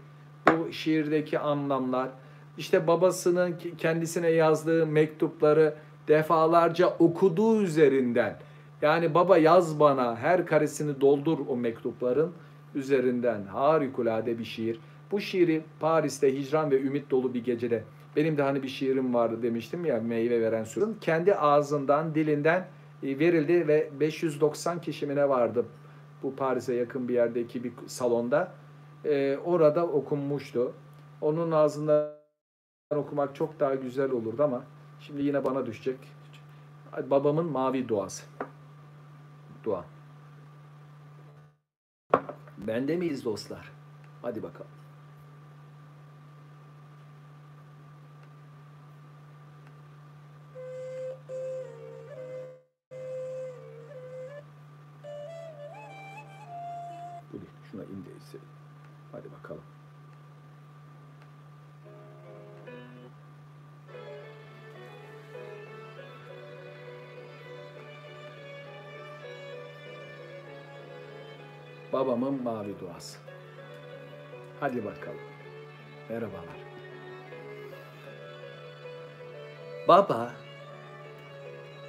bu şiirdeki anlamlar, işte babasının kendisine yazdığı mektupları defalarca okuduğu üzerinden, yani baba yaz bana, her karesini doldur o mektupların üzerinden harikulade bir şiir. Bu şiiri Paris'te hicran ve ümit dolu bir gecede, benim de hani bir şiirim vardı demiştim ya, meyve veren suyun kendi ağzından, dilinden verildi ve beş yüz doksan kişimine vardı bu Paris'e yakın bir yerdeki bir salonda. Ee, orada okunmuştu. Onun ağzından okumak çok daha güzel olurdu ama şimdi yine bana düşecek. Babamın mavi duası. Dua. Bende miyiz dostlar? Hadi bakalım. Şuna indiyse. Hadi bakalım. Babamın mavi duası. Hadi bakalım. Merhabalar. Baba,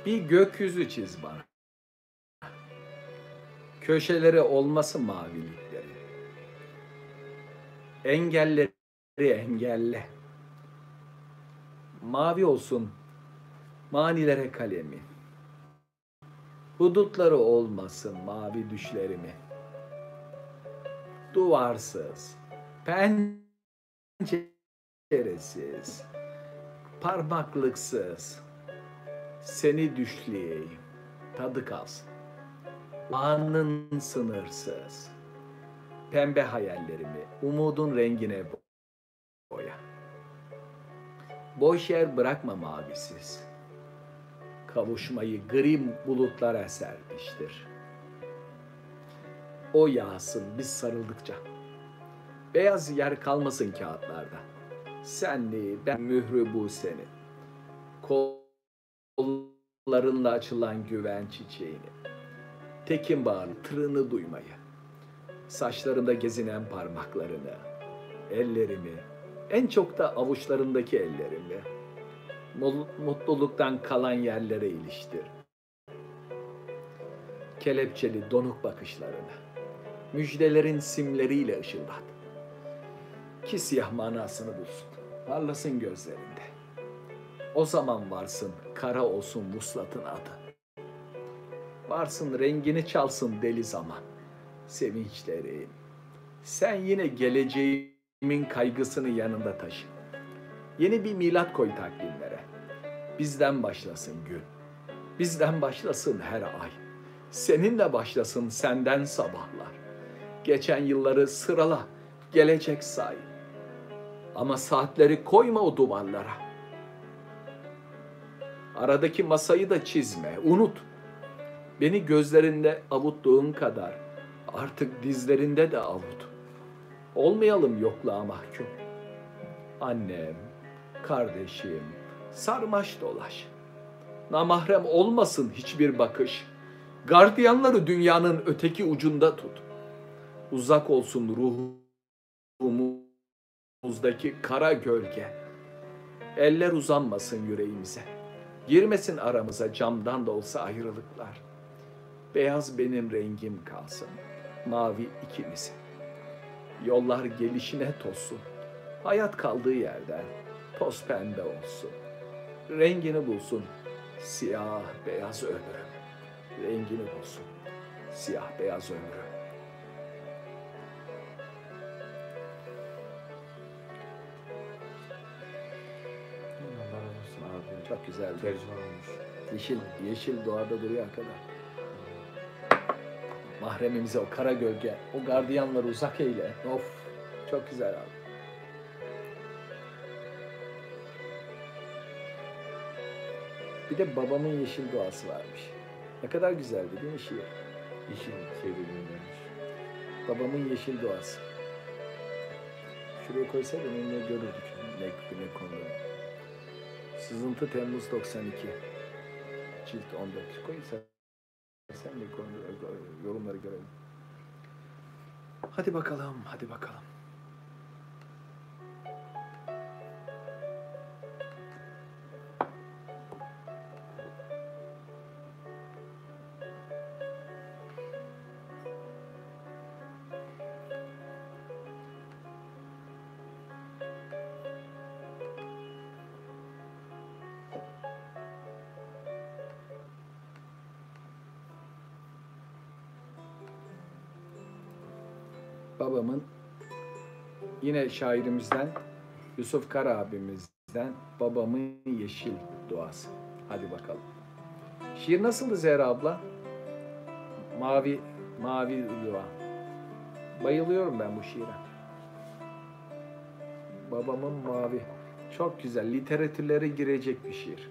bir gökyüzü çiz bana. Köşeleri olması mavilikleri. Engelleri engelle. Mavi olsun manilere kalemi. Hudutları olmasın mavi düşlerimi. Duvarsız, penceresiz, parmaklıksız seni düşleyeyim. Tadı kalsın. Anın sınırsız, pembe hayallerimi, umudun rengine boya. Boş yer bırakma mavisiz. kavuşmayı grim bulutlara sermiştir. O yağsın biz sarıldıkça. Beyaz yer kalmasın kağıtlarda. Senli ben mührü bu seni. Kollarında açılan güven çiçeğini. Tekin bağın tırını duymayı. Saçlarında gezinen parmaklarını. Ellerimi. En çok da avuçlarındaki ellerimi. Mutluluktan kalan yerlere iliştir. Kelepçeli donuk bakışlarını. Müjdelerin simleriyle ışıldat. Ki siyah manasını bulsun. Parlasın gözlerinde. O zaman varsın, kara olsun muslatın adı. Varsın rengini çalsın deli zaman. Sevinçlerin. Sen yine geleceğimin kaygısını yanında taşı. Yeni bir milat koy takvimlere. Bizden başlasın gün. Bizden başlasın her ay. Seninle başlasın senden sabahlar. Geçen yılları sırala, gelecek say. Ama saatleri koyma o duvarlara. Aradaki masayı da çizme, unut. Beni gözlerinde avuttuğun kadar artık dizlerinde de avut. Olmayalım yokluğa mahkum. Annem, kardeşim, sarmaş dolaş. Namahrem olmasın hiçbir bakış. Gardiyanları dünyanın öteki ucunda tut. Uzak olsun ruhumuzdaki kara gölge. Eller uzanmasın yüreğimize. Girmesin aramıza camdan da olsa ayrılıklar. Beyaz benim rengim kalsın. Mavi ikimiz. Yollar gelişine tozsun. Hayat kaldığı yerden toz pembe olsun. Rengini bulsun. Siyah beyaz ömrüm. Rengini bulsun. Siyah beyaz ömrüm. Çok güzel. Yeşil, yeşil doğada duruyor arkadaşlar. Mahremimize o kara gölge, o gardiyanları uzak eyle. Of, çok güzel abi. Bir de babamın yeşil doğası varmış. Ne kadar güzeldi değil mi şiir? Yeşil sevdiğimdenmiş. Babamın yeşil doğası. Şuraya koysaydım onu görürdük. Ne, ne konuda? Sızıntı Temmuz doksan iki, cilt on dört. Koy sen, sen de yorumları görelim. Hadi bakalım, hadi bakalım. Babamın yine şairimizden Yusuf Kara abimizden babamın yeşil duası. Hadi bakalım. Şiir nasıldı Zehra abla? Mavi mavi dua. Bayılıyorum ben bu şiire. Babamın mavi. Çok güzel. Literatürlere girecek bir şiir.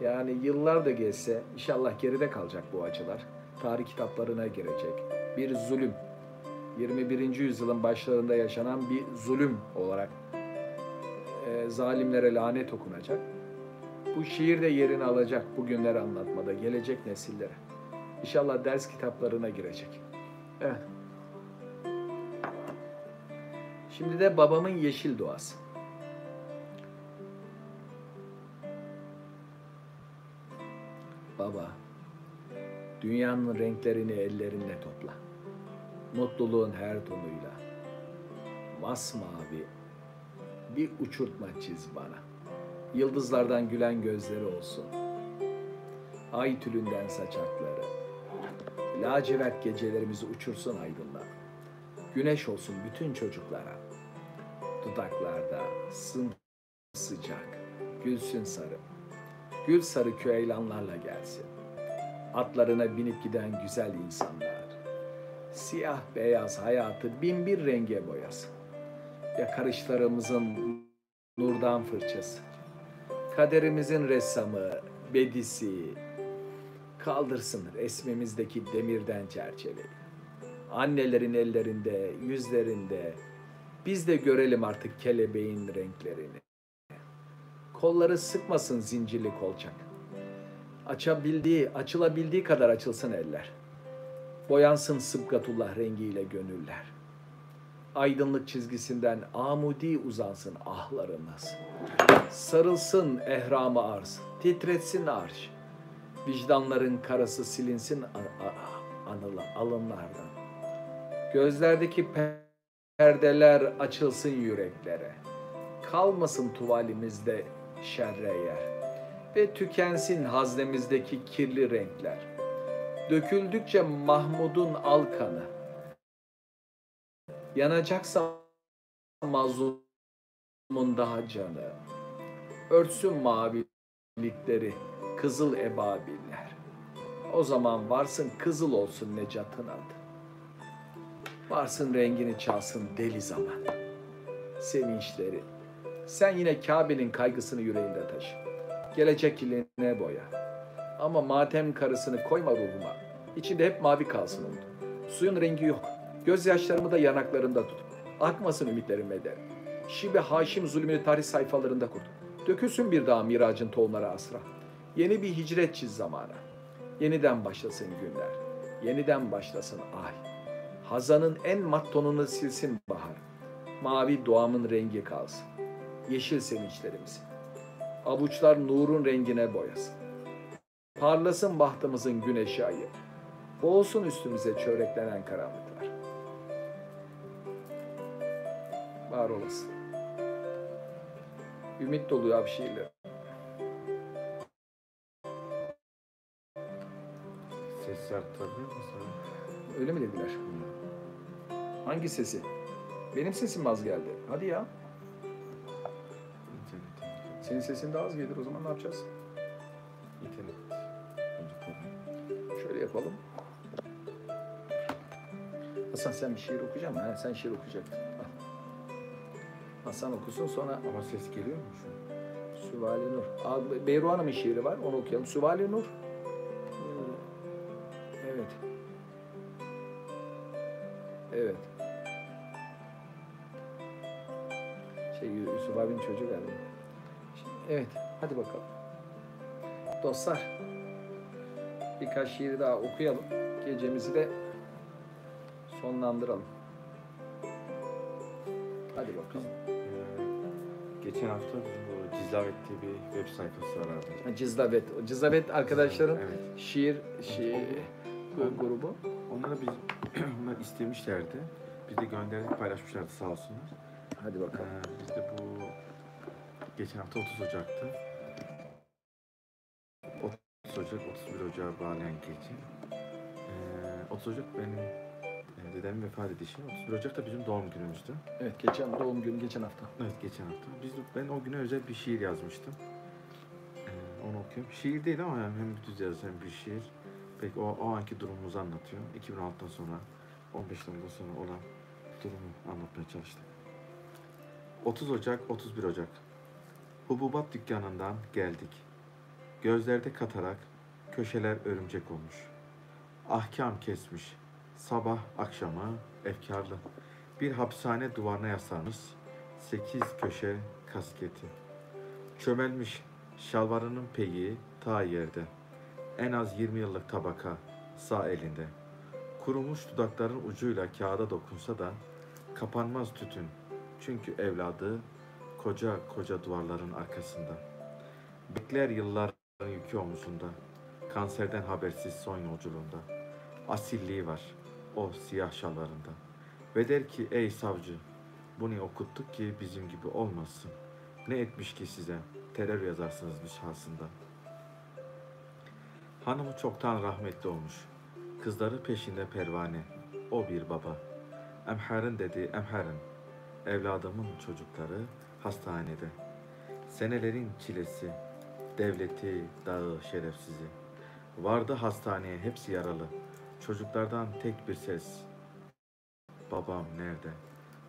Yani yıllar da geçse inşallah geride kalacak bu acılar. Tarih kitaplarına girecek. Bir zulüm. yirmi birinci yüzyılın başlarında yaşanan bir zulüm olarak e, zalimlere lanet okunacak. Bu şiir de yerini alacak bugünleri anlatmada, gelecek nesillere. İnşallah ders kitaplarına girecek. Evet. Şimdi de babamın yeşil duası. Baba, dünyanın renklerini ellerinde topla. Mutluluğun her tonuyla, masmavi bir uçurtma çiz bana. Yıldızlardan gülen gözleri olsun. Ay tülünden saçakları. Lacivert gecelerimizi uçursun aydınlar. Güneş olsun bütün çocuklara. Dudaklarda sımsıcak, gülsün sarı. Gül sarı küheylanlarla gelsin. Atlarına binip giden güzel insanlar. Siyah beyaz hayatı bin bir renge boyasın. Yakarışlarımızın nurdan fırçası. Kaderimizin ressamı bedisi, kaldırsın resmimizdeki demirden çerçeveyi. Annelerin ellerinde, yüzlerinde, biz de görelim artık kelebeğin renklerini. Kolları sıkmasın zincirli kolçak. Açabildiği, açılabildiği kadar açılsın eller. Boyansın Sıbgatullah rengiyle gönüller. Aydınlık çizgisinden amudi uzansın ahlarımız. Sarılsın ehram-ı arz, titretsin arş. Vicdanların karası silinsin alınlardan. Gözlerdeki perdeler açılsın yüreklere. Kalmasın tuvalimizde şerre yer. Ve tükensin haznemizdeki kirli renkler. Döküldükçe Mahmud'un al kanı. Yanacaksa mazlumun daha canı. Örtsün mavilikleri kızıl ebabiller. O zaman varsın kızıl olsun Necat'ın adı. Varsın rengini çalsın deli zaman. Sevinçleri. Sen yine Kabe'nin kaygısını yüreğinde taşı. Gelecek yılına boya. Ama matem karısını koyma ruhuma. İçinde hep mavi kalsın oldu. Suyun rengi yok. Gözyaşlarımı da yanaklarımda tut. Akmasın ümitlerim eder. Şibe Haşim zulmünü tarih sayfalarında kurt. Dökülsün bir daha miracın tohumları asra. Yeni bir hicret çiz zamana. Yeniden başlasın günler. Yeniden başlasın ay. Hazanın en mat tonunu silsin bahar. Mavi doğamın rengi kalsın. Yeşil sevinçlerimiz. Avuçlar nurun rengine boyasın. Parlasın bahtımızın güneşi ayı. Boğulsun üstümüze çöreklenen karanlıklar. Var olasın. Ümit dolu abi şiirler. Sesi arttırabiliyor musun? Öyle mi dediler? Hangi sesi? Benim sesim az geldi. Hadi ya. Senin sesin daha az gelir. O zaman ne yapacağız? Şöyle yapalım. Hasan sen bir şiir okuyacak mısın? Sen şiir okuyacaktın. Hasan okusun sonra... Ama ses geliyor mu şu an? Süvali Nur. Beyruh Hanım'ın şiiri var. Onu okuyalım. Süvali Nur. Evet. Evet. Şey, Yusuf abinin çocuğu geldi. Evet, hadi bakalım. Dostlar, birkaç şiir daha okuyalım. Gecemizi de sonlandıralım. Hadi bakalım. Ee, geçen hafta bu Cizlavet diye bir web sayfası var abi. Cizlavet. Cizlavet arkadaşların evet. şiir, şiir evet. grubu. Onlara biz onlar istemişlerdi. Biz de gönderdik, paylaşmışlardı sağ olsunlar. Hadi bakalım. Ee, biz de bu geçen hafta otuz Ocak'ta otuz Ocak, otuz bir Ocak'a bağlayan gece. Ee, otuz Ocak benim e, dedemin vefat edişi. otuz bir Ocak da bizim doğum günümüzdü. Evet, geçen doğum günü geçen hafta. Evet, geçen hafta. Biz, ben o güne özel bir şiir yazmıştım. Ee, onu okuyorum. Şiir değil ama yani hem bir düz yazı hem bir şiir. Peki o, o anki durumumuzu anlatıyor. iki bin altıdan sonra, on beş yıldan sonra olan durumu anlatmaya çalıştım. otuz Ocak, otuz bir Ocak. Hububat dükkanından geldik. Gözlerde katarak köşeler örümcek olmuş. Ahkam kesmiş. Sabah akşamı efkarlı. Bir hapishane duvarına yaslanmış. Sekiz köşe kasketi. Çömelmiş şalvarının peyi ta yerde. En az yirmi yıllık tabaka sağ elinde. Kurumuş dudakların ucuyla kağıda dokunsa da kapanmaz tütün. Çünkü evladı koca koca duvarların arkasında. Bekler yılların yükü omuzunda. Kanserden habersiz son yolculuğunda. Asilliği var o siyah şallarında. Ve der ki ey savcı bunu okuttuk ki bizim gibi olmasın. Ne etmiş ki size terör yazarsınız nüshasında. Hanımı çoktan rahmetli olmuş. Kızları peşinde pervane. O bir baba. Emher'in dediği Emher'in. Evladımın çocukları hastanede. Senelerin çilesi, devleti, dağı, şerefsizi. Vardı hastaneye hepsi yaralı. Çocuklardan tek bir ses. Babam nerede?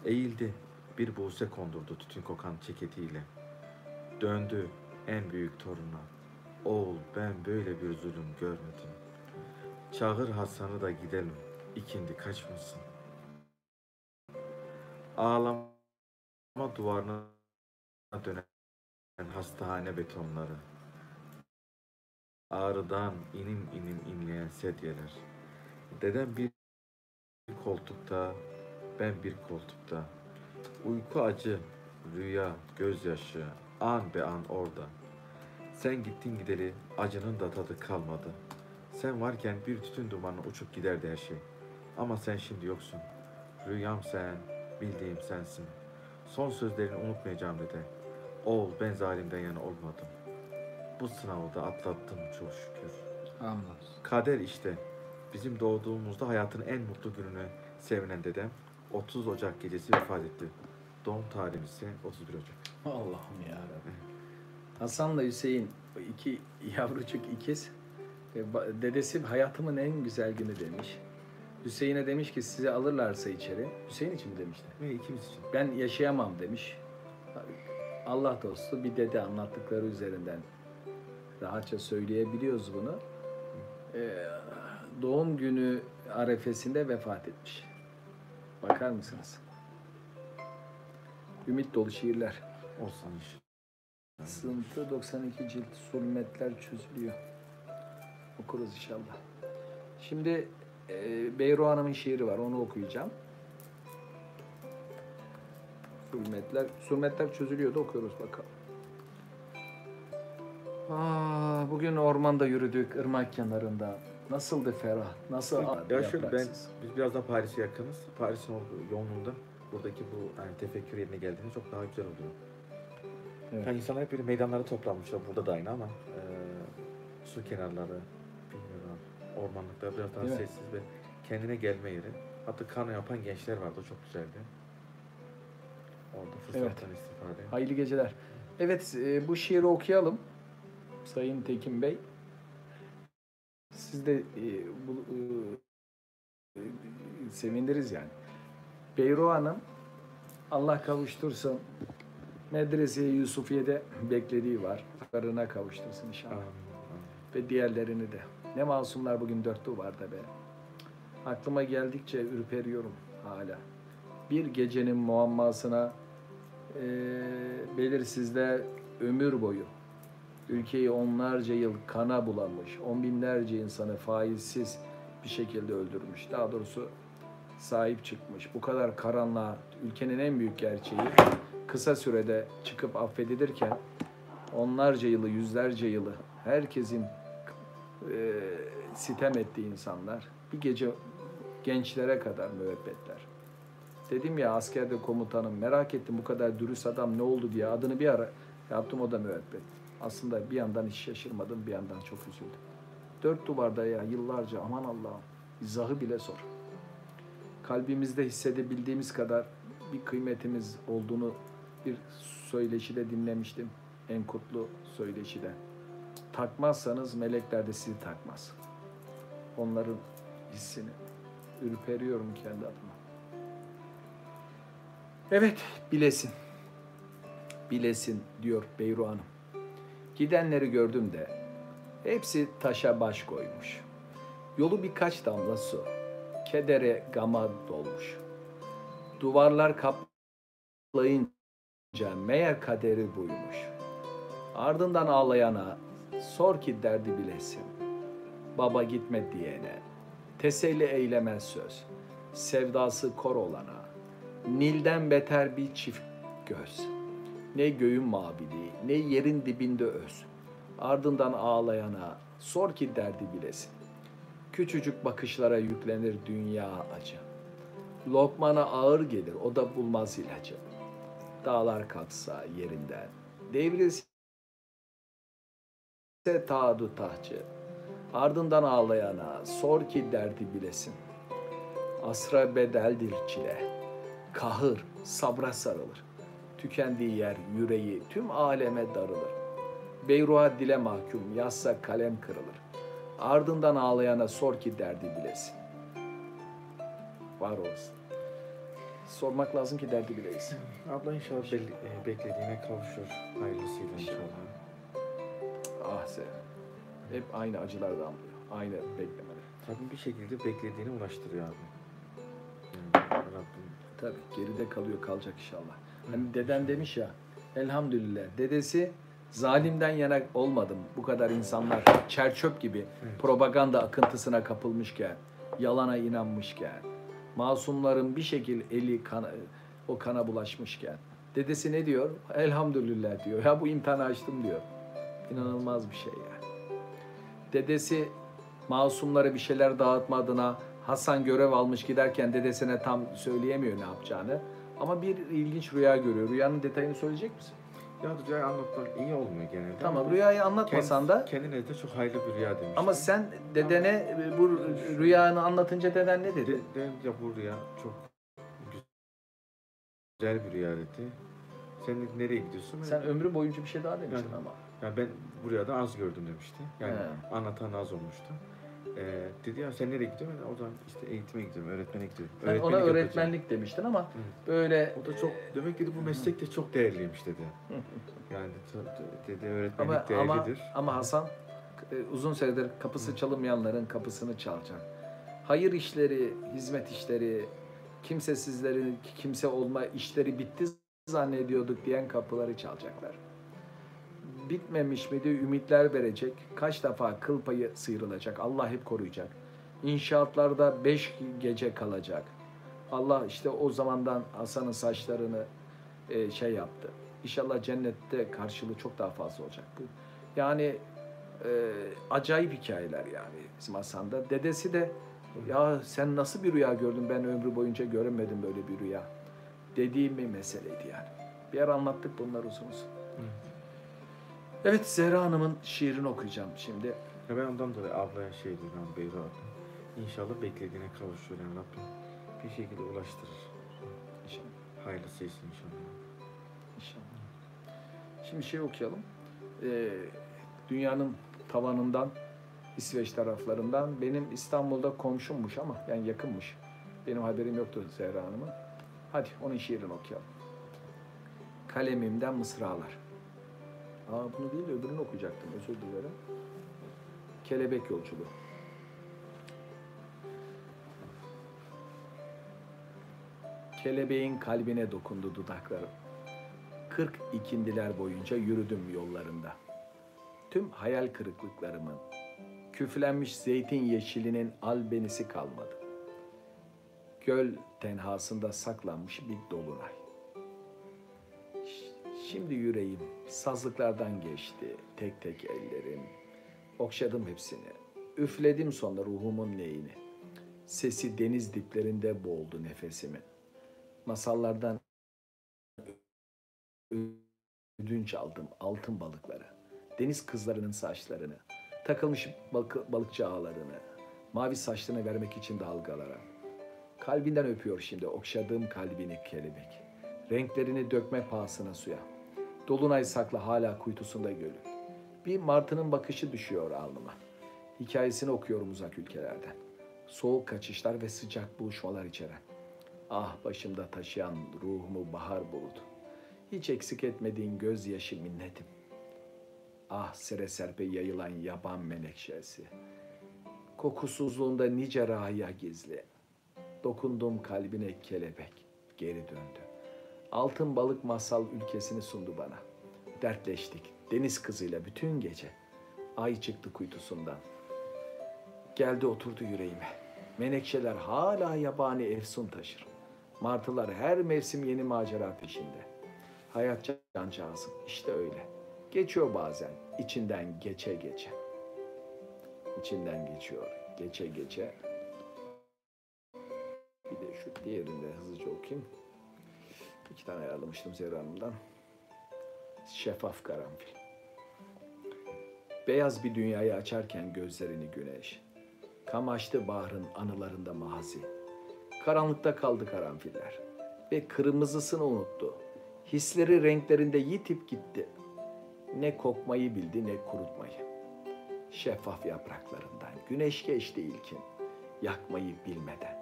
Eğildi, bir buğse kondurdu tütün kokan ceketiyle. Döndü en büyük toruna. Oğul, ben böyle bir zulüm görmedim. Çağır Hasan'ı da gidelim. İkindi kaçmasın. Ağlama duvarına dönen hastahane betonları. Ağrıdan inim inim inleyen sedyeler. Dedem bir koltukta, ben bir koltukta. Uyku acı, rüya, gözyaşı, an be an orada. Sen gittin gideli, acının da tadı kalmadı. Sen varken bir tütün dumanı uçup giderdi her şey. Ama sen şimdi yoksun. Rüyam sen, bildiğim sensin. Son sözlerini unutmayacağım dede. Oğul, ben zalimden yana olmadım. Bu sınavı da atlattım çok şükür. Amin. Kader işte. Bizim doğduğumuzda hayatının en mutlu gününü sevinen dedem otuz Ocak gecesi vefat etti. Doğum tarihim ise otuz bir Ocak. Allah'ım yarabbim. Hasan'la Hüseyin, iki yavrucuk ikiz. Dedesi hayatımın en güzel günü demiş. Hüseyin'e demiş ki sizi alırlarsa içeri. Hüseyin için mi demişti? Ve ikimiz için. Ben yaşayamam demiş. Allah dostu bir dede anlattıkları üzerinden rahatça söyleyebiliyoruz bunu. Ee, doğum günü arefesinde vefat etmiş. Bakar mısınız? Ümit dolu şiirler. Olsun iş. Sıntı doksan iki cilt zulmetler çözülüyor. Okuruz inşallah. Şimdi e, Beyru Hanım'ın şiiri var, onu okuyacağım. Zulmetler, zulmetler çözülüyor da okuyoruz bakalım. Aa, bugün ormanda yürüdük, ırmak kenarında. Nasıldı ferah, nasıl yapraksız. Ben, biz biraz daha Paris'e yakınız. Paris'in yoğunluğunda buradaki bu yani tefekkür yerine geldiğinde çok daha güzel oluyor. Evet. Yani insanlar hep böyle meydanlara toplanmışlar, burada da aynı ama e, su kenarları, bilmiyorum, ormanlıklar biraz daha sessiz ve kendine gelme yeri. Hatta kano yapan gençler vardı, o çok güzeldi. Orada fırsattan evet. istifade. Hayırlı geceler. Evet, e, bu şiiri okuyalım. Sayın Tekin Bey, siz de e, bu, e, seviniriz yani. Beyru Hanım, Allah kavuştursun, medrese-i Yusufiye'de beklediği var. Karına kavuştursun inşallah. Amin. Ve diğerlerini de. Ne masumlar bugün dörtlü var da be. Aklıma geldikçe ürperiyorum hala. Bir gecenin muammasına e, belirsizde ömür boyu. Ülkeyi onlarca yıl kana bulanmış, on binlerce insanı faizsiz bir şekilde öldürmüş. Daha doğrusu sahip çıkmış. Bu kadar karanlığa ülkenin en büyük gerçeği kısa sürede çıkıp affedilirken onlarca yılı, yüzlerce yılı herkesin e, sitem ettiği insanlar bir gece gençlere kadar müebbetler. Dedim ya askerde komutanım, merak ettim bu kadar dürüst adam ne oldu diye adını bir ara yaptım, o da müebbet. Aslında bir yandan hiç şaşırmadım, bir yandan çok üzüldüm. Dört duvarda ya yıllarca aman Allah'ım, izahı bile zor. Kalbimizde hissedebildiğimiz kadar bir kıymetimiz olduğunu bir söyleşide dinlemiştim. Enkutlu söyleşide. Takmazsanız melekler de sizi takmaz. Onların hissini. Ürperiyorum kendi adıma. Evet, bilesin. Bilesin diyor Beyru Hanım. Gidenleri gördüm de hepsi taşa baş koymuş. Yolu birkaç damla su, kedere gama dolmuş. Duvarlar kaplayınca meğer kaderi buymuş. Ardından ağlayana sor ki derdi bilesin. Baba gitme diyene teselli eylemez söz. Sevdası kor olana Nil'den beter bir çift göz. Ne göğün maviliği, ne yerin dibinde öz. Ardından ağlayana sor ki derdi bilesin. Küçücük bakışlara yüklenir dünya acı. Lokmana ağır gelir, o da bulmaz ilacı. Dağlar kalksa yerinden, devrilse taadu tahçı. Ardından ağlayana sor ki derdi bilesin. Asra bedeldir çile, kahır sabra sarılır. Tükendiği yer yüreği tüm aleme darılır. Beyruha dile mahkum, yazsa kalem kırılır. Ardından ağlayana sor ki derdi bilesin. Var olsun. Sormak lazım ki derdi bilesin. Abla inşallah be beklediğine kavuşur. Hayırlısıyla inşallah. Ah sen. Hep aynı acılar damlıyor. Aynı beklemeler. Tabii bir şekilde beklediğini ulaştırıyor abi. Yani, tabii geride kalıyor, kalacak inşallah. Hani dedem demiş ya, elhamdülillah dedesi zalimden yana olmadım. Bu kadar insanlar çerçöp gibi evet. propaganda akıntısına kapılmışken, yalana inanmışken, masumların bir şekil eli kana, o kana bulaşmışken. Dedesi ne diyor? Elhamdülillah diyor. Ya bu imtihanı açtım diyor. İnanılmaz bir şey yani. Dedesi masumlara bir şeyler dağıtma adına Hasan görev almış giderken dedesine tam söyleyemiyor ne yapacağını. Ama bir ilginç rüya görüyor. Rüyanın detayını söyleyecek misin? Ya rüyayı anlatmak iyi olmuyor genelde. Tamam, rüyayı anlatmasan da... Kendine de çok hayırlı bir rüya demiştim. Ama sen dedene bu rüyanı anlatınca deden ne dedi? Dedem ya bu rüya çok güzel bir rüya dedi. Sen nereye gidiyorsun? Sen yani, ömrü boyunca bir şey daha demiştin yani, ama. Yani ben bu rüyada az gördüm demişti. Yani he. anlatan az olmuştu. Ee, dedi ya sen nereye gidiyorsun? O zaman işte eğitime gidiyorum, öğretmene gidiyorum. Sen öğretmenlik ona öğretmenlik yapacağım. Demiştin ama hı. böyle... O da çok, demek ki de bu meslek de çok değerliymiş dedi. Yani dedi öğretmenlik ama, değerlidir. Ama, ama Hasan uzun süredir kapısı hı. çalınmayanların kapısını çalacak. Hayır işleri, hizmet işleri, kimsesizlerin kimse olma işleri bitti zannediyorduk diyen kapıları çalacaklar. Bitmemiş miydi? Ümitler verecek. Kaç defa kıl payı sıyrılacak. Allah hep koruyacak. İnşaatlarda beş gece kalacak. Allah işte o zamandan Hasan'ın saçlarını e, şey yaptı. İnşallah cennette karşılığı çok daha fazla olacak. Bu. Yani e, acayip hikayeler yani bizim Hasan'da. Dedesi de ya sen nasıl bir rüya gördün? Ben ömrü boyunca göremedim böyle bir rüya. Dediğim bir meseleydi yani. Bir ara anlattık bunlar uzun uzun. Hı. Evet, Zehra Hanım'ın şiirini okuyacağım şimdi. Ya ben ondan dolayı ablaya şey dedim, Beyza abla. İnşallah beklediğine kavuşuyor yani Rabbim. Bir şekilde ulaştırır. İnşallah. Hayırlısıysa inşallah. İnşallah. Şimdi şey okuyalım. Ee, dünyanın tavanından, İsveç taraflarından. Benim İstanbul'da komşummuş ama yani yakınmış. Benim haberim yoktu Zehra Hanım'ın. Hadi onun şiirini okuyalım. Kalemimden mısralar. Aa, bunu değil de öbürünü okuyacaktım, özür dilerim. Kelebek yolculuğu. Kelebeğin kalbine dokundu dudaklarım. Kırk ikindiler boyunca yürüdüm yollarında. Tüm hayal kırıklıklarımın, küflenmiş zeytin yeşilinin albenisi kalmadı. Göl tenhasında saklanmış bir dolunay. Şimdi yüreğim sazlıklardan geçti, tek tek ellerim. Okşadım hepsini, üfledim sonra ruhumun neyini. Sesi deniz diplerinde boğuldu nefesimin. Masallardan ödünç aldım altın balıkları, deniz kızlarının saçlarını, takılmış balıkçı ağlarını, mavi saçlarını vermek için dalgalara. Kalbinden öpüyor şimdi okşadığım kalbini kelebek. Renklerini dökme pahasına suya. Dolunay saklı hala kuytusunda gölü. Bir martının bakışı düşüyor alnıma. Hikayesini okuyorum uzak ülkelerden. Soğuk kaçışlar ve sıcak buluşmalar içeren. Ah başımda taşıyan ruhumu bahar bulutu. Hiç eksik etmediğin gözyaşı minnetim. Ah sere serpe yayılan yaban menekşesi. Kokusuzluğunda nice rahya gizli. Dokundum kalbine kelebek. Geri döndü. Altın balık masal ülkesini sundu bana. Dertleştik deniz kızıyla bütün gece. Ay çıktı kuytusundan. Geldi oturdu yüreğime. Menekşeler hala yabani efsun taşır. Martılar her mevsim yeni macera peşinde. Hayat cancağızım işte öyle. Geçiyor bazen içinden geçe geçe. İçinden geçiyor geçe geçe. Bir de şu diğerini de hızlıca okuyayım. İki tane ayarlamıştım Zehra Hanım'dan. Şeffaf karanfil. Beyaz bir dünyayı açarken gözlerini güneş. Kamaştı bahrın anılarında mazi. Karanlıkta kaldı karanfiller. Ve kırmızısını unuttu. Hisleri renklerinde yitip gitti. Ne kokmayı bildi ne kurutmayı. Şeffaf yapraklarından güneş geçti ilkin. Yakmayı bilmeden.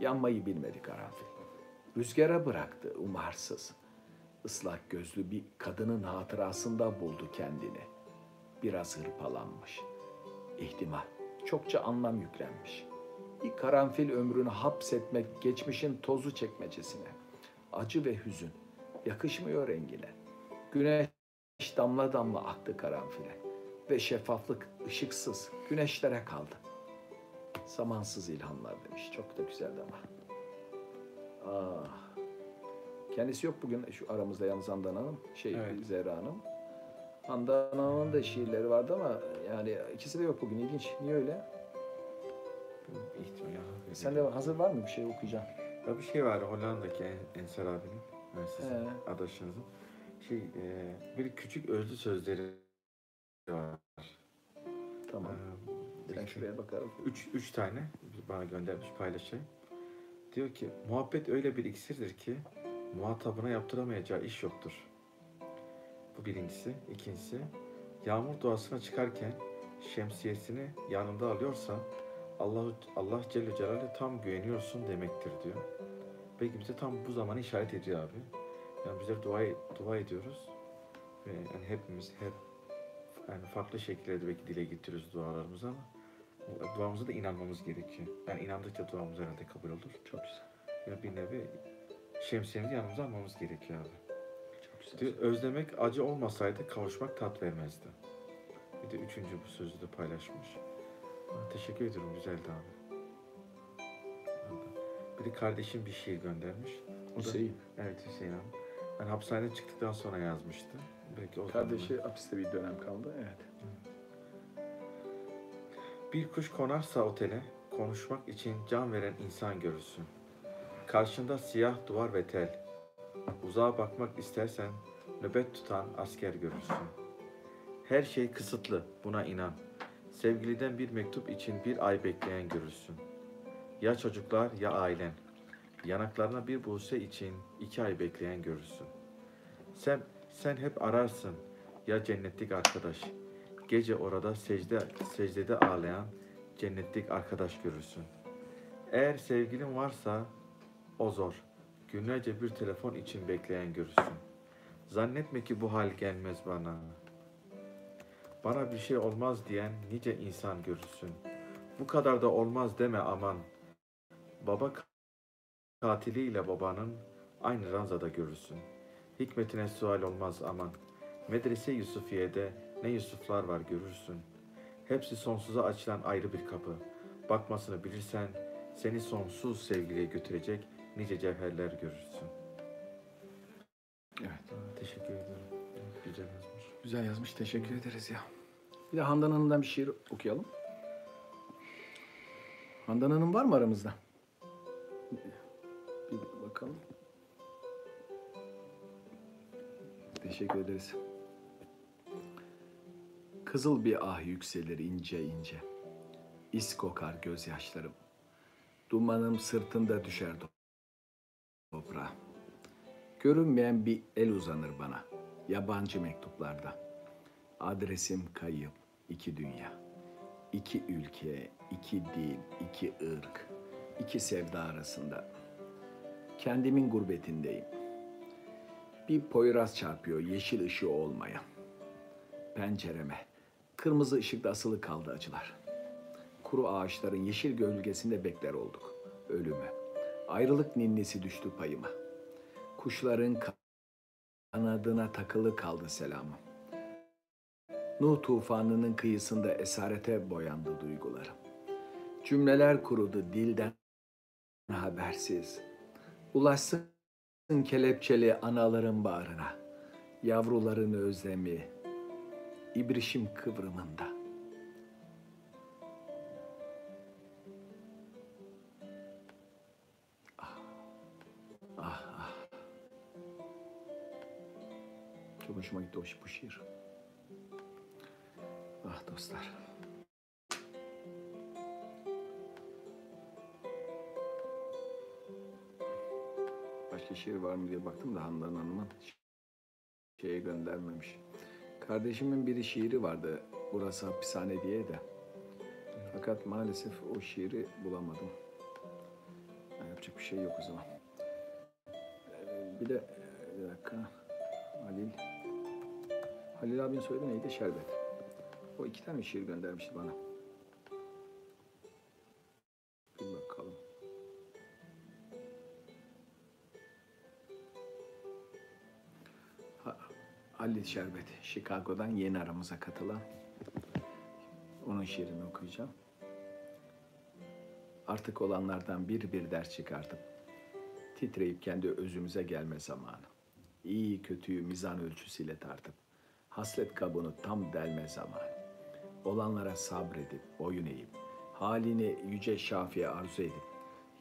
Yanmayı bilmedi karanfil. Rüzgara bıraktı umarsız. Islak gözlü bir kadının hatırasında buldu kendini. biraz hırpalanmış. İhtimal, çokça anlam yüklenmiş. Bir karanfil ömrünü hapsetmek geçmişin tozu çekmecesine. Acı ve hüzün, yakışmıyor rengine. Güneş damla damla aktı karanfile ve şeffaflık ışıksız güneşlere kaldı. Zamansız ilhamlar demiş. Çok da güzeldi ama. Ah. Kendisi yok bugün şu aramızda yalnız Handan Hanım, şey evet. Zehra Hanım. Handan Hanım'ın da şiirleri vardı ama yani ikisi de yok bugün. İlginç. Niye öyle? İhtimal. Sen de hazır var mı bir şey okuyacağım? Ya bir şey var Hollanda'daki Ensar abinin, yani sizin ee. adaşınızın. Şey, bir küçük özlü sözleri var. Tamam. Ee, ben şuraya bakarım. Üç, üç tane bana göndermiş, paylaşayım. Diyor ki, muhabbet öyle bir iksirdir ki muhatabına yaptıramayacağı iş yoktur. Bu birincisi. İkincisi, yağmur duasına çıkarken şemsiyesini yanında alıyorsan Allah, Allah Celle Celal'e tam güveniyorsun demektir diyor. Belki bize tam bu zamanı işaret ediyor abi. Yani bizler dua, dua ediyoruz ve yani hepimiz hep yani farklı şekillerde belki dile getiriyoruz dualarımızı ama duamıza da inanmamız gerekiyor. Yani inandıkça duamız herhalde kabul olur. Çok güzel. Yani bir nevi şemsiyemizi yanımıza almamız gerekiyor abi. Çok güzel. Diyor, özlemek acı olmasaydı kavuşmak tat vermezdi. Bir de üçüncü bu sözü de paylaşmış. Teşekkür ediyorum, güzeldi abi. Bir de kardeşim bir şiir göndermiş. O Hüseyin. Da, evet Hüseyin abi. Yani hapishaneden çıktıktan sonra yazmıştı. Belki o kardeşi hapiste bir dönem kaldı, evet. Bir kuş konarsa otele, konuşmak için can veren insan görürsün. Karşında siyah duvar ve tel. Uzağa bakmak istersen nöbet tutan asker görürsün. Her şey kısıtlı, buna inan. Sevgiliden bir mektup için bir ay bekleyen görürsün. Ya çocuklar ya ailen. Yanaklarına bir buğse için iki ay bekleyen görürsün. Sen, sen hep ararsın ya cennetlik arkadaş. Gece orada secde, secdede ağlayan cennetlik arkadaş görürsün. Eğer sevgilin varsa o zor. Günlerce bir telefon için bekleyen görürsün. Zannetme ki bu hal gelmez bana. Bana bir şey olmaz diyen nice insan görürsün. Bu kadar da olmaz deme aman. Baba katiliyle babanın aynı ranzada görürsün. Hikmetine sual olmaz aman. Medrese Yusufiye'de ne Yusuflar var görürsün. Hepsi sonsuza açılan ayrı bir kapı. Bakmasını bilirsen seni sonsuz sevgiliye götürecek nice cevherler görürsün. Evet. Teşekkür ederim. Güzel yazmış. Güzel yazmış. Teşekkür ederiz ya. Bir de Handan Hanım'dan bir şiir okuyalım. Handan Hanım var mı aramızda? Bir bakalım. Teşekkür ederiz. Kızıl bir ah yükselir ince ince. İz kokar gözyaşlarım. Dumanım sırtında düşer toprağa. Görünmeyen bir el uzanır bana. Yabancı mektuplarda. Adresim kayıp. İki dünya. İki ülke, iki dil, iki ırk, iki sevda arasında. Kendimin gurbetindeyim. Bir poyraz çarpıyor yeşil ışığı olmaya. Pencereme. Kırmızı ışıkta asılı kaldı acılar. Kuru ağaçların yeşil gölgesinde bekler olduk. Ölümü. Ayrılık ninnesi düştü payıma. Kuşların kanadına takılı kaldı selamım. Nuh tufanının kıyısında esarete boyandı duygularım. Cümleler kurudu dilden habersiz. Ulaşsın kelepçeli anaların bağrına. Yavruların özlemi. İbrişim kıvrımında. Ah. Ah ah. Çok hoşuma gitti bu şiir. Ah dostlar. Başka şiir var mı diye baktım da Handan Hanım'ın şeye göndermemiş. Kardeşimin bir şiiri vardı. Burası hapishane diye de. Fakat maalesef o şiiri bulamadım. Yani yapacak bir şey yok o zaman. Bir de bir dakika. Halil. Halil abinin soyadı neydi? Şerbet. O iki tane şiir göndermişti bana. Bir bakalım. Halil Şerbet, Chicago'dan yeni aramıza katılan. Onun şiirini okuyacağım. Artık olanlardan bir bir ders çıkartıp titreyip kendi özümüze gelme zamanı. İyi kötüyü mizan ölçüsüyle tartıp haslet kabuğunu tam delme zamanı. Olanlara sabredip boyun eğip halini yüce Şafi'ye arzu edip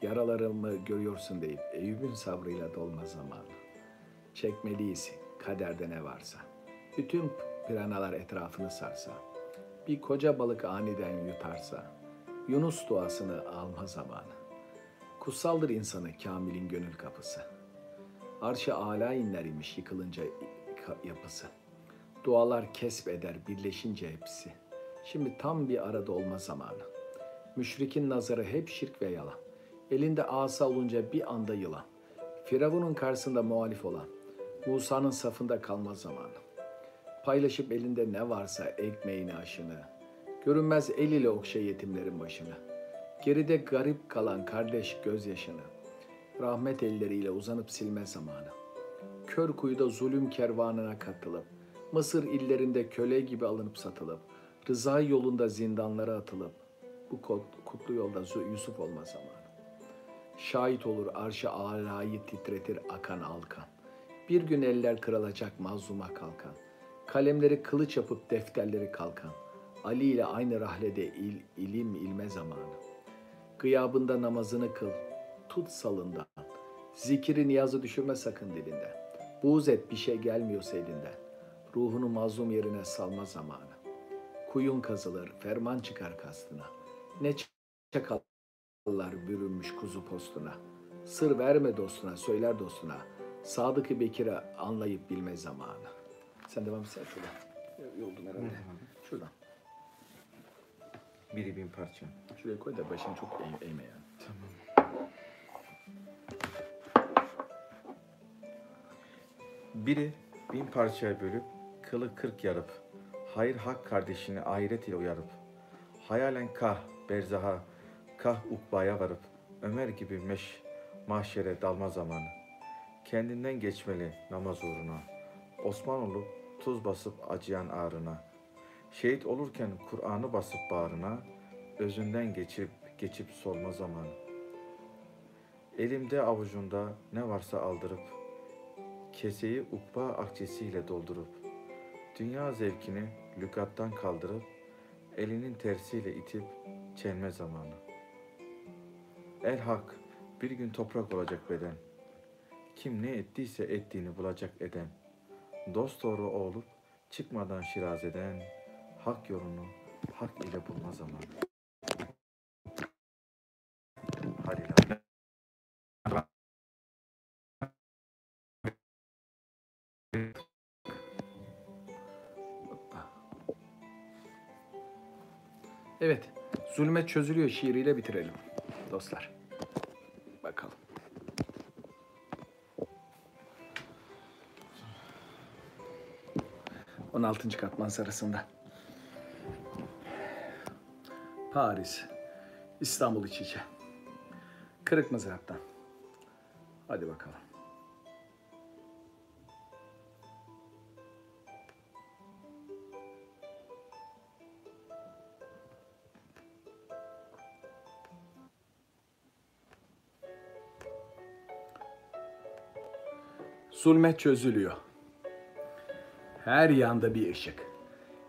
yaralarımı görüyorsun deyip Eyüp'ün sabrıyla dolma zamanı. Çekmeliyiz kaderde ne varsa. Bütün piranalar etrafını sarsa. Bir koca balık aniden yutarsa. Yunus duasını alma zamanı. Kutsaldır insanı Kamil'in gönül kapısı. Arş-ı âlâ inler imiş yıkılınca yapısı. Dualar kesb eder birleşince hepsi. Şimdi tam bir arada olma zamanı. Müşrikin nazarı hep şirk ve yalan. Elinde asa olunca bir anda yılan. Firavun'un karşısında muhalif olan. Musa'nın safında kalma zamanı. Paylaşıp elinde ne varsa ekmeğini aşını. Görünmez el ile okşa yetimlerin başını. Geride garip kalan kardeş gözyaşını. Rahmet elleriyle uzanıp silme zamanı. Kör kuyuda zulüm kervanına katılıp, Mısır illerinde köle gibi alınıp satılıp, rıza yolunda zindanlara atılıp, bu kutlu yolda Yusuf olma zamanı. Şahit olur arş-ı âlâyı titretir akan alkan. Bir gün eller kırılacak mazluma kalkan. Kalemleri kılıç yapıp defterleri kalkan. Ali ile aynı rahlede il, ilim ilme zamanı. Gıyabında namazını kıl, tut salından. Zikri niyazı düşürme sakın dilinden. Buğz et bir şey gelmiyorsa elinden. Ruhunu mazlum yerine salma zamanı. Kuyun kazılır, ferman çıkar kastına. Ne çakallar bürünmüş kuzu postuna. Sır verme dostuna, söyler dostuna. Sadık-ı Bekir'e anlayıp bilme zamanı. Sen devam etsen şuradan. Yoldum herhalde. Şuradan. Biri bin parça. Şuraya koy da başını çok eğ eğme yani. Tamam. Biri bin parçaya bölüp, kılı kırk yarıp, hayır hak kardeşini ahiret ile uyarıp, hayalen kah berzaha, kah ukbaya varıp, Ömer gibi meş, mahşere dalma zamanı. Kendinden geçmeli namaz uğruna, Osman olup tuz basıp acıyan ağrına, şehit olurken Kur'an'ı basıp bağrına, özünden geçip geçip solma zamanı. Elimde avucunda ne varsa aldırıp, keseyi ukba akçesiyle doldurup, dünya zevkini lükattan kaldırıp, elinin tersiyle itip çelme zamanı. El hak bir gün toprak olacak beden, kim ne ettiyse ettiğini bulacak eden, dosdoğru olup çıkmadan şirazeden, hak yolunu hak ile bulma zamanı. Halil abi. Evet, zulmet çözülüyor şiiriyle bitirelim dostlar. Bakalım. on altıncı kat manzarasında. Paris, İstanbul iç içe. Kırık mızraktan. Hadi bakalım. Zulmet çözülüyor. Her yanda bir ışık.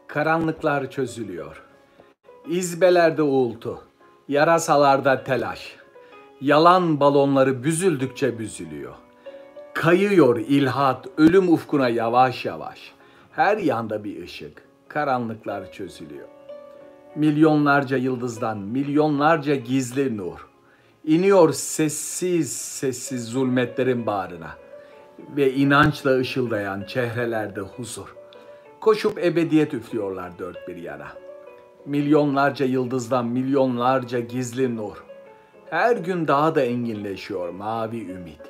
Karanlıklar çözülüyor. İzbelerde uğultu. Yarasalarda telaş. Yalan balonları büzüldükçe büzülüyor. Kayıyor ilhat ölüm ufkuna yavaş yavaş. Her yanda bir ışık. Karanlıklar çözülüyor. Milyonlarca yıldızdan milyonlarca gizli nur. İniyor sessiz sessiz zulmetlerin bağrına. Ve inançla ışıldayan çehrelerde huzur. Koşup ebediyet üflüyorlar dört bir yana. Milyonlarca yıldızdan milyonlarca gizli nur. Her gün daha da enginleşiyor mavi ümit.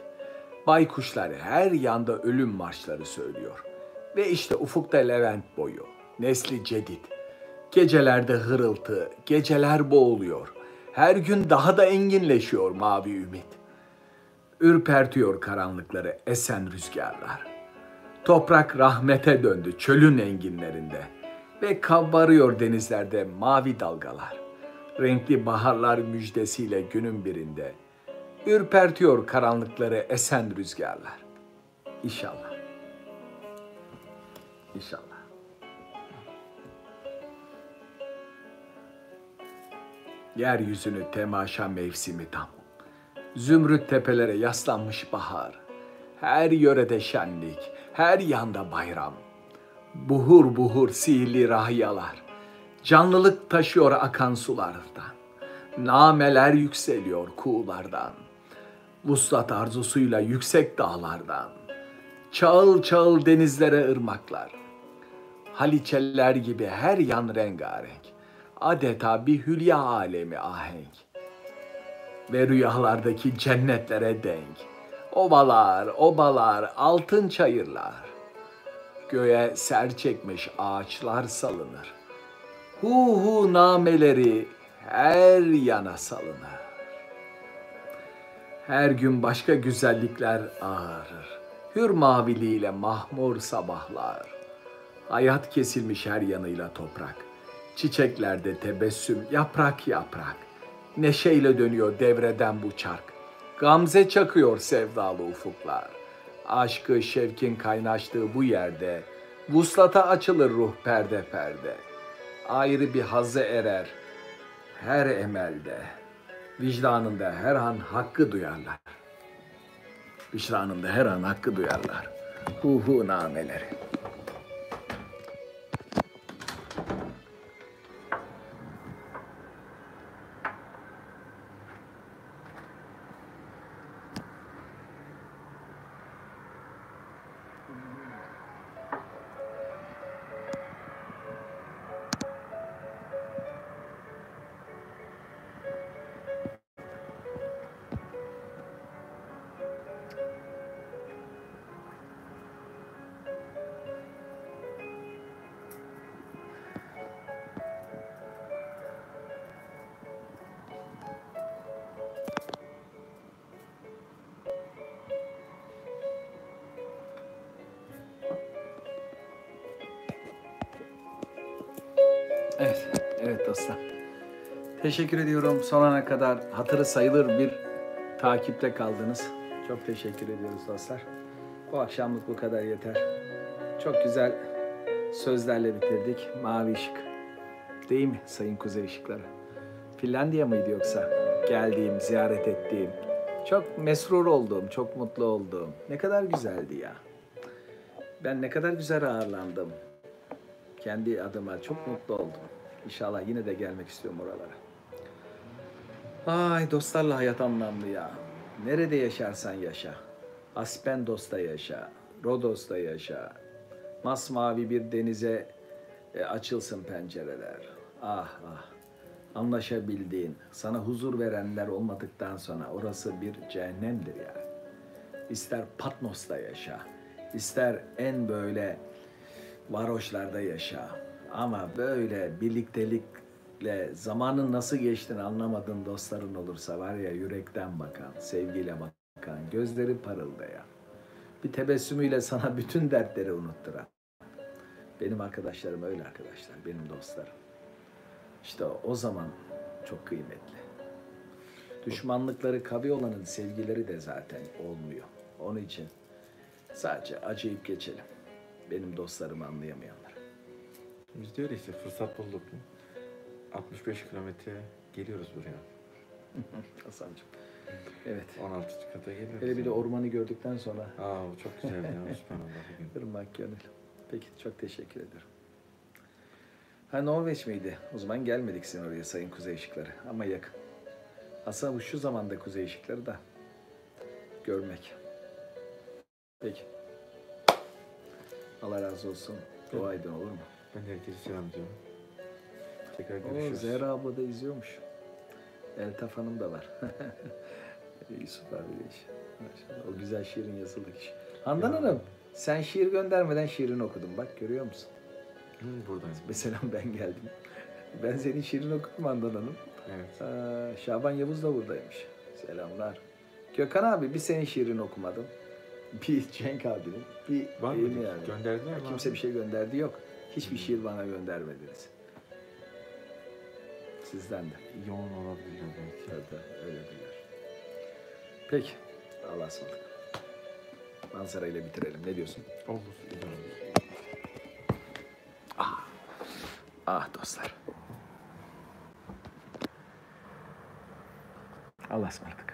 Baykuşlar her yanda ölüm marşları söylüyor. Ve işte ufukta Levent boyu, nesli cedid. Gecelerde hırıltı, geceler boğuluyor. Her gün daha da enginleşiyor mavi ümit. Ürpertiyor karanlıkları esen rüzgarlar. Toprak rahmete döndü çölün enginlerinde ve kabarıyor denizlerde mavi dalgalar. Renkli baharlar müjdesiyle günün birinde ürpertiyor karanlıkları esen rüzgarlar. İnşallah. İnşallah. Yeryüzünü temaşa mevsimi tam. Zümrüt tepelere yaslanmış bahar. Her yörede şenlik, her yanda bayram. Buhur buhur sihirli rahiyalar. Canlılık taşıyor akan sulardan. Nameler yükseliyor kuğulardan. Vuslat arzusuyla yüksek dağlardan. Çağıl çağıl denizlere ırmaklar. Haliçeller gibi her yan rengarenk. Adeta bir hülya alemi ahenk ve rüyalardaki cennetlere denk. Ovalar, obalar, altın çayırlar. Göğe ser çekmiş ağaçlar salınır. Hu hu nameleri her yana salınır. Her gün başka güzellikler ağarır. Hür maviliğiyle mahmur sabahlar. Hayat kesilmiş her yanıyla toprak. Çiçeklerde tebessüm yaprak yaprak. Neşeyle dönüyor devreden bu çark. Gamze çakıyor sevdalı ufuklar. Aşkı şevkin kaynaştığı bu yerde vuslata açılır ruh perde perde. Ayrı bir hazza erer her emelde. Vicdanında her an hakkı duyarlar. Vicdanında her an hakkı duyarlar. Hu hu nameleri. Evet, evet dostlar. Teşekkür ediyorum. Son ana kadar hatırı sayılır bir takipte kaldınız. Çok teşekkür ediyoruz dostlar. Bu akşamlık bu kadar yeter. Çok güzel sözlerle bitirdik. Mavi ışık. Değil mi sayın kuzey ışıkları? Finlandiya mıydı yoksa? Geldiğim, ziyaret ettiğim. Çok mesrur oldum, çok mutlu oldum. Ne kadar güzeldi ya. Ben ne kadar güzel ağırlandım. Kendi adıma çok mutlu oldum. İnşallah yine de gelmek istiyorum oralara. Ay dostlarla hayat anlamlı ya. Nerede yaşarsan yaşa. Aspendos'ta yaşa. Rodos'ta yaşa. Masmavi bir denize e, açılsın pencereler. Ah ah. Anlaşabildiğin, sana huzur verenler olmadıktan sonra orası bir cehennemdir yani. İster Patmos'ta yaşa. İster en böyle varoşlarda yaşa. Ama böyle birliktelikle zamanın nasıl geçtiğini anlamadığın dostların olursa var ya, yürekten bakan, sevgiyle bakan, gözleri parıldayan, bir tebessümüyle sana bütün dertleri unutturan. Benim arkadaşlarım öyle arkadaşlar, benim dostlarım. İşte o, o zaman çok kıymetli. Düşmanlıkları kavi olanın sevgileri de zaten olmuyor. Onun için sadece acıyıp geçelim. Benim dostlarımı anlayamayanlar. Biz de öyle işte, fırsat bulduk. altmış beş kilometre geliyoruz buraya. Hasan'cığım. Evet. on altıncı kata geliyoruz. Hele bir de ormanı gördükten sonra. Aa, o çok güzel ya. Sübhanallah. Irmak gönül. Peki, çok teşekkür ederim. Ha, Norveç miydi? O zaman gelmedik sizin oraya sayın kuzey ışıkları. Ama yakın. Aslında şu zamanda kuzey ışıkları da görmek. Peki. Allah razı olsun. Dua edin, olur mu? Ben herkese selam diyorum. Tekrar görüşürüz. Oo, Zehra abla da izliyormuş. Eltaf Hanım da var. Yusuf abi de iş. Maşallah. O güzel şiirin yazıldık iş. Handan ya. Hanım, sen şiir göndermeden şiirini okudun. Bak görüyor musun? Hı, buradan. Mesela ben geldim. Ben senin şiirini okudum Handan Hanım. Evet. Ee, Şaban Yavuz da buradaymış. Selamlar. Gökhan abi bir senin şiirini okumadım. Bir Cenk abinin. Bir var mı? Yani. Gönderdiler mi? Kimse abi bir şey gönderdi yok. Hiçbir şiir bana göndermediniz. Sizden de. Yoğun olabilir. Evet, öyle diyorlar. Peki. Allah'a ısmarladık. Manzara ile bitirelim. Ne diyorsun? Olur. Ah. Ah dostlar. Allah'a ısmarladık.